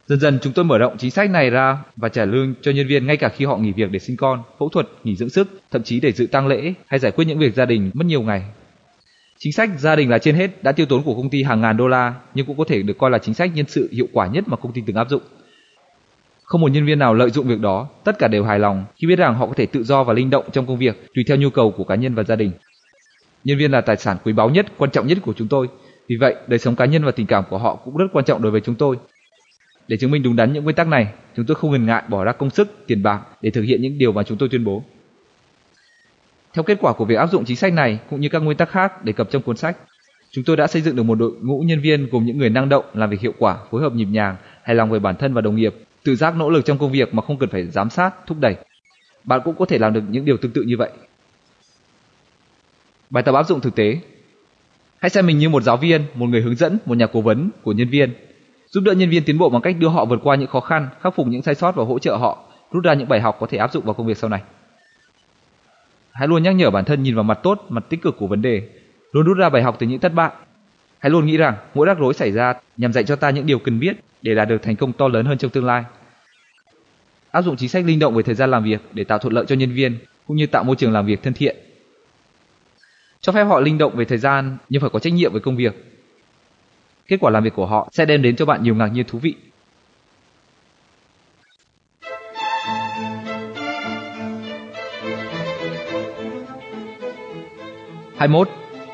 Dần dần chúng tôi mở rộng chính sách này ra và trả lương cho nhân viên ngay cả khi họ nghỉ việc để sinh con, phẫu thuật, nghỉ dưỡng sức, thậm chí để dự tang lễ hay giải quyết những việc gia đình mất nhiều ngày. Chính sách gia đình là trên hết đã tiêu tốn của công ty hàng ngàn đô la, nhưng cũng có thể được coi là chính sách nhân sự hiệu quả nhất mà công ty từng áp dụng. Không một nhân viên nào lợi dụng việc đó, tất cả đều hài lòng khi biết rằng họ có thể tự do và linh động trong công việc tùy theo nhu cầu của cá nhân và gia đình. Nhân viên là tài sản quý báu nhất, quan trọng nhất của chúng tôi. Vì vậy, đời sống cá nhân và tình cảm của họ cũng rất quan trọng đối với chúng tôi. Để chứng minh đúng đắn những nguyên tắc này, chúng tôi không ngần ngại bỏ ra công sức, tiền bạc để thực hiện những điều mà chúng tôi tuyên bố. Theo kết quả của việc áp dụng chính sách này cũng như các nguyên tắc khác đề cập trong cuốn sách, chúng tôi đã xây dựng được một đội ngũ nhân viên gồm những người năng động, làm việc hiệu quả, phối hợp nhịp nhàng, hài lòng về bản thân và đồng nghiệp, tự giác nỗ lực trong công việc mà không cần phải giám sát, thúc đẩy. Bạn cũng có thể làm được những điều tương tự như vậy. Bài tập áp dụng thực tế. Hãy xem mình như một giáo viên, một người hướng dẫn, một nhà cố vấn của nhân viên, giúp đỡ nhân viên tiến bộ bằng cách đưa họ vượt qua những khó khăn, khắc phục những sai sót và hỗ trợ họ rút ra những bài học có thể áp dụng vào công việc sau này. Hãy luôn nhắc nhở bản thân nhìn vào mặt tốt, mặt tích cực của vấn đề, luôn rút ra bài học từ những thất bại. Hãy luôn nghĩ rằng mỗi rắc rối xảy ra nhằm dạy cho ta những điều cần biết để đạt được thành công to lớn hơn trong tương lai. Áp dụng chính sách linh động về thời gian làm việc để tạo thuận lợi cho nhân viên cũng như tạo môi trường làm việc thân thiện. Cho phép họ linh động về thời gian nhưng phải có trách nhiệm với công việc. Kết quả làm việc của họ sẽ đem đến cho bạn nhiều ngạc nhiên thú vị.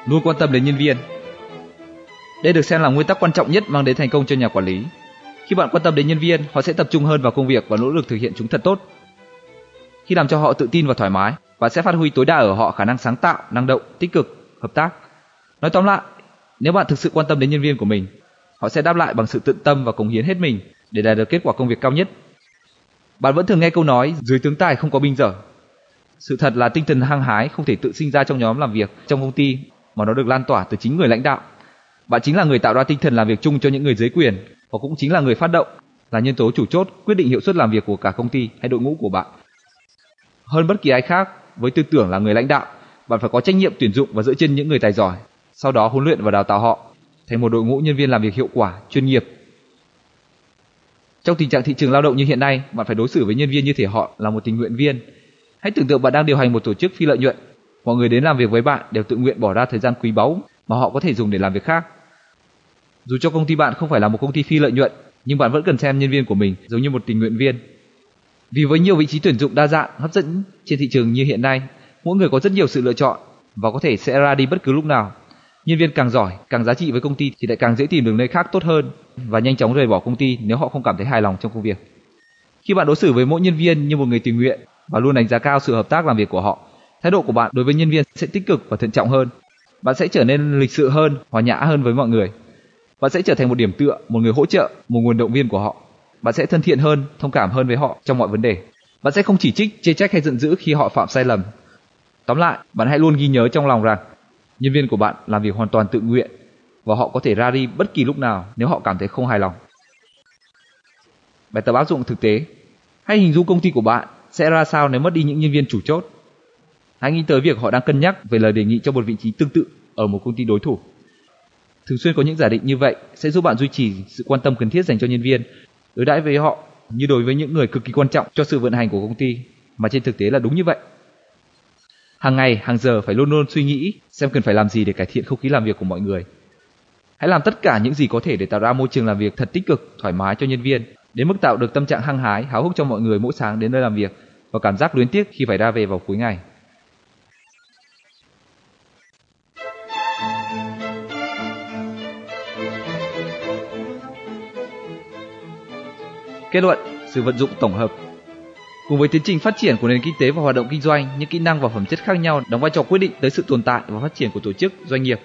Luôn quan tâm đến nhân viên. Đây được xem là nguyên tắc quan trọng nhất mang đến thành công cho nhà quản lý. Khi bạn quan tâm đến nhân viên, họ sẽ tập trung hơn vào công việc và nỗ lực thực hiện chúng thật tốt. Khi làm cho họ tự tin và thoải mái, bạn sẽ phát huy tối đa ở họ khả năng sáng tạo, năng động, tích cực, hợp tác. Nói tóm lại, nếu bạn thực sự quan tâm đến nhân viên của mình, họ sẽ đáp lại bằng sự tận tâm và cống hiến hết mình để đạt được kết quả công việc cao nhất. Bạn vẫn thường nghe câu nói dưới tướng tài không có binh dở. Sự thật là tinh thần hăng hái không thể tự sinh ra trong nhóm làm việc, trong công ty, mà nó được lan tỏa từ chính người lãnh đạo. Bạn chính là người tạo ra tinh thần làm việc chung cho những người dưới quyền, và cũng chính là người phát động, là nhân tố chủ chốt quyết định hiệu suất làm việc của cả công ty hay đội ngũ của bạn. Hơn bất kỳ ai khác, với tư tưởng là người lãnh đạo, bạn phải có trách nhiệm tuyển dụng và dựa trên những người tài giỏi, sau đó huấn luyện và đào tạo họ thành một đội ngũ nhân viên làm việc hiệu quả, chuyên nghiệp. Trong tình trạng thị trường lao động như hiện nay, bạn phải đối xử với nhân viên như thể họ là một tình nguyện viên. Hãy tưởng tượng bạn đang điều hành một tổ chức phi lợi nhuận. Mọi người đến làm việc với bạn đều tự nguyện bỏ ra thời gian quý báu mà họ có thể dùng để làm việc khác. Dù cho công ty bạn không phải là một công ty phi lợi nhuận, nhưng bạn vẫn cần xem nhân viên của mình giống như một tình nguyện viên. Vì với nhiều vị trí tuyển dụng đa dạng, hấp dẫn trên thị trường như hiện nay, mỗi người có rất nhiều sự lựa chọn và có thể sẽ ra đi bất cứ lúc nào. Nhân viên càng giỏi, càng giá trị với công ty thì lại càng dễ tìm được nơi khác tốt hơn và nhanh chóng rời bỏ công ty nếu họ không cảm thấy hài lòng trong công việc. Khi bạn đối xử với mỗi nhân viên như một người tình nguyện và luôn đánh giá cao sự hợp tác làm việc của họ, thái độ của bạn đối với nhân viên sẽ tích cực và thận trọng hơn. Bạn sẽ trở nên lịch sự hơn, hòa nhã hơn với mọi người. Bạn sẽ trở thành một điểm tựa, một người hỗ trợ, một nguồn động viên của họ. Bạn sẽ thân thiện hơn, thông cảm hơn với họ trong mọi vấn đề. Bạn sẽ không chỉ trích, chê trách hay giận dữ khi họ phạm sai lầm. Tóm lại, bạn hãy luôn ghi nhớ trong lòng rằng nhân viên của bạn làm việc hoàn toàn tự nguyện và họ có thể ra đi bất kỳ lúc nào nếu họ cảm thấy không hài lòng. Bài tập áp dụng thực tế. Hãy hình dung công ty của bạn sẽ ra sao nếu mất đi những nhân viên chủ chốt. Hãy nghĩ tới việc họ đang cân nhắc về lời đề nghị cho một vị trí tương tự ở một công ty đối thủ. Thường xuyên có những giả định như vậy sẽ giúp bạn duy trì sự quan tâm cần thiết dành cho nhân viên, đối đãi với họ như đối với những người cực kỳ quan trọng cho sự vận hành của công ty, mà trên thực tế là đúng như vậy. Hàng ngày, hàng giờ phải luôn luôn suy nghĩ xem cần phải làm gì để cải thiện không khí làm việc của mọi người. Hãy làm tất cả những gì có thể để tạo ra môi trường làm việc thật tích cực, thoải mái cho nhân viên, đến mức tạo được tâm trạng hăng hái, háo hức cho mọi người mỗi sáng đến nơi làm việc và cảm giác luyến tiếc khi phải ra về vào cuối ngày. Kết luận, sự vận dụng tổng hợp. Cùng với tiến trình phát triển của nền kinh tế và hoạt động kinh doanh, những kỹ năng và phẩm chất khác nhau đóng vai trò quyết định tới sự tồn tại và phát triển của tổ chức, doanh nghiệp.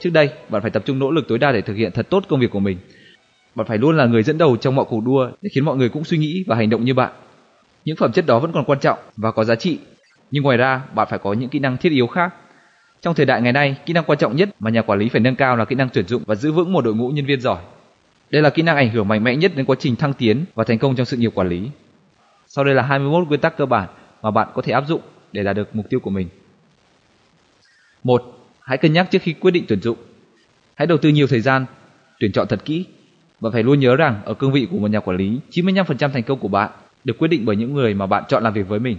Trước đây, bạn phải tập trung nỗ lực tối đa để thực hiện thật tốt công việc của mình. Bạn phải luôn là người dẫn đầu trong mọi cuộc đua để khiến mọi người cũng suy nghĩ và hành động như bạn. Những phẩm chất đó vẫn còn quan trọng và có giá trị, nhưng ngoài ra, bạn phải có những kỹ năng thiết yếu khác. Trong thời đại ngày nay, kỹ năng quan trọng nhất mà nhà quản lý phải nâng cao là kỹ năng tuyển dụng và giữ vững một đội ngũ nhân viên giỏi. Đây là kỹ năng ảnh hưởng mạnh mẽ nhất đến quá trình thăng tiến và thành công trong sự nghiệp quản lý. Sau đây là 21 nguyên tắc cơ bản mà bạn có thể áp dụng để đạt được mục tiêu của mình. 1. Hãy cân nhắc trước khi quyết định tuyển dụng. Hãy đầu tư nhiều thời gian, tuyển chọn thật kỹ. Bạn phải luôn nhớ rằng ở cương vị của một nhà quản lý, 95% thành công của bạn được quyết định bởi những người mà bạn chọn làm việc với mình.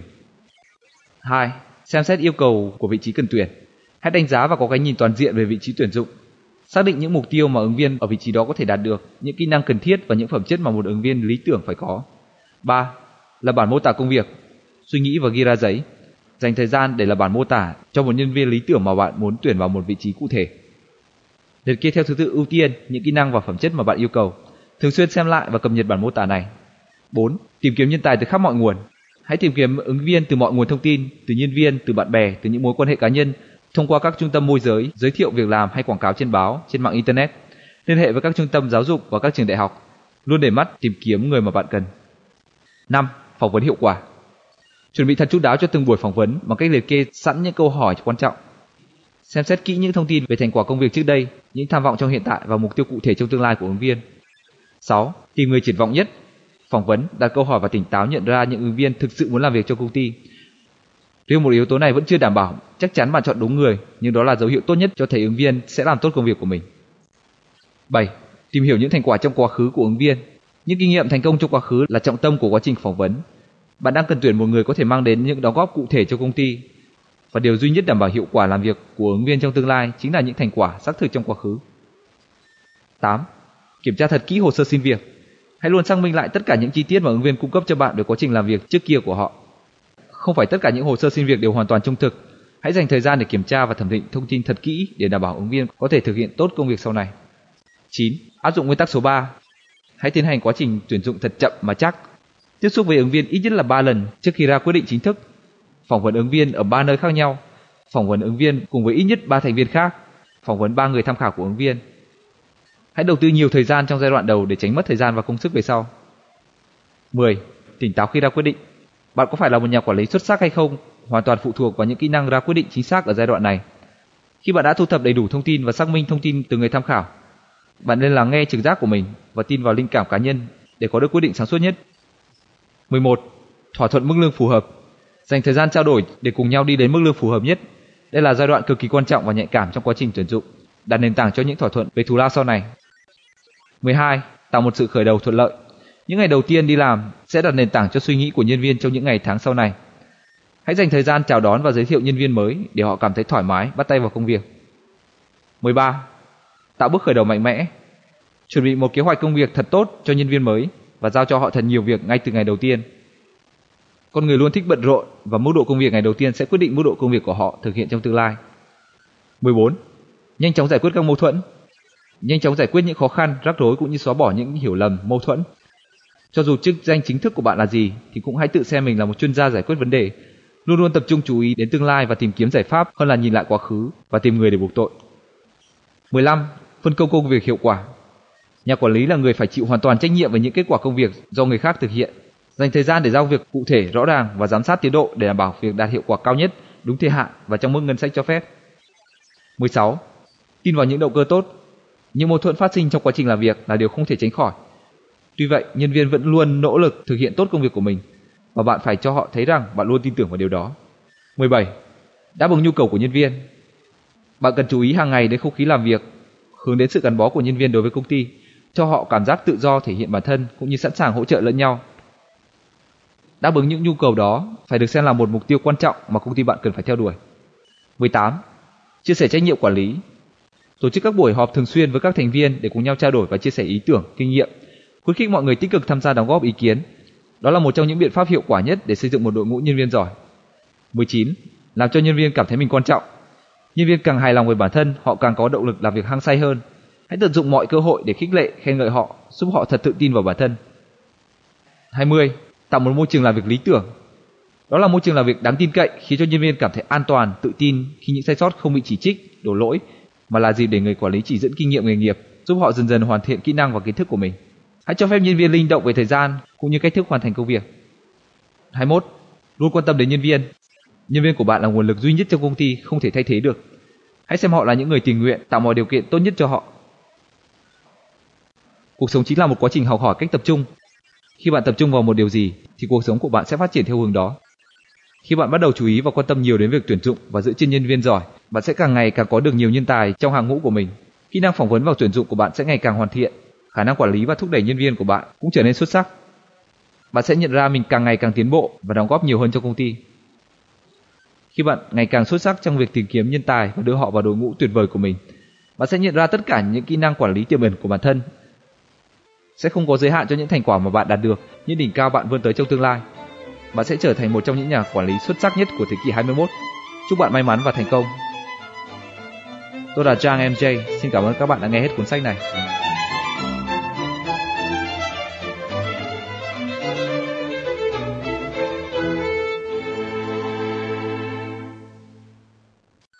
2. Xem xét yêu cầu của vị trí cần tuyển. Hãy đánh giá và có cái nhìn toàn diện về vị trí tuyển dụng. Xác định những mục tiêu mà ứng viên ở vị trí đó có thể đạt được, những kỹ năng cần thiết và những phẩm chất mà một ứng viên lý tưởng phải có. 3. Lập bản mô tả công việc. Suy nghĩ và ghi ra giấy. Dành thời gian để lập bản mô tả cho một nhân viên lý tưởng mà bạn muốn tuyển vào một vị trí cụ thể. Liệt kê theo thứ tự ưu tiên những kỹ năng và phẩm chất mà bạn yêu cầu. Thường xuyên xem lại và cập nhật bản mô tả này. 4. Tìm kiếm nhân tài từ khắp mọi nguồn. Hãy tìm kiếm ứng viên từ mọi nguồn thông tin, từ nhân viên, từ bạn bè, từ những mối quan hệ cá nhân, thông qua các trung tâm môi giới, giới thiệu việc làm hay quảng cáo trên báo, trên mạng internet, liên hệ với các trung tâm giáo dục và các trường đại học, luôn để mắt tìm kiếm người mà bạn cần. 5. Phỏng vấn hiệu quả. Chuẩn bị thật chu đáo cho từng buổi phỏng vấn bằng cách liệt kê sẵn những câu hỏi quan trọng. Xem xét kỹ những thông tin về thành quả công việc trước đây, những tham vọng trong hiện tại và mục tiêu cụ thể trong tương lai của ứng viên. 6. Tìm người triển vọng nhất. Phỏng vấn, đặt câu hỏi và tỉnh táo nhận ra những ứng viên thực sự muốn làm việc cho công ty. Nếu một yếu tố này vẫn chưa đảm bảo, chắc chắn bạn chọn đúng người, nhưng đó là dấu hiệu tốt nhất cho thấy ứng viên sẽ làm tốt công việc của mình. 7. Tìm hiểu những thành quả trong quá khứ của ứng viên. Những kinh nghiệm thành công trong quá khứ là trọng tâm của quá trình phỏng vấn. Bạn đang cần tuyển một người có thể mang đến những đóng góp cụ thể cho công ty. Và điều duy nhất đảm bảo hiệu quả làm việc của ứng viên trong tương lai chính là những thành quả xác thực trong quá khứ. 8. Kiểm tra thật kỹ hồ sơ xin việc. Hãy luôn xác minh lại tất cả những chi tiết mà ứng viên cung cấp cho bạn về quá trình làm việc trước kia của họ. Không phải tất cả những hồ sơ xin việc đều hoàn toàn trung thực. Hãy dành thời gian để kiểm tra và thẩm định thông tin thật kỹ để đảm bảo ứng viên có thể thực hiện tốt công việc sau này. 9. Áp dụng nguyên tắc số 3. Hãy tiến hành quá trình tuyển dụng thật chậm mà chắc. Tiếp xúc với ứng viên ít nhất là 3 lần trước khi ra quyết định chính thức. Phỏng vấn ứng viên ở 3 nơi khác nhau. Phỏng vấn ứng viên cùng với ít nhất 3 thành viên khác. Phỏng vấn 3 người tham khảo của ứng viên. Hãy đầu tư nhiều thời gian trong giai đoạn đầu để tránh mất thời gian và công sức về sau. 10. Tỉnh táo khi ra quyết định. Bạn có phải là một nhà quản lý xuất sắc hay không hoàn toàn phụ thuộc vào những kỹ năng ra quyết định chính xác ở giai đoạn này. Khi bạn đã thu thập đầy đủ thông tin và xác minh thông tin từ người tham khảo, bạn nên lắng nghe trực giác của mình và tin vào linh cảm cá nhân để có được quyết định sáng suốt nhất. 11. Thỏa thuận mức lương phù hợp. Dành thời gian trao đổi để cùng nhau đi đến mức lương phù hợp nhất. Đây là giai đoạn cực kỳ quan trọng và nhạy cảm trong quá trình tuyển dụng, đặt nền tảng cho những thỏa thuận về thù lao sau này. 12. Tạo một sự khởi đầu thuận lợi. Những ngày đầu tiên đi làm sẽ đặt nền tảng cho suy nghĩ của nhân viên trong những ngày tháng sau này. Hãy dành thời gian chào đón và giới thiệu nhân viên mới để họ cảm thấy thoải mái bắt tay vào công việc. 13. Tạo bước khởi đầu mạnh mẽ. Chuẩn bị một kế hoạch công việc thật tốt cho nhân viên mới và giao cho họ thật nhiều việc ngay từ ngày đầu tiên. Con người luôn thích bận rộn và mức độ công việc ngày đầu tiên sẽ quyết định mức độ công việc của họ thực hiện trong tương lai. 14. Nhanh chóng giải quyết các mâu thuẫn. Nhanh chóng giải quyết những khó khăn, rắc rối cũng như xóa bỏ những hiểu lầm, mâu thuẫn. Cho dù chức danh chính thức của bạn là gì thì cũng hãy tự xem mình là một chuyên gia giải quyết vấn đề. Luôn luôn tập trung chú ý đến tương lai và tìm kiếm giải pháp hơn là nhìn lại quá khứ và tìm người để buộc tội. 15. Phân công công việc hiệu quả. Nhà quản lý là người phải chịu hoàn toàn trách nhiệm về những kết quả công việc do người khác thực hiện. Dành thời gian để giao việc cụ thể, rõ ràng và giám sát tiến độ để đảm bảo việc đạt hiệu quả cao nhất, đúng thời hạn và trong mức ngân sách cho phép. 16. Tin vào những động cơ tốt. Những mâu thuẫn phát sinh trong quá trình làm việc là điều không thể tránh khỏi. Tuy vậy, nhân viên vẫn luôn nỗ lực thực hiện tốt công việc của mình và bạn phải cho họ thấy rằng bạn luôn tin tưởng vào điều đó. 17. Đáp ứng nhu cầu của nhân viên. Bạn cần chú ý hàng ngày đến không khí làm việc, hướng đến sự gắn bó của nhân viên đối với công ty, cho họ cảm giác tự do thể hiện bản thân cũng như sẵn sàng hỗ trợ lẫn nhau. Đáp ứng những nhu cầu đó phải được xem là một mục tiêu quan trọng mà công ty bạn cần phải theo đuổi. 18. Chia sẻ trách nhiệm quản lý. Tổ chức các buổi họp thường xuyên với các thành viên để cùng nhau trao đổi và chia sẻ ý tưởng, kinh nghiệm, khuyến khích mọi người tích cực tham gia đóng góp ý kiến. Đó là một trong những biện pháp hiệu quả nhất để xây dựng một đội ngũ nhân viên giỏi. 19. Làm cho nhân viên cảm thấy mình quan trọng. Nhân viên càng hài lòng về bản thân, họ càng có động lực làm việc hăng say hơn. Hãy tận dụng mọi cơ hội để khích lệ, khen ngợi họ, giúp họ thật tự tin vào bản thân. 20. Tạo một môi trường làm việc lý tưởng. Đó là môi trường làm việc đáng tin cậy, khiến cho nhân viên cảm thấy an toàn, tự tin khi những sai sót không bị chỉ trích, đổ lỗi, mà là dịp để người quản lý chỉ dẫn kinh nghiệm nghề nghiệp, giúp họ dần dần hoàn thiện kỹ năng và kiến thức của mình. Hãy cho phép nhân viên linh động về thời gian cũng như cách thức hoàn thành công việc. 21. Luôn quan tâm đến nhân viên. Nhân viên của bạn là nguồn lực duy nhất trong công ty, không thể thay thế được. Hãy xem họ là những người tình nguyện, tạo mọi điều kiện tốt nhất cho họ. Cuộc sống chính là một quá trình học hỏi cách tập trung. Khi bạn tập trung vào một điều gì thì cuộc sống của bạn sẽ phát triển theo hướng đó. Khi bạn bắt đầu chú ý và quan tâm nhiều đến việc tuyển dụng và giữ chân nhân viên giỏi, bạn sẽ càng ngày càng có được nhiều nhân tài trong hàng ngũ của mình. Kỹ năng phỏng vấn và tuyển dụng của bạn sẽ ngày càng hoàn thiện. Khả năng quản lý và thúc đẩy nhân viên của bạn cũng trở nên xuất sắc. Bạn sẽ nhận ra mình càng ngày càng tiến bộ và đóng góp nhiều hơn cho công ty. Khi bạn ngày càng xuất sắc trong việc tìm kiếm nhân tài và đưa họ vào đội ngũ tuyệt vời của mình, bạn sẽ nhận ra tất cả những kỹ năng quản lý tiềm ẩn của bản thân. Sẽ không có giới hạn cho những thành quả mà bạn đạt được, những đỉnh cao bạn vươn tới trong tương lai. Bạn sẽ trở thành một trong những nhà quản lý xuất sắc nhất của thế kỷ 21. Chúc bạn may mắn và thành công. Tôi là Trang MJ, xin cảm ơn các bạn đã nghe hết cuốn sách này.